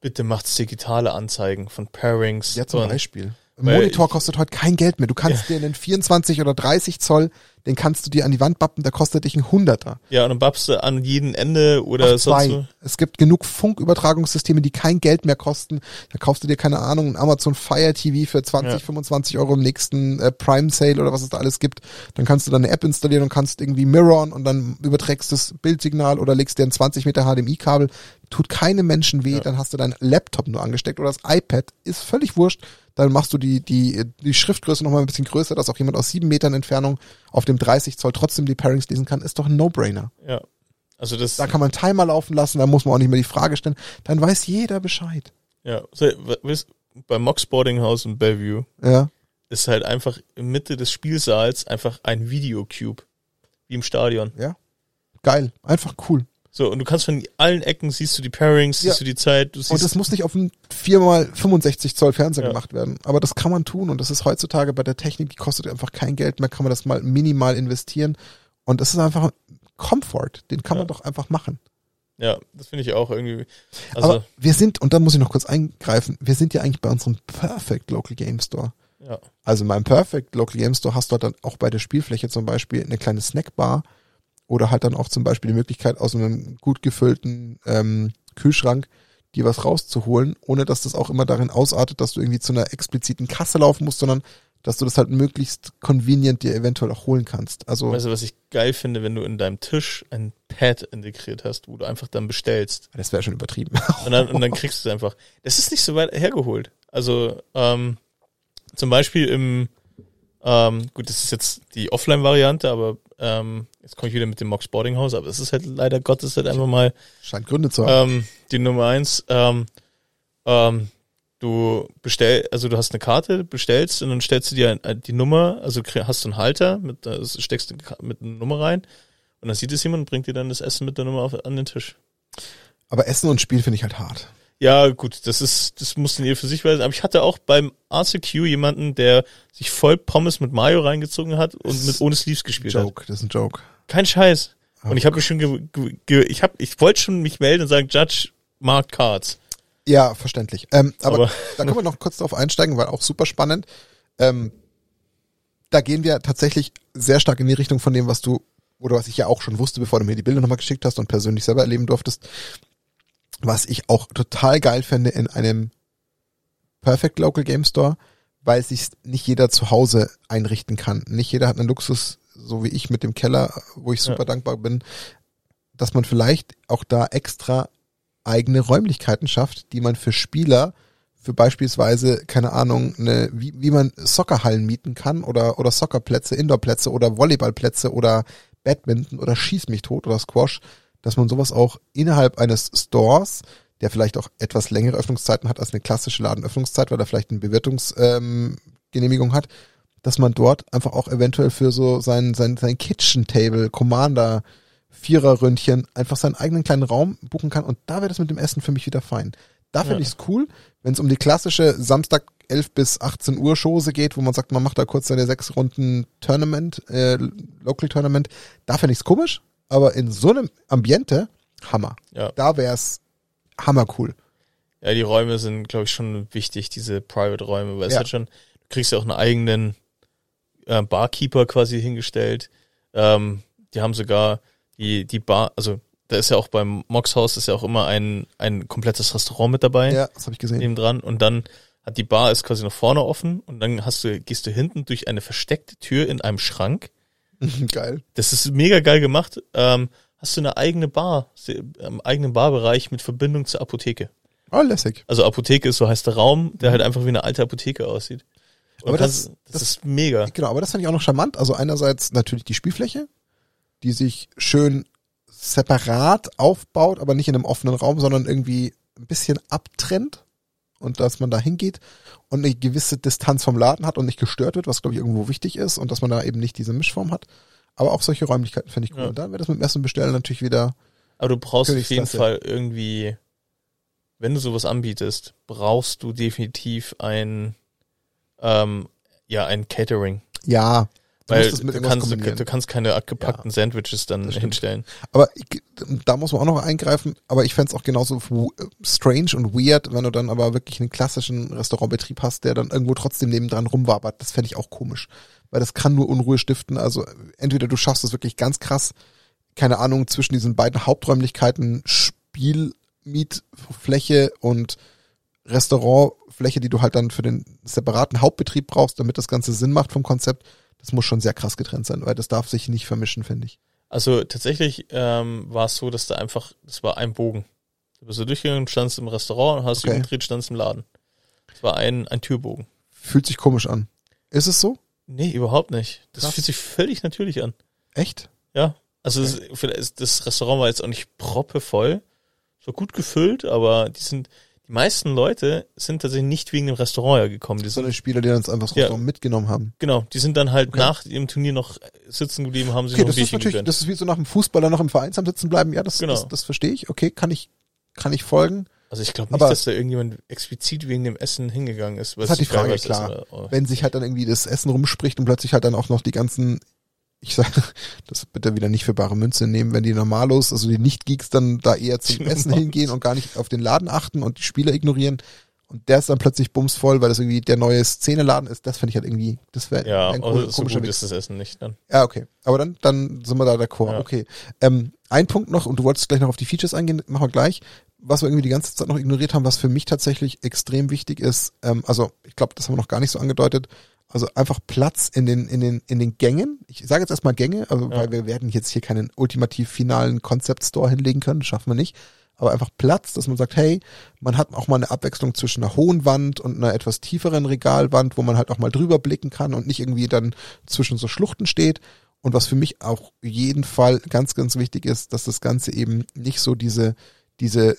Bitte macht's digitale Anzeigen von Pairings. Ja, zum Beispiel. Ein Monitor kostet heute kein Geld mehr. Du kannst ja. dir einen vierundzwanzig oder dreißig Zoll, den kannst du dir an die Wand bappen, der kostet dich ein Hunderter. Ja, und dann bappst du an jedem Ende oder sonst so. Es gibt genug Funkübertragungssysteme, die kein Geld mehr kosten. Da kaufst du dir, keine Ahnung, ein Amazon Fire T V für zwanzig, fünfundzwanzig Euro im nächsten äh, Prime Sale oder was es da alles gibt. Dann kannst du deine App installieren und kannst irgendwie mirrorn und dann überträgst das Bildsignal oder legst dir ein zwanzig Meter H D M I-Kabel. Tut keinem Menschen weh, ja. dann hast du deinen Laptop nur angesteckt oder das iPad, ist völlig wurscht, dann machst du die die die Schriftgröße nochmal ein bisschen größer, dass auch jemand aus sieben Metern Entfernung auf dem dreißig Zoll trotzdem die Pairings lesen kann, ist doch ein No-Brainer. Ja. Also das da kann man einen Timer laufen lassen, da muss man auch nicht mehr die Frage stellen, dann weiß jeder Bescheid. Ja, so, bei Mox Boarding House in Bellevue ja. ist halt einfach in Mitte des Spielsaals einfach ein Videocube, wie im Stadion. Ja, geil, einfach cool. So, und du kannst von allen Ecken, siehst du die Pairings, siehst ja. du die Zeit. Du siehst und das muss nicht auf einen vier mal fünfundsechzig Zoll Fernseher ja. gemacht werden. Aber das kann man tun und das ist heutzutage bei der Technik, die kostet einfach kein Geld mehr, kann man das mal minimal investieren. Und das ist einfach ein Komfort, den kann ja. man doch einfach machen. Ja, das finde ich auch irgendwie. Also aber wir sind, und da muss ich noch kurz eingreifen, wir sind ja eigentlich bei unserem Perfect Local Game Store. Ja. Also in meinem Perfect Local Game Store hast du halt dann auch bei der Spielfläche zum Beispiel eine kleine Snackbar oder halt dann auch zum Beispiel die Möglichkeit, aus einem gut gefüllten ähm, Kühlschrank dir was rauszuholen, ohne dass das auch immer darin ausartet, dass du irgendwie zu einer expliziten Kasse laufen musst, sondern dass du das halt möglichst convenient dir eventuell auch holen kannst. Also, weißt du, was ich geil finde, wenn du in deinem Tisch ein Pad integriert hast, wo du einfach dann bestellst. Das wäre schon übertrieben. Und dann, und dann kriegst du es einfach. Das ist nicht so weit hergeholt. Also ähm, zum Beispiel im, ähm, gut, das ist jetzt die Offline-Variante, aber ähm, jetzt komme ich wieder mit dem Mox Boarding House, aber es ist halt leider Gottes halt einfach mal... Scheint Gründe zu haben. Ähm, die Nummer eins, ähm, ähm, Du bestell, also du hast eine Karte, bestellst und dann stellst du dir die Nummer, also hast du einen Halter, mit, also steckst du mit einer Nummer rein und dann sieht es jemand und bringt dir dann das Essen mit der Nummer auf, an den Tisch. Aber Essen und Spiel finde ich halt hart. Ja, gut, das ist, das muss dann ihr für sich weisen. Aber ich hatte auch beim R C Q jemanden, der sich voll Pommes mit Mayo reingezogen hat und das mit ohne Sleeves gespielt Joke, hat. Joke, das ist ein Joke. Kein Scheiß. Oh, und ich habe mich schon, ge- ge- ge- ich habe, ich wollte schon mich melden und sagen, Judge, marked cards. Ja, verständlich. Ähm, aber, aber da können wir noch kurz drauf einsteigen, weil auch super spannend. Ähm, da gehen wir tatsächlich sehr stark in die Richtung von dem, was du, oder was ich ja auch schon wusste, bevor du mir die Bilder nochmal geschickt hast und persönlich selber erleben durftest, was ich auch total geil fände in einem Perfect Local Game Store, weil sich nicht jeder zu Hause einrichten kann. Nicht jeder hat einen Luxus, so wie ich mit dem Keller, wo ich super ja. dankbar bin, dass man vielleicht auch da extra eigene Räumlichkeiten schafft, die man für Spieler, für beispielsweise, keine Ahnung, eine, wie, wie man Soccerhallen mieten kann oder, oder Soccerplätze, Indoorplätze oder Volleyballplätze oder Badminton oder Schieß mich tot oder Squash, dass man sowas auch innerhalb eines Stores, der vielleicht auch etwas längere Öffnungszeiten hat als eine klassische Ladenöffnungszeit, weil er vielleicht eine Bewirtungsgenehmigung ähm, hat, dass man dort einfach auch eventuell für so sein, sein, sein Kitchen Table, Commander, Vierer-Ründchen, einfach seinen eigenen kleinen Raum buchen kann und da wäre das mit dem Essen für mich wieder fein. Da finde ja. ich es cool, wenn es um die klassische Samstag elf bis achtzehn Uhr Chose geht, wo man sagt, man macht da kurz seine sechs Runden Tournament, äh, Local Tournament, da finde ich es komisch, aber in so einem Ambiente, Hammer. Ja. Da wäre es hammer cool. Ja, die Räume sind, glaube ich, schon wichtig, diese Private-Räume, weil ja. es hat schon, du kriegst ja auch einen eigenen äh, Barkeeper quasi hingestellt. Ähm, die haben sogar Die, die Bar, also da ist ja auch beim Mox House ist ja auch immer ein, ein komplettes Restaurant mit dabei. Ja, das habe ich gesehen. Nebendran. Und dann hat die Bar ist quasi nach vorne offen und dann hast du, gehst du hinten durch eine versteckte Tür in einem Schrank. Geil. Das ist mega geil gemacht. Ähm, hast du eine eigene Bar, einen eigenen Barbereich mit Verbindung zur Apotheke. Oh, lässig. Also Apotheke ist so heißt der Raum, der mhm. halt einfach wie eine alte Apotheke aussieht. Und aber das, das, das ist mega. Genau, aber das fand ich auch noch charmant. Also einerseits natürlich die Spielfläche, die sich schön separat aufbaut, aber nicht in einem offenen Raum, sondern irgendwie ein bisschen abtrennt und dass man da hingeht und eine gewisse Distanz vom Laden hat und nicht gestört wird, was, glaube ich, irgendwo wichtig ist und dass man da eben nicht diese Mischform hat. Aber auch solche Räumlichkeiten finde ich cool. Ja. Und dann wird das mit dem Essen bestellen natürlich wieder. Aber du brauchst auf jeden Fall irgendwie, wenn du sowas anbietest, brauchst du definitiv ein ähm, ja, ein Catering. Ja, weil du, mit du, kannst, du kannst keine abgepackten ja, Sandwiches dann hinstellen. Aber ich, da muss man auch noch eingreifen, aber ich fänd's auch genauso w- strange und weird, wenn du dann aber wirklich einen klassischen Restaurantbetrieb hast, der dann irgendwo trotzdem nebendran rumwabert. Das fände ich auch komisch, weil das kann nur Unruhe stiften. Also entweder du schaffst es wirklich ganz krass, keine Ahnung, zwischen diesen beiden Haupträumlichkeiten Spielmietfläche und Restaurantfläche, die du halt dann für den separaten Hauptbetrieb brauchst, damit das Ganze Sinn macht vom Konzept. Das muss schon sehr krass getrennt sein, weil das darf sich nicht vermischen, finde ich. Also tatsächlich ähm, war es so, dass da einfach, das war ein Bogen. Du bist so durchgegangen, standst im Restaurant und hast okay. umgedreht, standst im Laden. Das war ein, ein Türbogen. Fühlt sich komisch an. Ist es so? Nee, überhaupt nicht. Das krass. Fühlt sich völlig natürlich an. Echt? Ja. Also okay. das, das Restaurant war jetzt auch nicht proppevoll. So gut gefüllt, aber die sind... Die meisten Leute sind tatsächlich nicht wegen dem Restaurant ja gekommen. Die sind Spieler, die uns einfach ja, mitgenommen haben. Genau, die sind dann halt okay. nach dem Turnier noch sitzen geblieben, haben sich okay, noch ein Bierchen gegönnt. Das ist wie so nach dem Fußballer noch im Vereinsheim sitzen bleiben. Ja, das, genau. das, das verstehe ich. Okay, kann ich, kann ich folgen. Also ich glaube nicht, aber dass da irgendjemand explizit wegen dem Essen hingegangen ist. Weil das hat die Frage, klar. Essen, oh. Wenn sich halt dann irgendwie das Essen rumspricht und plötzlich halt dann auch noch die ganzen Ich sage, das bitte wieder nicht für bare Münze nehmen, wenn die Normalos, also die Nicht-Geeks, dann da eher zum Essen hingehen und gar nicht auf den Laden achten und die Spieler ignorieren. Und der ist dann plötzlich bumsvoll, weil das irgendwie der neue Szene-Laden ist. Das finde ich halt irgendwie, das wäre ja, ein also komischer so gut Mix. Ist das Essen nicht dann. Ja, okay. Aber dann, dann sind wir da d'accord. Ja. Okay. Ähm, ein Punkt noch, und du wolltest gleich noch auf die Features eingehen, machen wir gleich. Was wir irgendwie die ganze Zeit noch ignoriert haben, was für mich tatsächlich extrem wichtig ist, ähm, also ich glaube, das haben wir noch gar nicht so angedeutet, also einfach Platz in den in den in den Gängen. Ich sage jetzt erstmal Gänge, also ja. weil wir werden jetzt hier keinen ultimativ finalen Concept Store hinlegen können, schaffen wir nicht. Aber einfach Platz, dass man sagt, hey, man hat auch mal eine Abwechslung zwischen einer hohen Wand und einer etwas tieferen Regalwand, wo man halt auch mal drüber blicken kann und nicht irgendwie dann zwischen so Schluchten steht. Und was für mich auch jeden Fall ganz, ganz wichtig ist, dass das Ganze eben nicht so diese diese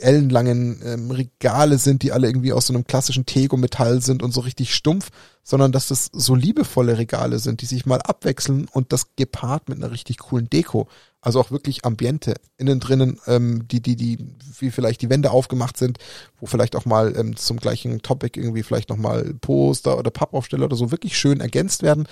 ellenlangen ähm, Regale sind, die alle irgendwie aus so einem klassischen Tego-Metall sind und so richtig stumpf, sondern dass das so liebevolle Regale sind, die sich mal abwechseln und das gepaart mit einer richtig coolen Deko. Also auch wirklich Ambiente innen drinnen, ähm, die, die, die, wie vielleicht die Wände aufgemacht sind, wo vielleicht auch mal ähm, zum gleichen Topic irgendwie vielleicht nochmal Poster oder Pappaufsteller oder so wirklich schön ergänzt werden,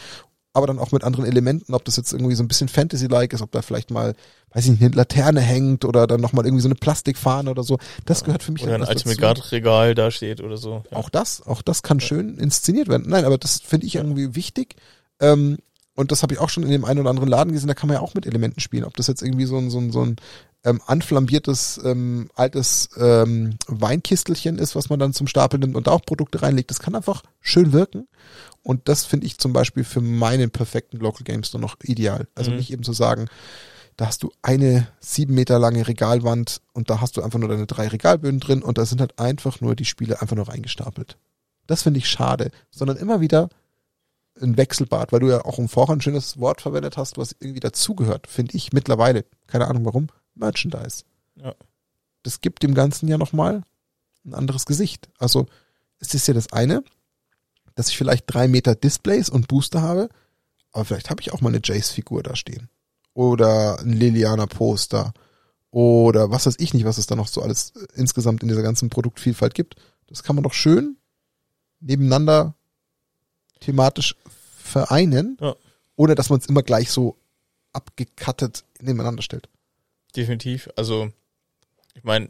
aber dann auch mit anderen Elementen, ob das jetzt irgendwie so ein bisschen Fantasy-like ist, ob da vielleicht mal, weiß ich nicht, eine Laterne hängt oder dann nochmal irgendwie so eine Plastikfahne oder so. Das ja. gehört für mich dazu. Oder ein Ultimate Guard Regal da steht oder so. Ja. Auch das, auch das kann ja. schön inszeniert werden. Nein, aber das finde ich ja. irgendwie wichtig. Ähm, und das habe ich auch schon in dem einen oder anderen Laden gesehen, da kann man ja auch mit Elementen spielen. Ob das jetzt irgendwie so ein, so ein, so ein ähm, anflambiertes, ähm, altes ähm, Weinkistelchen ist, was man dann zum Stapel nimmt und da auch Produkte reinlegt. Das kann einfach schön wirken. Und das finde ich zum Beispiel für meinen perfekten Local Game Store noch ideal. Also mhm. nicht eben zu sagen, da hast du eine sieben Meter lange Regalwand und da hast du einfach nur deine drei Regalböden drin und da sind halt einfach nur die Spiele einfach nur reingestapelt. Das finde ich schade, sondern immer wieder ein Wechselbad, weil du ja auch im Vorhang ein schönes Wort verwendet hast, was irgendwie dazugehört, finde ich mittlerweile, keine Ahnung warum, Merchandise. Ja. Das gibt dem Ganzen ja nochmal ein anderes Gesicht. Also es ist ja das eine, dass ich vielleicht drei Meter Displays und Booster habe, aber vielleicht habe ich auch mal eine Jace-Figur da stehen. Oder ein Liliana-Poster. Oder was weiß ich nicht, was es da noch so alles insgesamt in dieser ganzen Produktvielfalt gibt. Das kann man doch schön nebeneinander thematisch vereinen, ja. ohne dass man es immer gleich so abgekattet nebeneinander stellt. Definitiv. Also, ich meine,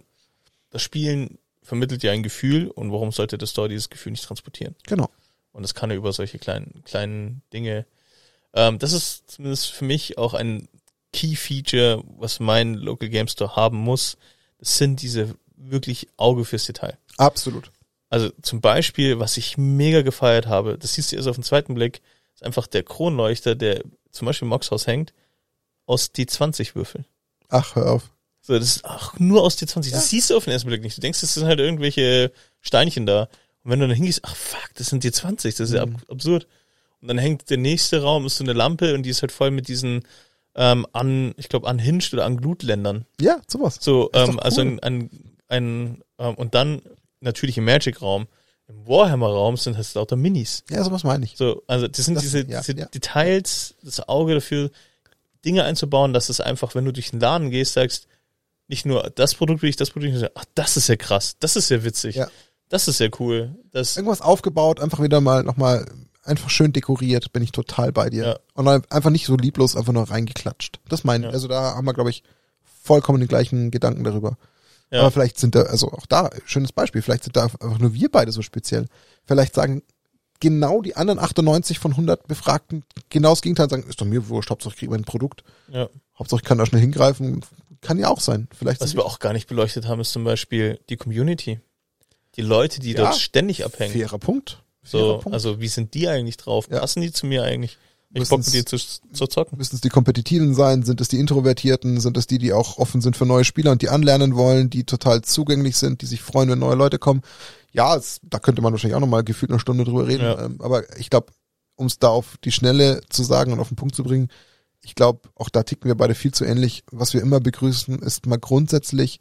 das Spielen vermittelt ja ein Gefühl und warum sollte das Store dieses Gefühl nicht transportieren? Genau. Und das kann ja über solche kleinen, kleinen Dinge. Ähm, das ist zumindest für mich auch ein Key-Feature, was mein Local Game Store haben muss. Das sind diese wirklich Auge fürs Detail. Absolut. Also zum Beispiel, was ich mega gefeiert habe, das siehst du erst auf den zweiten Blick, ist einfach der Kronleuchter, der zum Beispiel im Moxhaus hängt, aus D zwanzig Würfeln. Ach, hör auf. So, das ist ach, nur aus D zwanzig. Ja. Das siehst du auf den ersten Blick nicht. Du denkst, das sind halt irgendwelche Steinchen da. Und wenn du dann hingehst, ach fuck, das sind D zwanzig, das ist mhm. ja ab- absurd. Und dann hängt der nächste Raum, ist so eine Lampe und die ist halt voll mit diesen ähm, an, ich glaube, unhinged oder anglutländern. Ja, sowas. So, ähm, cool. Also ein, ein, ein ähm, und dann natürlich im Magic-Raum. Im Warhammer-Raum sind halt lauter Minis. Ja, sowas meine ich. So, also das sind das, diese, ja, diese ja. Details, das Auge dafür, Dinge einzubauen, dass es einfach, wenn du durch den Laden gehst, sagst, nicht nur das Produkt will ich, das Produkt will ich, ach, das ist ja krass, das ist ja witzig, ja. das ist ja cool. Das Irgendwas aufgebaut, einfach wieder mal nochmal einfach schön dekoriert, bin ich total bei dir. Ja. Und einfach nicht so lieblos, einfach nur reingeklatscht. Das meine ich. Ja. Also da haben wir, glaube ich, vollkommen den gleichen Gedanken darüber. Ja. Aber vielleicht sind da, also auch da, schönes Beispiel, vielleicht sind da einfach nur wir beide so speziell. Vielleicht sagen genau die anderen achtundneunzig von hundert Befragten genau das Gegenteil, sagen, ist doch mir wurscht, Hauptsache ich kriege mein Produkt. Ja. Hauptsache ich kann da schnell hingreifen. Kann ja auch sein. Vielleicht was wir auch gar nicht beleuchtet haben, ist zum Beispiel die Community. Die Leute, die ja, dort ständig abhängen. Fairer Punkt. So, also wie sind die eigentlich drauf? Ja. Passen die zu mir eigentlich? Ich Bock mit dir zu, zu zocken. Müssen es die Kompetitiven sein? Sind es die Introvertierten? Sind es die, die auch offen sind für neue Spieler und die anlernen wollen, die total zugänglich sind, die sich freuen, wenn neue Leute kommen? Ja, es, da könnte man wahrscheinlich auch nochmal gefühlt eine Stunde drüber reden. Ja. Ähm, aber ich glaube, um es da auf die Schnelle zu sagen und auf den Punkt zu bringen, ich glaube, auch da ticken wir beide viel zu ähnlich. Was wir immer begrüßen, ist mal grundsätzlich,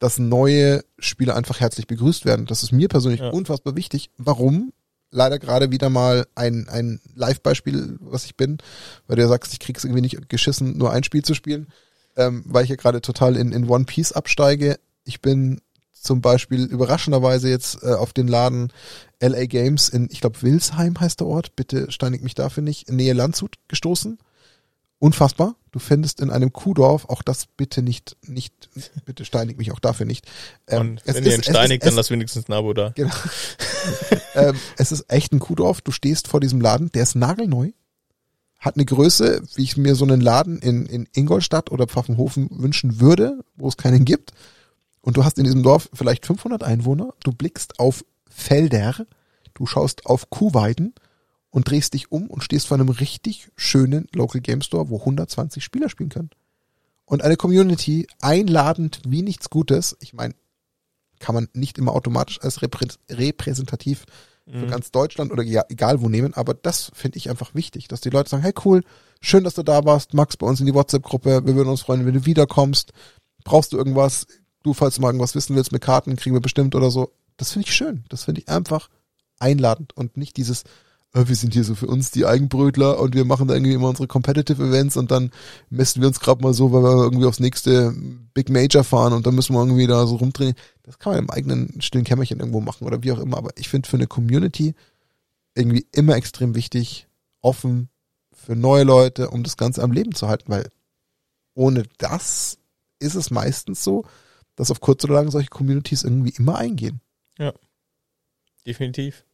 dass neue Spieler einfach herzlich begrüßt werden. Das ist mir persönlich ja. unfassbar wichtig. Warum? Leider gerade wieder mal ein, ein Live-Beispiel, was ich bin, weil du ja sagst, ich krieg's irgendwie nicht geschissen, nur ein Spiel zu spielen, ähm, weil ich ja gerade total in, in One Piece absteige. Ich bin zum Beispiel überraschenderweise jetzt äh, auf den Laden L A Games in, ich glaube, Wilsheim heißt der Ort, bitte steinig mich dafür nicht, in Nähe Landshut gestoßen. unfassbar. Du findest in einem Kuhdorf, auch das bitte nicht, nicht, bitte steinigt mich auch dafür nicht. Ähm, Und wenn ihr ihn steinigt, dann lass wenigstens ein Abo da. Genau. ähm, es ist echt ein Kuhdorf. Du stehst vor diesem Laden, der ist nagelneu, hat eine Größe, wie ich mir so einen Laden in, in Ingolstadt oder Pfaffenhofen wünschen würde, wo es keinen gibt. Und du hast in diesem Dorf vielleicht fünfhundert Einwohner. Du blickst auf Felder, du schaust auf Kuhweiden und drehst dich um und stehst vor einem richtig schönen Local Game Store, wo hundertzwanzig Spieler spielen können. Und eine Community, einladend wie nichts Gutes. Ich meine, kann man nicht immer automatisch als reprä- repräsentativ mhm. für ganz Deutschland oder ja, egal wo nehmen, aber das finde ich einfach wichtig, dass die Leute sagen, hey cool, schön, dass du da warst, Max, bei uns in die WhatsApp-Gruppe, wir würden uns freuen, wenn du wiederkommst, brauchst du irgendwas, du, falls du mal irgendwas wissen willst mit Karten, kriegen wir bestimmt oder so. Das finde ich schön, das finde ich einfach einladend und nicht dieses wir sind hier so für uns die Eigenbrötler und wir machen da irgendwie immer unsere Competitive Events und dann messen wir uns gerade mal so, weil wir irgendwie aufs nächste Big Major fahren und dann müssen wir irgendwie da so rumdrehen. Das kann man im eigenen stillen Kämmerchen irgendwo machen oder wie auch immer, aber ich finde für eine Community irgendwie immer extrem wichtig, offen für neue Leute, um das Ganze am Leben zu halten, weil ohne das ist es meistens so, dass auf kurz oder lang solche Communities irgendwie immer eingehen. Ja, definitiv.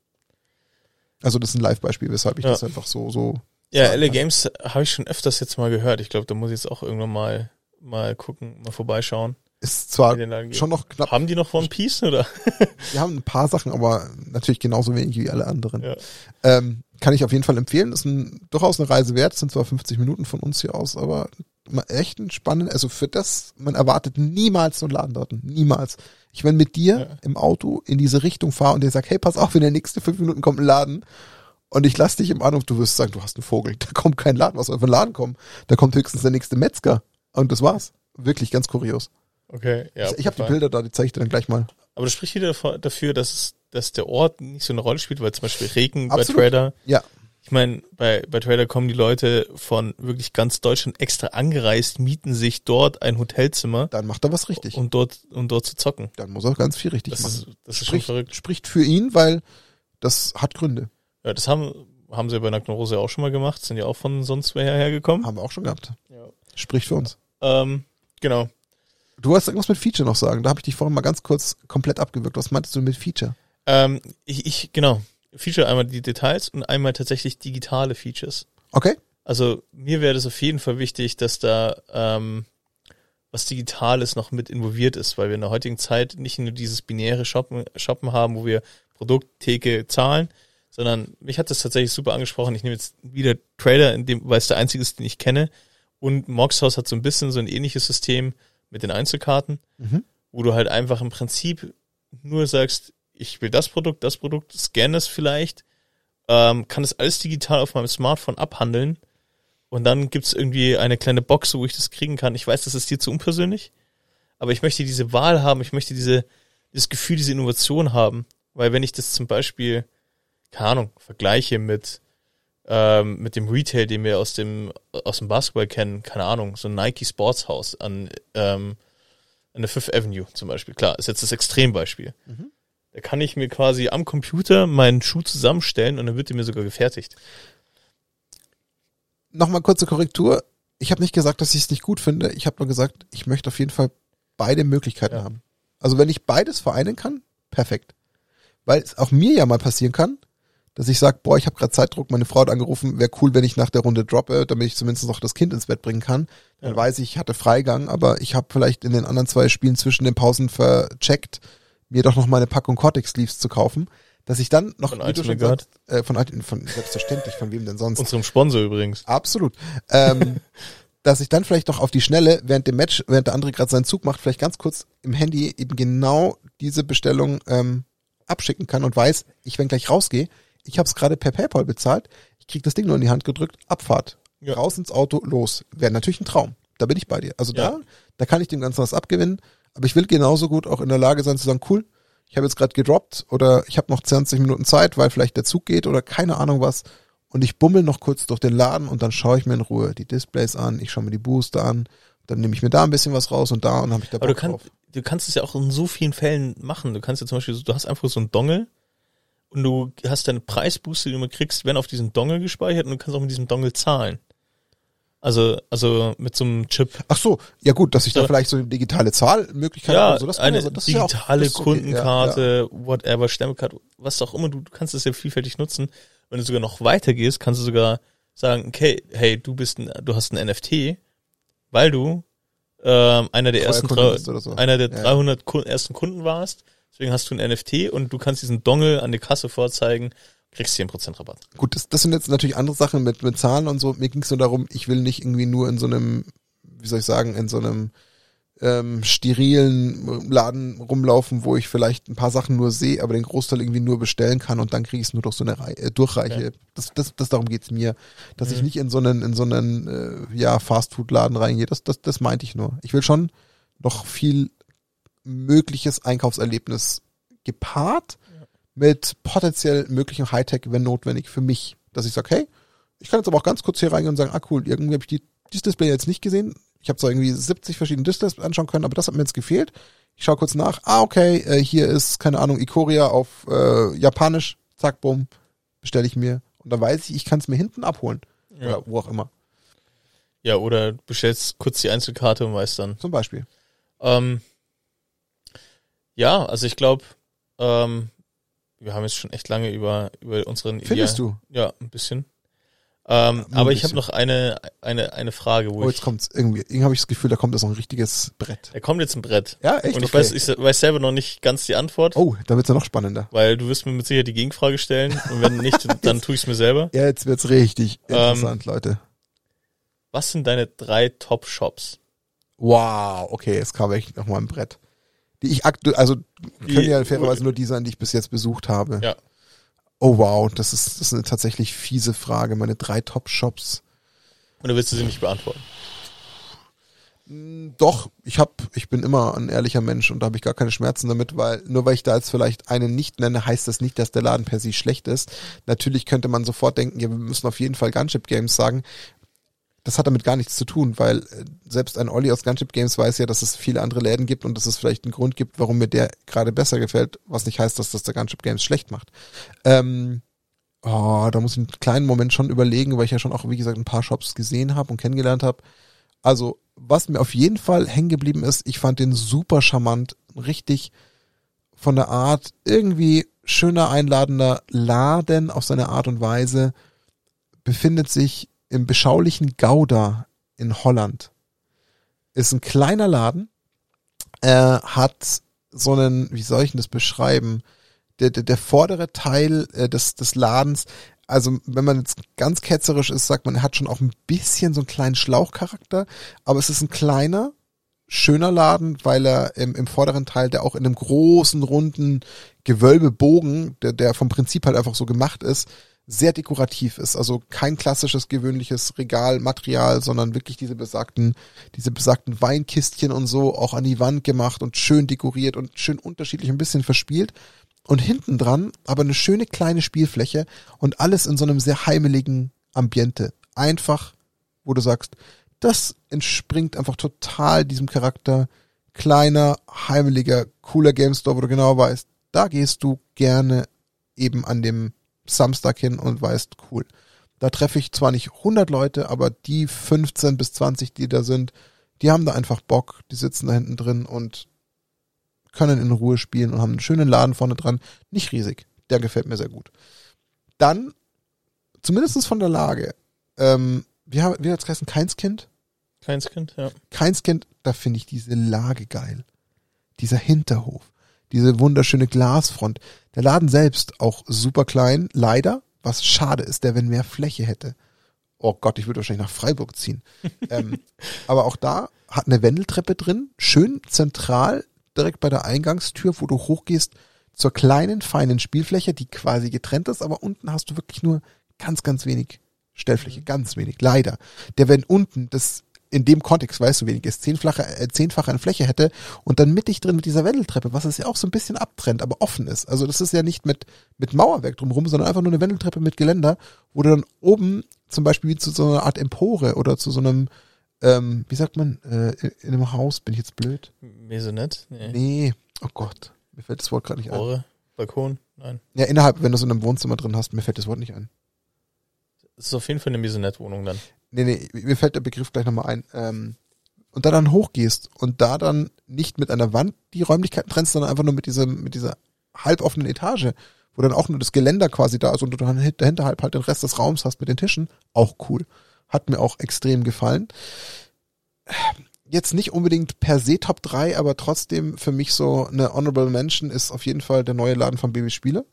Also das ist ein Live-Beispiel, weshalb ich ja. das einfach so... so ja, L A Games habe ich schon öfters jetzt mal gehört. Ich glaube, da muss ich jetzt auch irgendwann mal mal gucken, mal vorbeischauen. Ist zwar schon noch knapp... Haben die noch One Piece, oder? Die haben ein paar Sachen, aber natürlich genauso wenig wie alle anderen. Ja. Ähm, kann ich auf jeden Fall empfehlen. Ist ein, durchaus eine Reise wert. Das sind zwar fünfzig Minuten von uns hier aus, aber echt ein spannend... Also für das, man erwartet niemals so einen Laden dort. Niemals. Ich, wenn mit dir ja. im Auto in diese Richtung fahre und dir sag, hey, pass auf, in den nächsten fünf Minuten kommt ein Laden und ich lass dich im Ahnung, du wirst sagen, du hast einen Vogel, da kommt kein Laden, was soll für ein Laden kommen? Da kommt höchstens der nächste Metzger und das war's. Wirklich ganz kurios. Okay, ja. Ich, ich habe die Bilder da, die zeige ich dir dann gleich mal. Aber das spricht wieder dafür, dass, dass der Ort nicht so eine Rolle spielt, weil zum Beispiel Regen Absolut. bei Trader. Ja. Ich meine, bei, bei Trader kommen die Leute von wirklich ganz Deutschland extra angereist, mieten sich dort ein Hotelzimmer. Dann macht er was richtig. Und dort, und dort zu zocken. Dann muss er ganz viel richtig das machen. Ist, das spricht, ist schon verrückt. Spricht für ihn, weil das hat Gründe. Ja, das haben, haben sie bei Nackten Rose auch schon mal gemacht. Sind ja auch von sonst woher hergekommen. Haben wir auch schon gehabt. Ja. Spricht für uns. Ähm, genau. Du hast irgendwas mit Feature noch sagen. Da habe ich dich vorhin mal ganz kurz komplett abgewürgt. Was meintest du mit Feature? Ähm, ich, ich, genau. Feature, einmal die Details und einmal tatsächlich digitale Features. Okay. Also mir wäre das auf jeden Fall wichtig, dass da ähm, was Digitales noch mit involviert ist, weil wir in der heutigen Zeit nicht nur dieses binäre Shoppen, Shoppen haben, wo wir Produkttheke zahlen, sondern mich hat das tatsächlich super angesprochen. Ich nehme jetzt wieder Trader, in dem, weil es der einzige ist, den ich kenne. Und Mox House hat so ein bisschen so ein ähnliches System mit den Einzelkarten, mhm. wo du halt einfach im Prinzip nur sagst, ich will das Produkt, das Produkt, scanne es vielleicht, ähm, kann das alles digital auf meinem Smartphone abhandeln und dann gibt es irgendwie eine kleine Box, wo ich das kriegen kann. Ich weiß, das ist dir zu unpersönlich, aber ich möchte diese Wahl haben, ich möchte diese, dieses Gefühl, diese Innovation haben, weil wenn ich das zum Beispiel, keine Ahnung, vergleiche mit, ähm, mit dem Retail, den wir aus dem, aus dem Basketball kennen, keine Ahnung, so ein Nike Sportshaus an, ähm, an der Fifth Avenue zum Beispiel, klar, ist jetzt das Extrembeispiel. Mhm. Da kann ich mir quasi am Computer meinen Schuh zusammenstellen und dann wird der mir sogar gefertigt. Nochmal kurze Korrektur. Ich habe nicht gesagt, dass ich es nicht gut finde. Ich habe nur gesagt, ich möchte auf jeden Fall beide Möglichkeiten ja. haben. Also wenn ich beides vereinen kann, perfekt. Weil es auch mir ja mal passieren kann, dass ich sage, boah, ich habe gerade Zeitdruck, meine Frau hat angerufen, wäre cool, wenn ich nach der Runde droppe, damit ich zumindest noch das Kind ins Bett bringen kann. Dann ja. weiß ich, ich hatte Freigang, aber ich habe vielleicht in den anderen zwei Spielen zwischen den Pausen vercheckt, mir doch noch mal eine Packung Cortex-Leaves zu kaufen, dass ich dann noch... Von Ultimate Guard? Äh, von, von Selbstverständlich, von wem denn sonst? Unserem Sponsor übrigens. Absolut. Ähm, dass ich dann vielleicht noch auf die Schnelle, während dem Match, während der andere gerade seinen Zug macht, vielleicht ganz kurz im Handy eben genau diese Bestellung ähm, abschicken kann und weiß, ich, wenn gleich rausgehe, ich habe es gerade per PayPal bezahlt, ich kriege das Ding nur in die Hand gedrückt, Abfahrt, ja. raus ins Auto, los. Wäre natürlich ein Traum. Da bin ich bei dir. Also ja. da, da kann ich dem Ganzen was abgewinnen. Aber ich will genauso gut auch in der Lage sein zu sagen, cool, ich habe jetzt gerade gedroppt oder ich habe noch zwanzig Minuten Zeit, weil vielleicht der Zug geht oder keine Ahnung was und ich bummel noch kurz durch den Laden und dann schaue ich mir in Ruhe die Displays an, ich schaue mir die Booster an, dann nehme ich mir da ein bisschen was raus und da und habe ich da Bock drauf. Du kannst es ja auch in so vielen Fällen machen. Du kannst ja zum Beispiel, du hast einfach so einen Dongle und du hast deine Preisbooster, die du immer kriegst, werden auf diesen Dongle gespeichert und du kannst auch mit diesem Dongle zahlen. Also, also mit so einem Chip. Ach so, ja gut, dass ich da ja. vielleicht so eine digitale Zahlmöglichkeit habe. Ja, so, das eine also, das digitale ist ja auch, das Kundenkarte, okay. ja, ja. whatever, Stempelkarte, was auch immer. Du, du kannst es ja vielfältig nutzen. Wenn du sogar noch weitergehst, kannst du sogar sagen, okay, hey, du bist, ein, du hast ein N F T, weil du ähm, einer der ersten, drei, so. einer der ja. dreihundert Kunden, ersten Kunden warst. Deswegen hast du ein N F T und du kannst diesen Dongle an die Kasse vorzeigen. Kriegst zehn Prozent Rabatt. Gut, das, das sind jetzt natürlich andere Sachen mit, mit Zahlen und so. Mir ging es nur darum, ich will nicht irgendwie nur in so einem, wie soll ich sagen, in so einem ähm, sterilen Laden rumlaufen, wo ich vielleicht ein paar Sachen nur sehe, aber den Großteil irgendwie nur bestellen kann und dann kriege ich es nur durch so eine Rei- äh, Durchreiche. Okay. Das, das, das darum geht's mir, dass mhm. ich nicht in so einen, in so einen äh, ja, Fastfood-Laden reingehe. Das, das, das meinte ich nur. Ich will schon noch viel mögliches Einkaufserlebnis gepaart mit potenziell möglichem Hightech, wenn notwendig, für mich. Dass ich sage, hey, ich kann jetzt aber auch ganz kurz hier reingehen und sagen, ah cool, irgendwie habe ich die, dieses Display jetzt nicht gesehen. Ich habe zwar irgendwie siebzig verschiedene Displays anschauen können, aber das hat mir jetzt gefehlt. Ich schaue kurz nach, ah okay, äh, hier ist, keine Ahnung, Ikoria auf äh, Japanisch, zack, bumm, bestelle ich mir. Und dann weiß ich, ich kann es mir hinten abholen. Ja. Oder wo auch immer. Ja, oder du bestellst kurz die Einzelkarte und weißt dann. Zum Beispiel. Ähm, ja, also ich glaube, ähm, wir haben jetzt schon echt lange über, über unseren Ideal... Findest du? Ja, ein bisschen. Ähm, ja, aber ein ich habe noch eine, eine, eine Frage, wo oh, jetzt ich... kommt's irgendwie. Irgendwie habe ich das Gefühl, da kommt jetzt noch ein richtiges Brett. Da kommt jetzt ein Brett. Ja, echt? Und ich, okay. weiß, ich weiß selber noch nicht ganz die Antwort. Oh, da wird's ja noch spannender. Weil du wirst mir mit Sicherheit die Gegenfrage stellen und wenn nicht, dann tue ich's mir selber. Ja, jetzt wird's richtig interessant, ähm, Leute. Was sind deine drei Top-Shops? Wow, okay, jetzt kam echt nochmal ein Brett. Die ich aktuell, also können ja fairerweise nur die sein, die ich bis jetzt besucht habe. Ja. Oh wow, das ist, das ist eine tatsächlich fiese Frage. Meine drei Top-Shops. Und du willst sie nicht beantworten? Doch, ich hab, ich bin immer ein ehrlicher Mensch und da habe ich gar keine Schmerzen damit, weil nur weil ich da jetzt vielleicht einen nicht nenne, heißt das nicht, dass der Laden per se schlecht ist. Natürlich könnte man sofort denken, ja, wir müssen auf jeden Fall Gunship Games sagen. Das hat damit gar nichts zu tun, weil selbst ein Olli aus Gunship Games weiß ja, dass es viele andere Läden gibt und dass es vielleicht einen Grund gibt, warum mir der gerade besser gefällt, was nicht heißt, dass das der Gunship Games schlecht macht. Ähm, oh, da muss ich einen kleinen Moment schon überlegen, weil ich ja schon auch, wie gesagt, ein paar Shops gesehen habe und kennengelernt habe. Also, was mir auf jeden Fall hängen geblieben ist, ich fand den super charmant, richtig von der Art, irgendwie schöner, einladender Laden auf seine Art und Weise, befindet sich im beschaulichen Gouda in Holland. Ist ein kleiner Laden, äh, hat so einen, wie soll ich denn das beschreiben, der, der, der vordere Teil äh, des, des Ladens, also wenn man jetzt ganz ketzerisch ist, sagt man, er hat schon auch ein bisschen so einen kleinen Schlauchcharakter, aber es ist ein kleiner, schöner Laden, weil er im, im vorderen Teil, der auch in einem großen, runden Gewölbebogen, der, der vom Prinzip halt einfach so gemacht ist, sehr dekorativ ist, also kein klassisches, gewöhnliches Regalmaterial, sondern wirklich diese besagten, diese besagten Weinkistchen und so auch an die Wand gemacht und schön dekoriert und schön unterschiedlich ein bisschen verspielt und hinten dran aber eine schöne kleine Spielfläche und alles in so einem sehr heimeligen Ambiente. Einfach, wo du sagst, das entspringt einfach total diesem Charakter kleiner, heimeliger, cooler Game Store, wo du genau weißt, da gehst du gerne eben an dem Samstag hin und weißt, cool. Da treffe ich zwar nicht hundert Leute, aber die fünfzehn bis zwanzig, die da sind, die haben da einfach Bock, die sitzen da hinten drin und können in Ruhe spielen und haben einen schönen Laden vorne dran. Nicht riesig. Der gefällt mir sehr gut. Dann, zumindest von der Lage, ähm, wie hat es geheißen? Keinskind? Keinskind, ja. Keinskind, da finde ich diese Lage geil. Dieser Hinterhof. Diese wunderschöne Glasfront. Der Laden selbst auch super klein, leider. Was schade ist, der wenn mehr Fläche hätte. Oh Gott, ich würde wahrscheinlich nach Freiburg ziehen. ähm, aber auch da hat eine Wendeltreppe drin, schön zentral, direkt bei der Eingangstür, wo du hochgehst zur kleinen, feinen Spielfläche, die quasi getrennt ist, aber unten hast du wirklich nur ganz, ganz wenig Stellfläche, ganz wenig, leider. Der wenn unten das in dem Kontext, weißt du, wenig ist, zehnfache, äh, zehnfache an Fläche hätte und dann mittig drin mit dieser Wendeltreppe, was es ja auch so ein bisschen abtrennt, aber offen ist. Also das ist ja nicht mit, mit Mauerwerk drumherum, sondern einfach nur eine Wendeltreppe mit Geländer, wo du dann oben zum Beispiel wie zu so einer Art Empore oder zu so einem, ähm, wie sagt man, äh, in einem Haus, bin ich jetzt blöd? Maisonette? Nee. nee. Oh Gott, mir fällt das Wort gerade nicht Empore, ein. Balkon? Nein. Ja, innerhalb, wenn du so in einem Wohnzimmer drin hast, mir fällt das Wort nicht ein. Das ist auf jeden Fall eine Maisonette-Wohnung dann. nee, nee, mir fällt der Begriff gleich nochmal ein, ähm, und da dann hochgehst und da dann nicht mit einer Wand die Räumlichkeiten trennst, sondern einfach nur mit dieser, mit dieser halboffenen Etage, wo dann auch nur das Geländer quasi da ist und du dann dahinter halt, halt den Rest des Raums hast mit den Tischen, auch cool. Hat mir auch extrem gefallen. Jetzt nicht unbedingt per se Top drei, aber trotzdem für mich so eine Honorable Mention ist auf jeden Fall der neue Laden von Baby Spiele,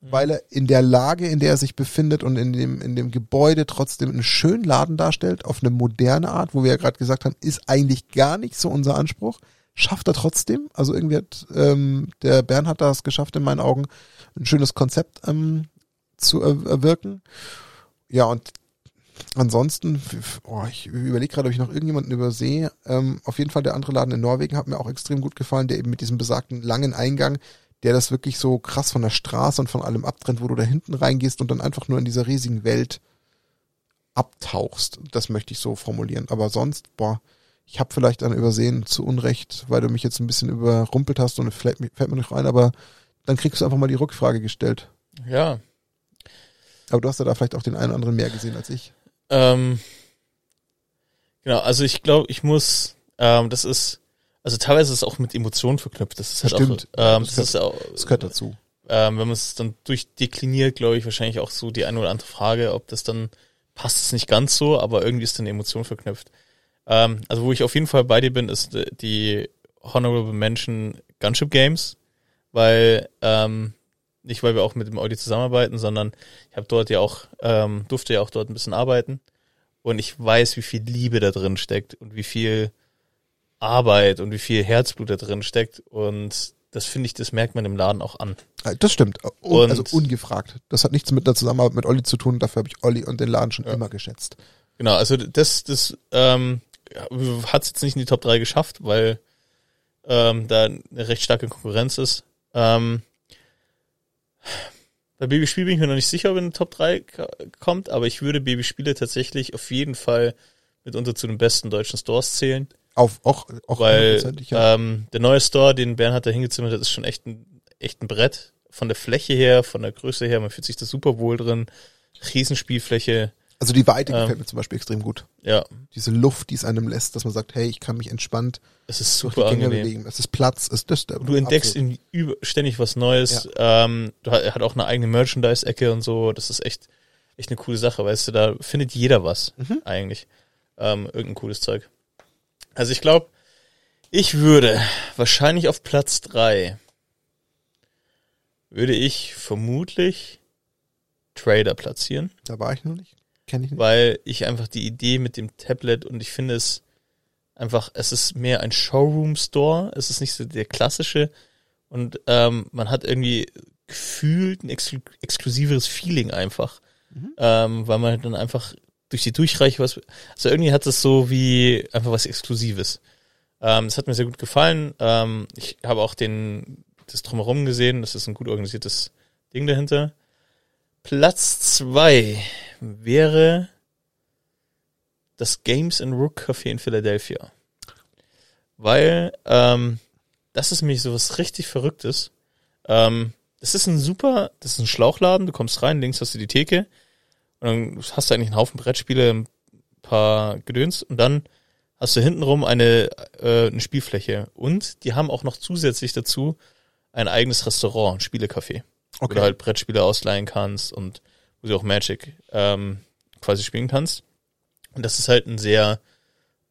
weil er in der Lage, in der er sich befindet und in dem, in dem Gebäude trotzdem einen schönen Laden darstellt, auf eine moderne Art, wo wir ja gerade gesagt haben, ist eigentlich gar nicht so unser Anspruch. Schafft er trotzdem. Also irgendwie hat ähm, der Bernhard das geschafft, in meinen Augen, ein schönes Konzept ähm, zu er- erwirken. Ja, und ansonsten, oh, ich überlege gerade, ob ich noch irgendjemanden übersehe. Ähm, auf jeden Fall der andere Laden in Norwegen hat mir auch extrem gut gefallen, der eben mit diesem besagten langen Eingang, der das wirklich so krass von der Straße und von allem abtrennt, wo du da hinten reingehst und dann einfach nur in dieser riesigen Welt abtauchst. Das möchte ich so formulieren. Aber sonst, boah, ich habe vielleicht einen übersehen, zu Unrecht, weil du mich jetzt ein bisschen überrumpelt hast und vielleicht fällt mir nicht rein, aber dann kriegst du einfach mal die Rückfrage gestellt. Ja. Aber du hast ja da vielleicht auch den einen oder anderen mehr gesehen als ich. Ähm, genau, also ich glaube, ich muss, ähm, das ist, also teilweise ist es auch mit Emotionen verknüpft. Das ist halt Stimmt. auch, ähm, das, das, gehört, ist auch, das gehört dazu. Ähm, wenn man es dann durchdekliniert, glaube ich, wahrscheinlich auch so die eine oder andere Frage, ob das dann passt es nicht ganz so, aber irgendwie ist dann Emotion verknüpft. Ähm, also wo ich auf jeden Fall bei dir bin, ist die Honorable Mention Gunship Games, weil ähm, nicht, weil wir auch mit dem Audi zusammenarbeiten, sondern ich habe dort ja auch, ähm, durfte ja auch dort ein bisschen arbeiten und ich weiß, wie viel Liebe da drin steckt und wie viel Arbeit und wie viel Herzblut da drin steckt und das finde ich, das merkt man im Laden auch an. Das stimmt, und also ungefragt. Das hat nichts mit einer Zusammenarbeit mit Olli zu tun, dafür habe ich Olli und den Laden schon ja. immer geschätzt. Genau, also das, das ähm, hat es jetzt nicht in die Top drei geschafft, weil ähm, da eine recht starke Konkurrenz ist. Ähm, bei Baby Spiel bin ich mir noch nicht sicher, ob in die Top drei k- kommt, aber ich würde Baby Spiele tatsächlich auf jeden Fall mitunter zu den besten deutschen Stores zählen. Auf, auch, auch Weil ja. ähm, der neue Store, den Bernhard da hingezimmert hat, ist schon echt ein, echt ein Brett. Von der Fläche her, von der Größe her, man fühlt sich da super wohl drin. Riesenspielfläche. Also die Weite ähm, gefällt mir zum Beispiel extrem gut. Ja. Diese Luft, die es einem lässt, dass man sagt, hey, ich kann mich entspannt. Es ist super angenehm. Es ist Platz. Es ist du entdeckst in, über, ständig was Neues. Ja. Ähm, du, er hat auch eine eigene Merchandise-Ecke und so. Das ist echt, echt eine coole Sache, weißt du, da findet jeder was mhm. eigentlich. Ähm, irgendein cooles Zeug. Also ich glaube, ich würde wahrscheinlich auf Platz drei würde ich vermutlich Trader platzieren. Da war ich noch nicht, kenne ich nicht. Weil ich einfach die Idee mit dem Tablet und ich finde es einfach, es ist mehr ein Showroom-Store, es ist nicht so der klassische und ähm, man hat irgendwie gefühlt ein exklu- exklusiveres Feeling einfach, mhm. ähm, weil man dann einfach durch die Durchreiche, was, also irgendwie hat es so wie einfach was Exklusives. Ähm, das hat mir sehr gut gefallen. Ähm, ich habe auch den, das Drumherum gesehen. Das ist ein gut organisiertes Ding dahinter. Platz zwei wäre das Games and Rook Café in Philadelphia. Weil, ähm, das ist nämlich so was richtig Verrücktes. Ähm, das ist ein super, das ist ein Schlauchladen. Du kommst rein, links hast du die Theke. Und dann hast du eigentlich einen Haufen Brettspiele, ein paar Gedöns und dann hast du hintenrum eine, äh, eine Spielfläche. Und die haben auch noch zusätzlich dazu ein eigenes Restaurant, ein Spielecafé. Okay. Wo du halt Brettspiele ausleihen kannst und wo du auch Magic ähm, quasi spielen kannst. Und das ist halt ein sehr,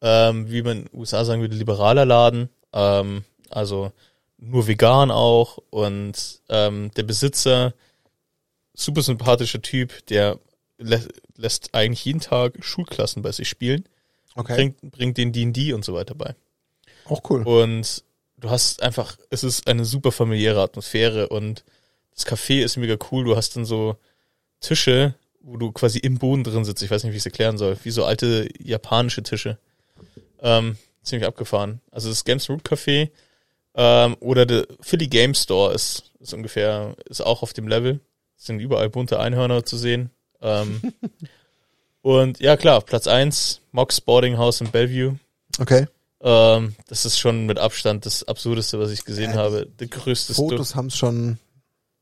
ähm, wie man in den U S A sagen würde, liberaler Laden. Ähm, also nur vegan auch. Und ähm, der Besitzer, super sympathischer Typ, der lässt eigentlich jeden Tag Schulklassen bei sich spielen. Okay. Bringt, bringt den D und D und so weiter bei. Auch cool. Und du hast einfach, es ist eine super familiäre Atmosphäre und das Café ist mega cool. Du hast dann so Tische, wo du quasi im Boden drin sitzt. Ich weiß nicht, wie ich es erklären soll. Wie so alte japanische Tische. Ähm, ziemlich abgefahren. Also das Games Root Café ähm, oder der Philly Game Store ist, ist ungefähr, ist auch auf dem Level. Es sind überall bunte Einhörner zu sehen. ähm, und ja klar, Platz eins, Mox Boarding House in Bellevue. Okay. Ähm, das ist schon mit Abstand das Absurdeste, was ich gesehen ja, habe. Der größte Fotos haben es schon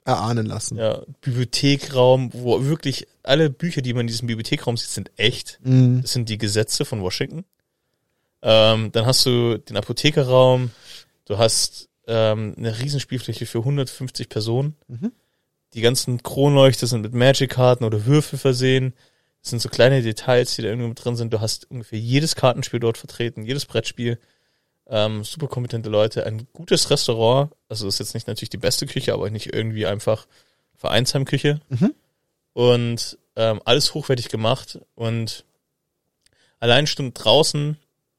erahnen lassen. Ja, Bibliothekraum, wo wirklich alle Bücher, die man in diesem Bibliothekraum sieht, sind echt. Mhm. Das sind die Gesetze von Washington. Ähm, dann hast du den Apothekerraum, du hast ähm, eine Riesenspielfläche für hundertfünfzig Personen. Mhm. Die ganzen Kronleuchter sind mit Magic-Karten oder Würfel versehen. Das sind so kleine Details, die da irgendwie mit drin sind. Du hast ungefähr jedes Kartenspiel dort vertreten, jedes Brettspiel. Ähm, super kompetente Leute, ein gutes Restaurant. Also ist jetzt nicht natürlich die beste Küche, aber nicht irgendwie einfach Vereinsheimküche. Mhm. Und ähm, alles hochwertig gemacht. Und allein schon draußen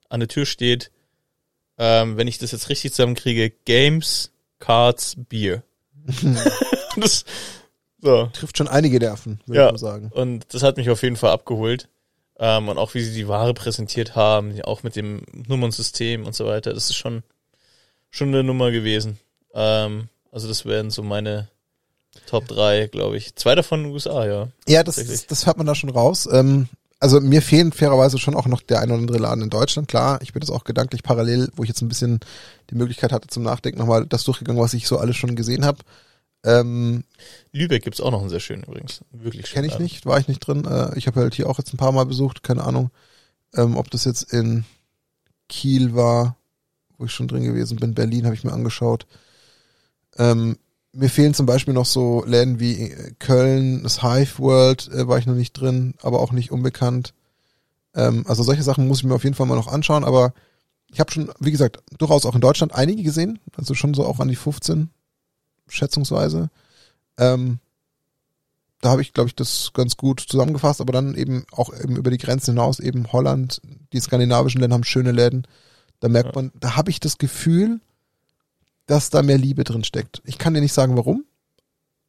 an der Tür steht, ähm, wenn ich das jetzt richtig zusammenkriege, Games, Cards, Bier. Das so. Trifft schon einige der Affen, würde ja, ich mal sagen. Und das hat mich auf jeden Fall abgeholt. Ähm, und auch wie sie die Ware präsentiert haben, auch mit dem Nummernsystem und so weiter, das ist schon, schon eine Nummer gewesen. Ähm, also das wären so meine Top drei, glaube ich. Zwei davon in den U S A, ja. Ja, das, das hört man da schon raus. Ähm, also mir fehlen fairerweise schon auch noch der ein oder andere Laden in Deutschland. Klar, ich bin jetzt auch gedanklich parallel, wo ich jetzt ein bisschen die Möglichkeit hatte zum Nachdenken, nochmal das durchgegangen, was ich so alles schon gesehen habe. Ähm, Lübeck gibt's auch noch einen sehr schönen übrigens. Wirklich schön. Kenn ich Laden. Nicht, war ich nicht drin. Äh, ich habe halt hier auch jetzt ein paar Mal besucht, keine Ahnung, ähm, ob das jetzt in Kiel war, wo ich schon drin gewesen bin. Berlin habe ich mir angeschaut. Ähm, mir fehlen zum Beispiel noch so Läden wie Köln, das Hive World äh, war ich noch nicht drin, aber auch nicht unbekannt. Ähm, also solche Sachen muss ich mir auf jeden Fall mal noch anschauen, aber ich habe schon, wie gesagt, durchaus auch in Deutschland einige gesehen, also schon so auch an die fünfzehn schätzungsweise. Ähm, da habe ich, glaube ich, das ganz gut zusammengefasst, aber dann eben auch eben über die Grenzen hinaus, eben Holland, die skandinavischen Länder haben schöne Läden. Da merkt man, da habe ich das Gefühl, dass da mehr Liebe drin steckt. Ich kann dir nicht sagen, warum.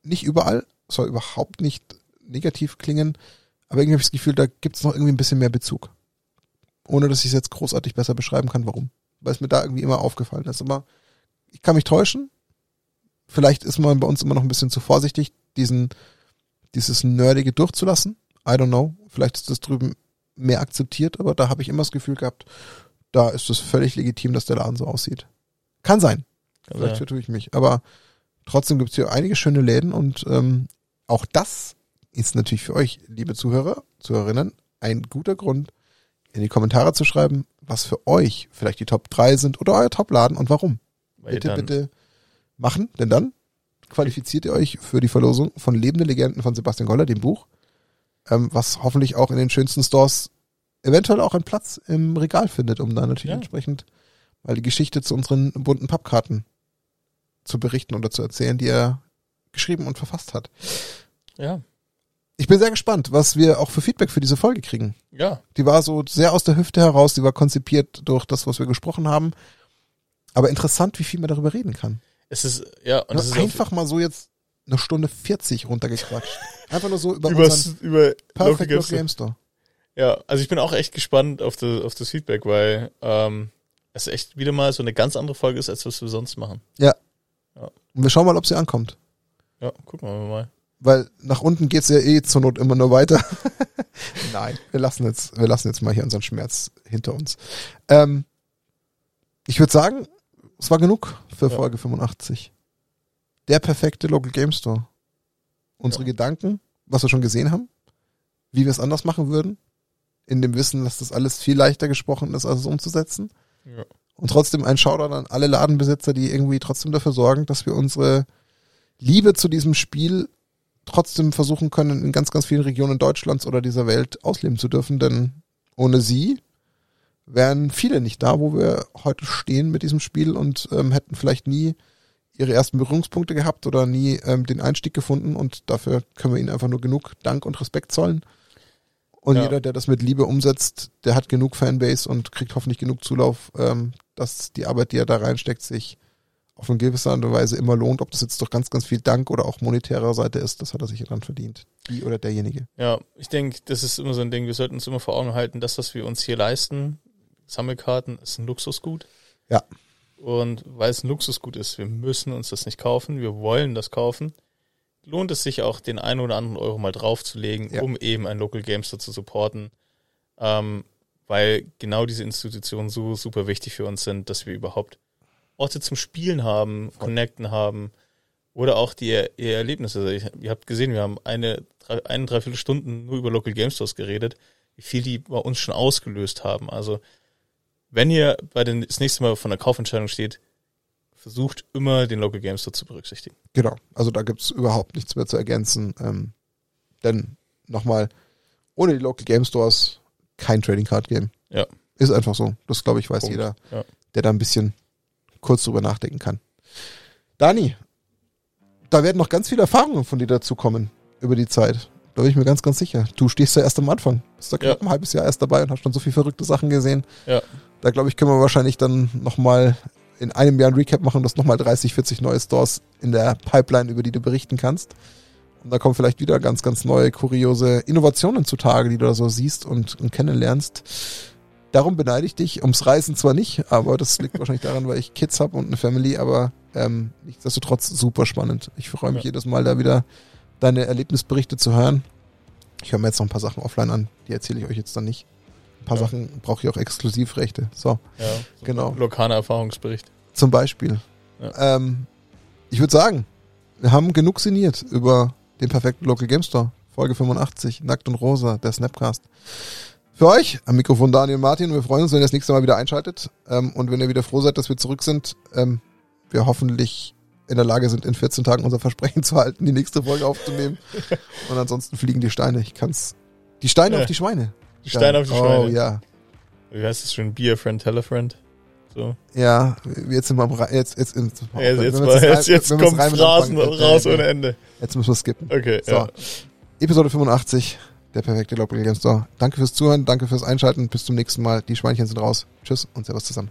Nicht überall, soll überhaupt nicht negativ klingen, aber irgendwie habe ich das Gefühl, da gibt es noch irgendwie ein bisschen mehr Bezug. Ohne, dass ich es jetzt großartig besser beschreiben kann, warum. Weil es mir da irgendwie immer aufgefallen ist. Aber ich kann mich täuschen. Vielleicht ist man bei uns immer noch ein bisschen zu vorsichtig, diesen, dieses Nerdige durchzulassen. I don't know. Vielleicht ist das drüben mehr akzeptiert, aber da habe ich immer das Gefühl gehabt, da ist es völlig legitim, dass der Laden so aussieht. Kann sein. Kann Vielleicht sein. Vertue ich mich. Aber trotzdem gibt es hier einige schöne Läden und ähm, auch das ist natürlich für euch, liebe Zuhörer, Zuhörerinnen, ein guter Grund, in die Kommentare zu schreiben, was für euch vielleicht die Top drei sind oder euer Top-Laden und warum. Weil bitte, bitte machen, denn dann qualifiziert ihr euch für die Verlosung von Lebende Legenden von Sebastian Goller, dem Buch, ähm, was hoffentlich auch in den schönsten Stores eventuell auch einen Platz im Regal findet, um da natürlich ja. entsprechend mal die Geschichte zu unseren bunten Pappkarten zu berichten oder zu erzählen, die er geschrieben und verfasst hat. Ja. Ich bin sehr gespannt, was wir auch für Feedback für diese Folge kriegen. Ja. Die war so sehr aus der Hüfte heraus, die war konzipiert durch das, was wir gesprochen haben, aber interessant, wie viel man darüber reden kann. Es ist, ja, und es ist einfach mal so jetzt eine Stunde vierzig runtergequatscht. Einfach nur so über unseren über Perfect Local Game Store. Ja, also ich bin auch echt gespannt auf das, auf das Feedback, weil ähm, es echt wieder mal so eine ganz andere Folge ist, als was wir sonst machen. Ja. ja. Und wir schauen mal, ob sie ankommt. Ja, gucken wir mal. Weil nach unten geht's ja eh zur Not immer nur weiter. Nein, wir lassen jetzt, wir lassen jetzt mal hier unseren Schmerz hinter uns. Ähm, ich würde sagen, es war genug für Folge ja. fünfundachtzig. Der perfekte Local Game Store. Unsere ja. Gedanken, was wir schon gesehen haben, wie wir es anders machen würden, in dem Wissen, dass das alles viel leichter gesprochen ist, als es umzusetzen. Ja. Und trotzdem ein Shoutout an alle Ladenbesitzer, die irgendwie trotzdem dafür sorgen, dass wir unsere Liebe zu diesem Spiel trotzdem versuchen können, in ganz, ganz vielen Regionen Deutschlands oder dieser Welt ausleben zu dürfen, denn ohne sie wären viele nicht da, wo wir heute stehen mit diesem Spiel und ähm, hätten vielleicht nie ihre ersten Berührungspunkte gehabt oder nie ähm, den Einstieg gefunden und dafür können wir ihnen einfach nur genug Dank und Respekt zollen. Und ja. jeder, der das mit Liebe umsetzt, der hat genug Fanbase und kriegt hoffentlich genug Zulauf, ähm, dass die Arbeit, die er da reinsteckt, sich auf eine gewisse Art und Weise immer lohnt. Ob das jetzt doch ganz, ganz viel Dank oder auch monetärer Seite ist, das hat er sich dann verdient. Die oder derjenige. Ja, ich denke, das ist immer so ein Ding, wir sollten uns immer vor Augen halten, dass das, was wir uns hier leisten, Sammelkarten ist ein Luxusgut. Ja. Und weil es ein Luxusgut ist, wir müssen uns das nicht kaufen, wir wollen das kaufen, lohnt es sich auch, den einen oder anderen Euro mal draufzulegen, ja. um eben ein Local Game Store zu supporten, ähm, weil genau diese Institutionen so super wichtig für uns sind, dass wir überhaupt Orte zum Spielen haben, Connecten haben, Oder auch die ihr Erlebnisse. Also ich, ihr habt gesehen, wir haben eine, drei, eine, dreiviertel Stunden nur über Local Game Stores geredet, wie viel die bei uns schon ausgelöst haben. Also wenn ihr bei den, das nächste Mal von der Kaufentscheidung steht, versucht immer den Local Game Store zu berücksichtigen. Genau, also da gibt's überhaupt nichts mehr zu ergänzen. Ähm, denn nochmal, ohne die Local Game Stores kein Trading Card Game. Ja. Ist einfach so. Das, glaube ich, weiß Punkt. Jeder, ja. Der da ein bisschen kurz drüber nachdenken kann. Dani, da werden noch ganz viele Erfahrungen von dir dazu kommen über die Zeit. Da bin ich mir ganz, ganz sicher. Du stehst ja erst am Anfang. Bist da knapp ja. ein halbes Jahr erst dabei und hast schon so viele verrückte Sachen gesehen. Ja. Da, glaube ich, können wir wahrscheinlich dann nochmal in einem Jahr ein Recap machen, dass nochmal dreißig, vierzig neue Stores in der Pipeline, über die du berichten kannst. Und da kommen vielleicht wieder ganz, ganz neue, kuriose Innovationen zutage, die du da so siehst und, und kennenlernst. Darum beneide ich dich, ums Reisen zwar nicht, aber das liegt wahrscheinlich daran, weil ich Kids habe und eine Family, aber ähm, nichtsdestotrotz super spannend. Ich freue mich ja. jedes Mal da wieder, deine Erlebnisberichte zu hören. Ich höre mir jetzt noch ein paar Sachen offline an, die erzähle ich euch jetzt dann nicht. Ein paar ja. Sachen brauche ich auch Exklusivrechte. So, ja, so genau. Lokaler Erfahrungsbericht. Zum Beispiel. Ja. Ähm, ich würde sagen, wir haben genug sinniert über den perfekten Local Game Store. Folge fünfundachtzig, Nackt und Rosa, der Snapcast. Für euch am Mikrofon Daniel Martin. Wir freuen uns, wenn ihr das nächste Mal wieder einschaltet. Ähm, und wenn ihr wieder froh seid, dass wir zurück sind, ähm, wir hoffentlich in der Lage sind, in vierzehn Tagen unser Versprechen zu halten, die nächste Folge aufzunehmen. Und ansonsten fliegen die Steine. Ich kann's. Die Steine ja. auf die Schweine. Die Steine ja. auf die Schweine. Oh ja. Wie heißt das schon? Be a friend, tell a friend. So. Ja, jetzt sind wir am Re- jetzt jetzt jetzt, ja, jetzt, jetzt, mal, jetzt, jetzt kommt Phrasen raus ohne Ende. Jetzt müssen wir skippen. Okay. So. Ja. Episode fünfundachtzig. Der perfekte Local Game Store. Danke fürs Zuhören, danke fürs Einschalten. Bis zum nächsten Mal. Die Schweinchen sind raus. Tschüss und Servus zusammen.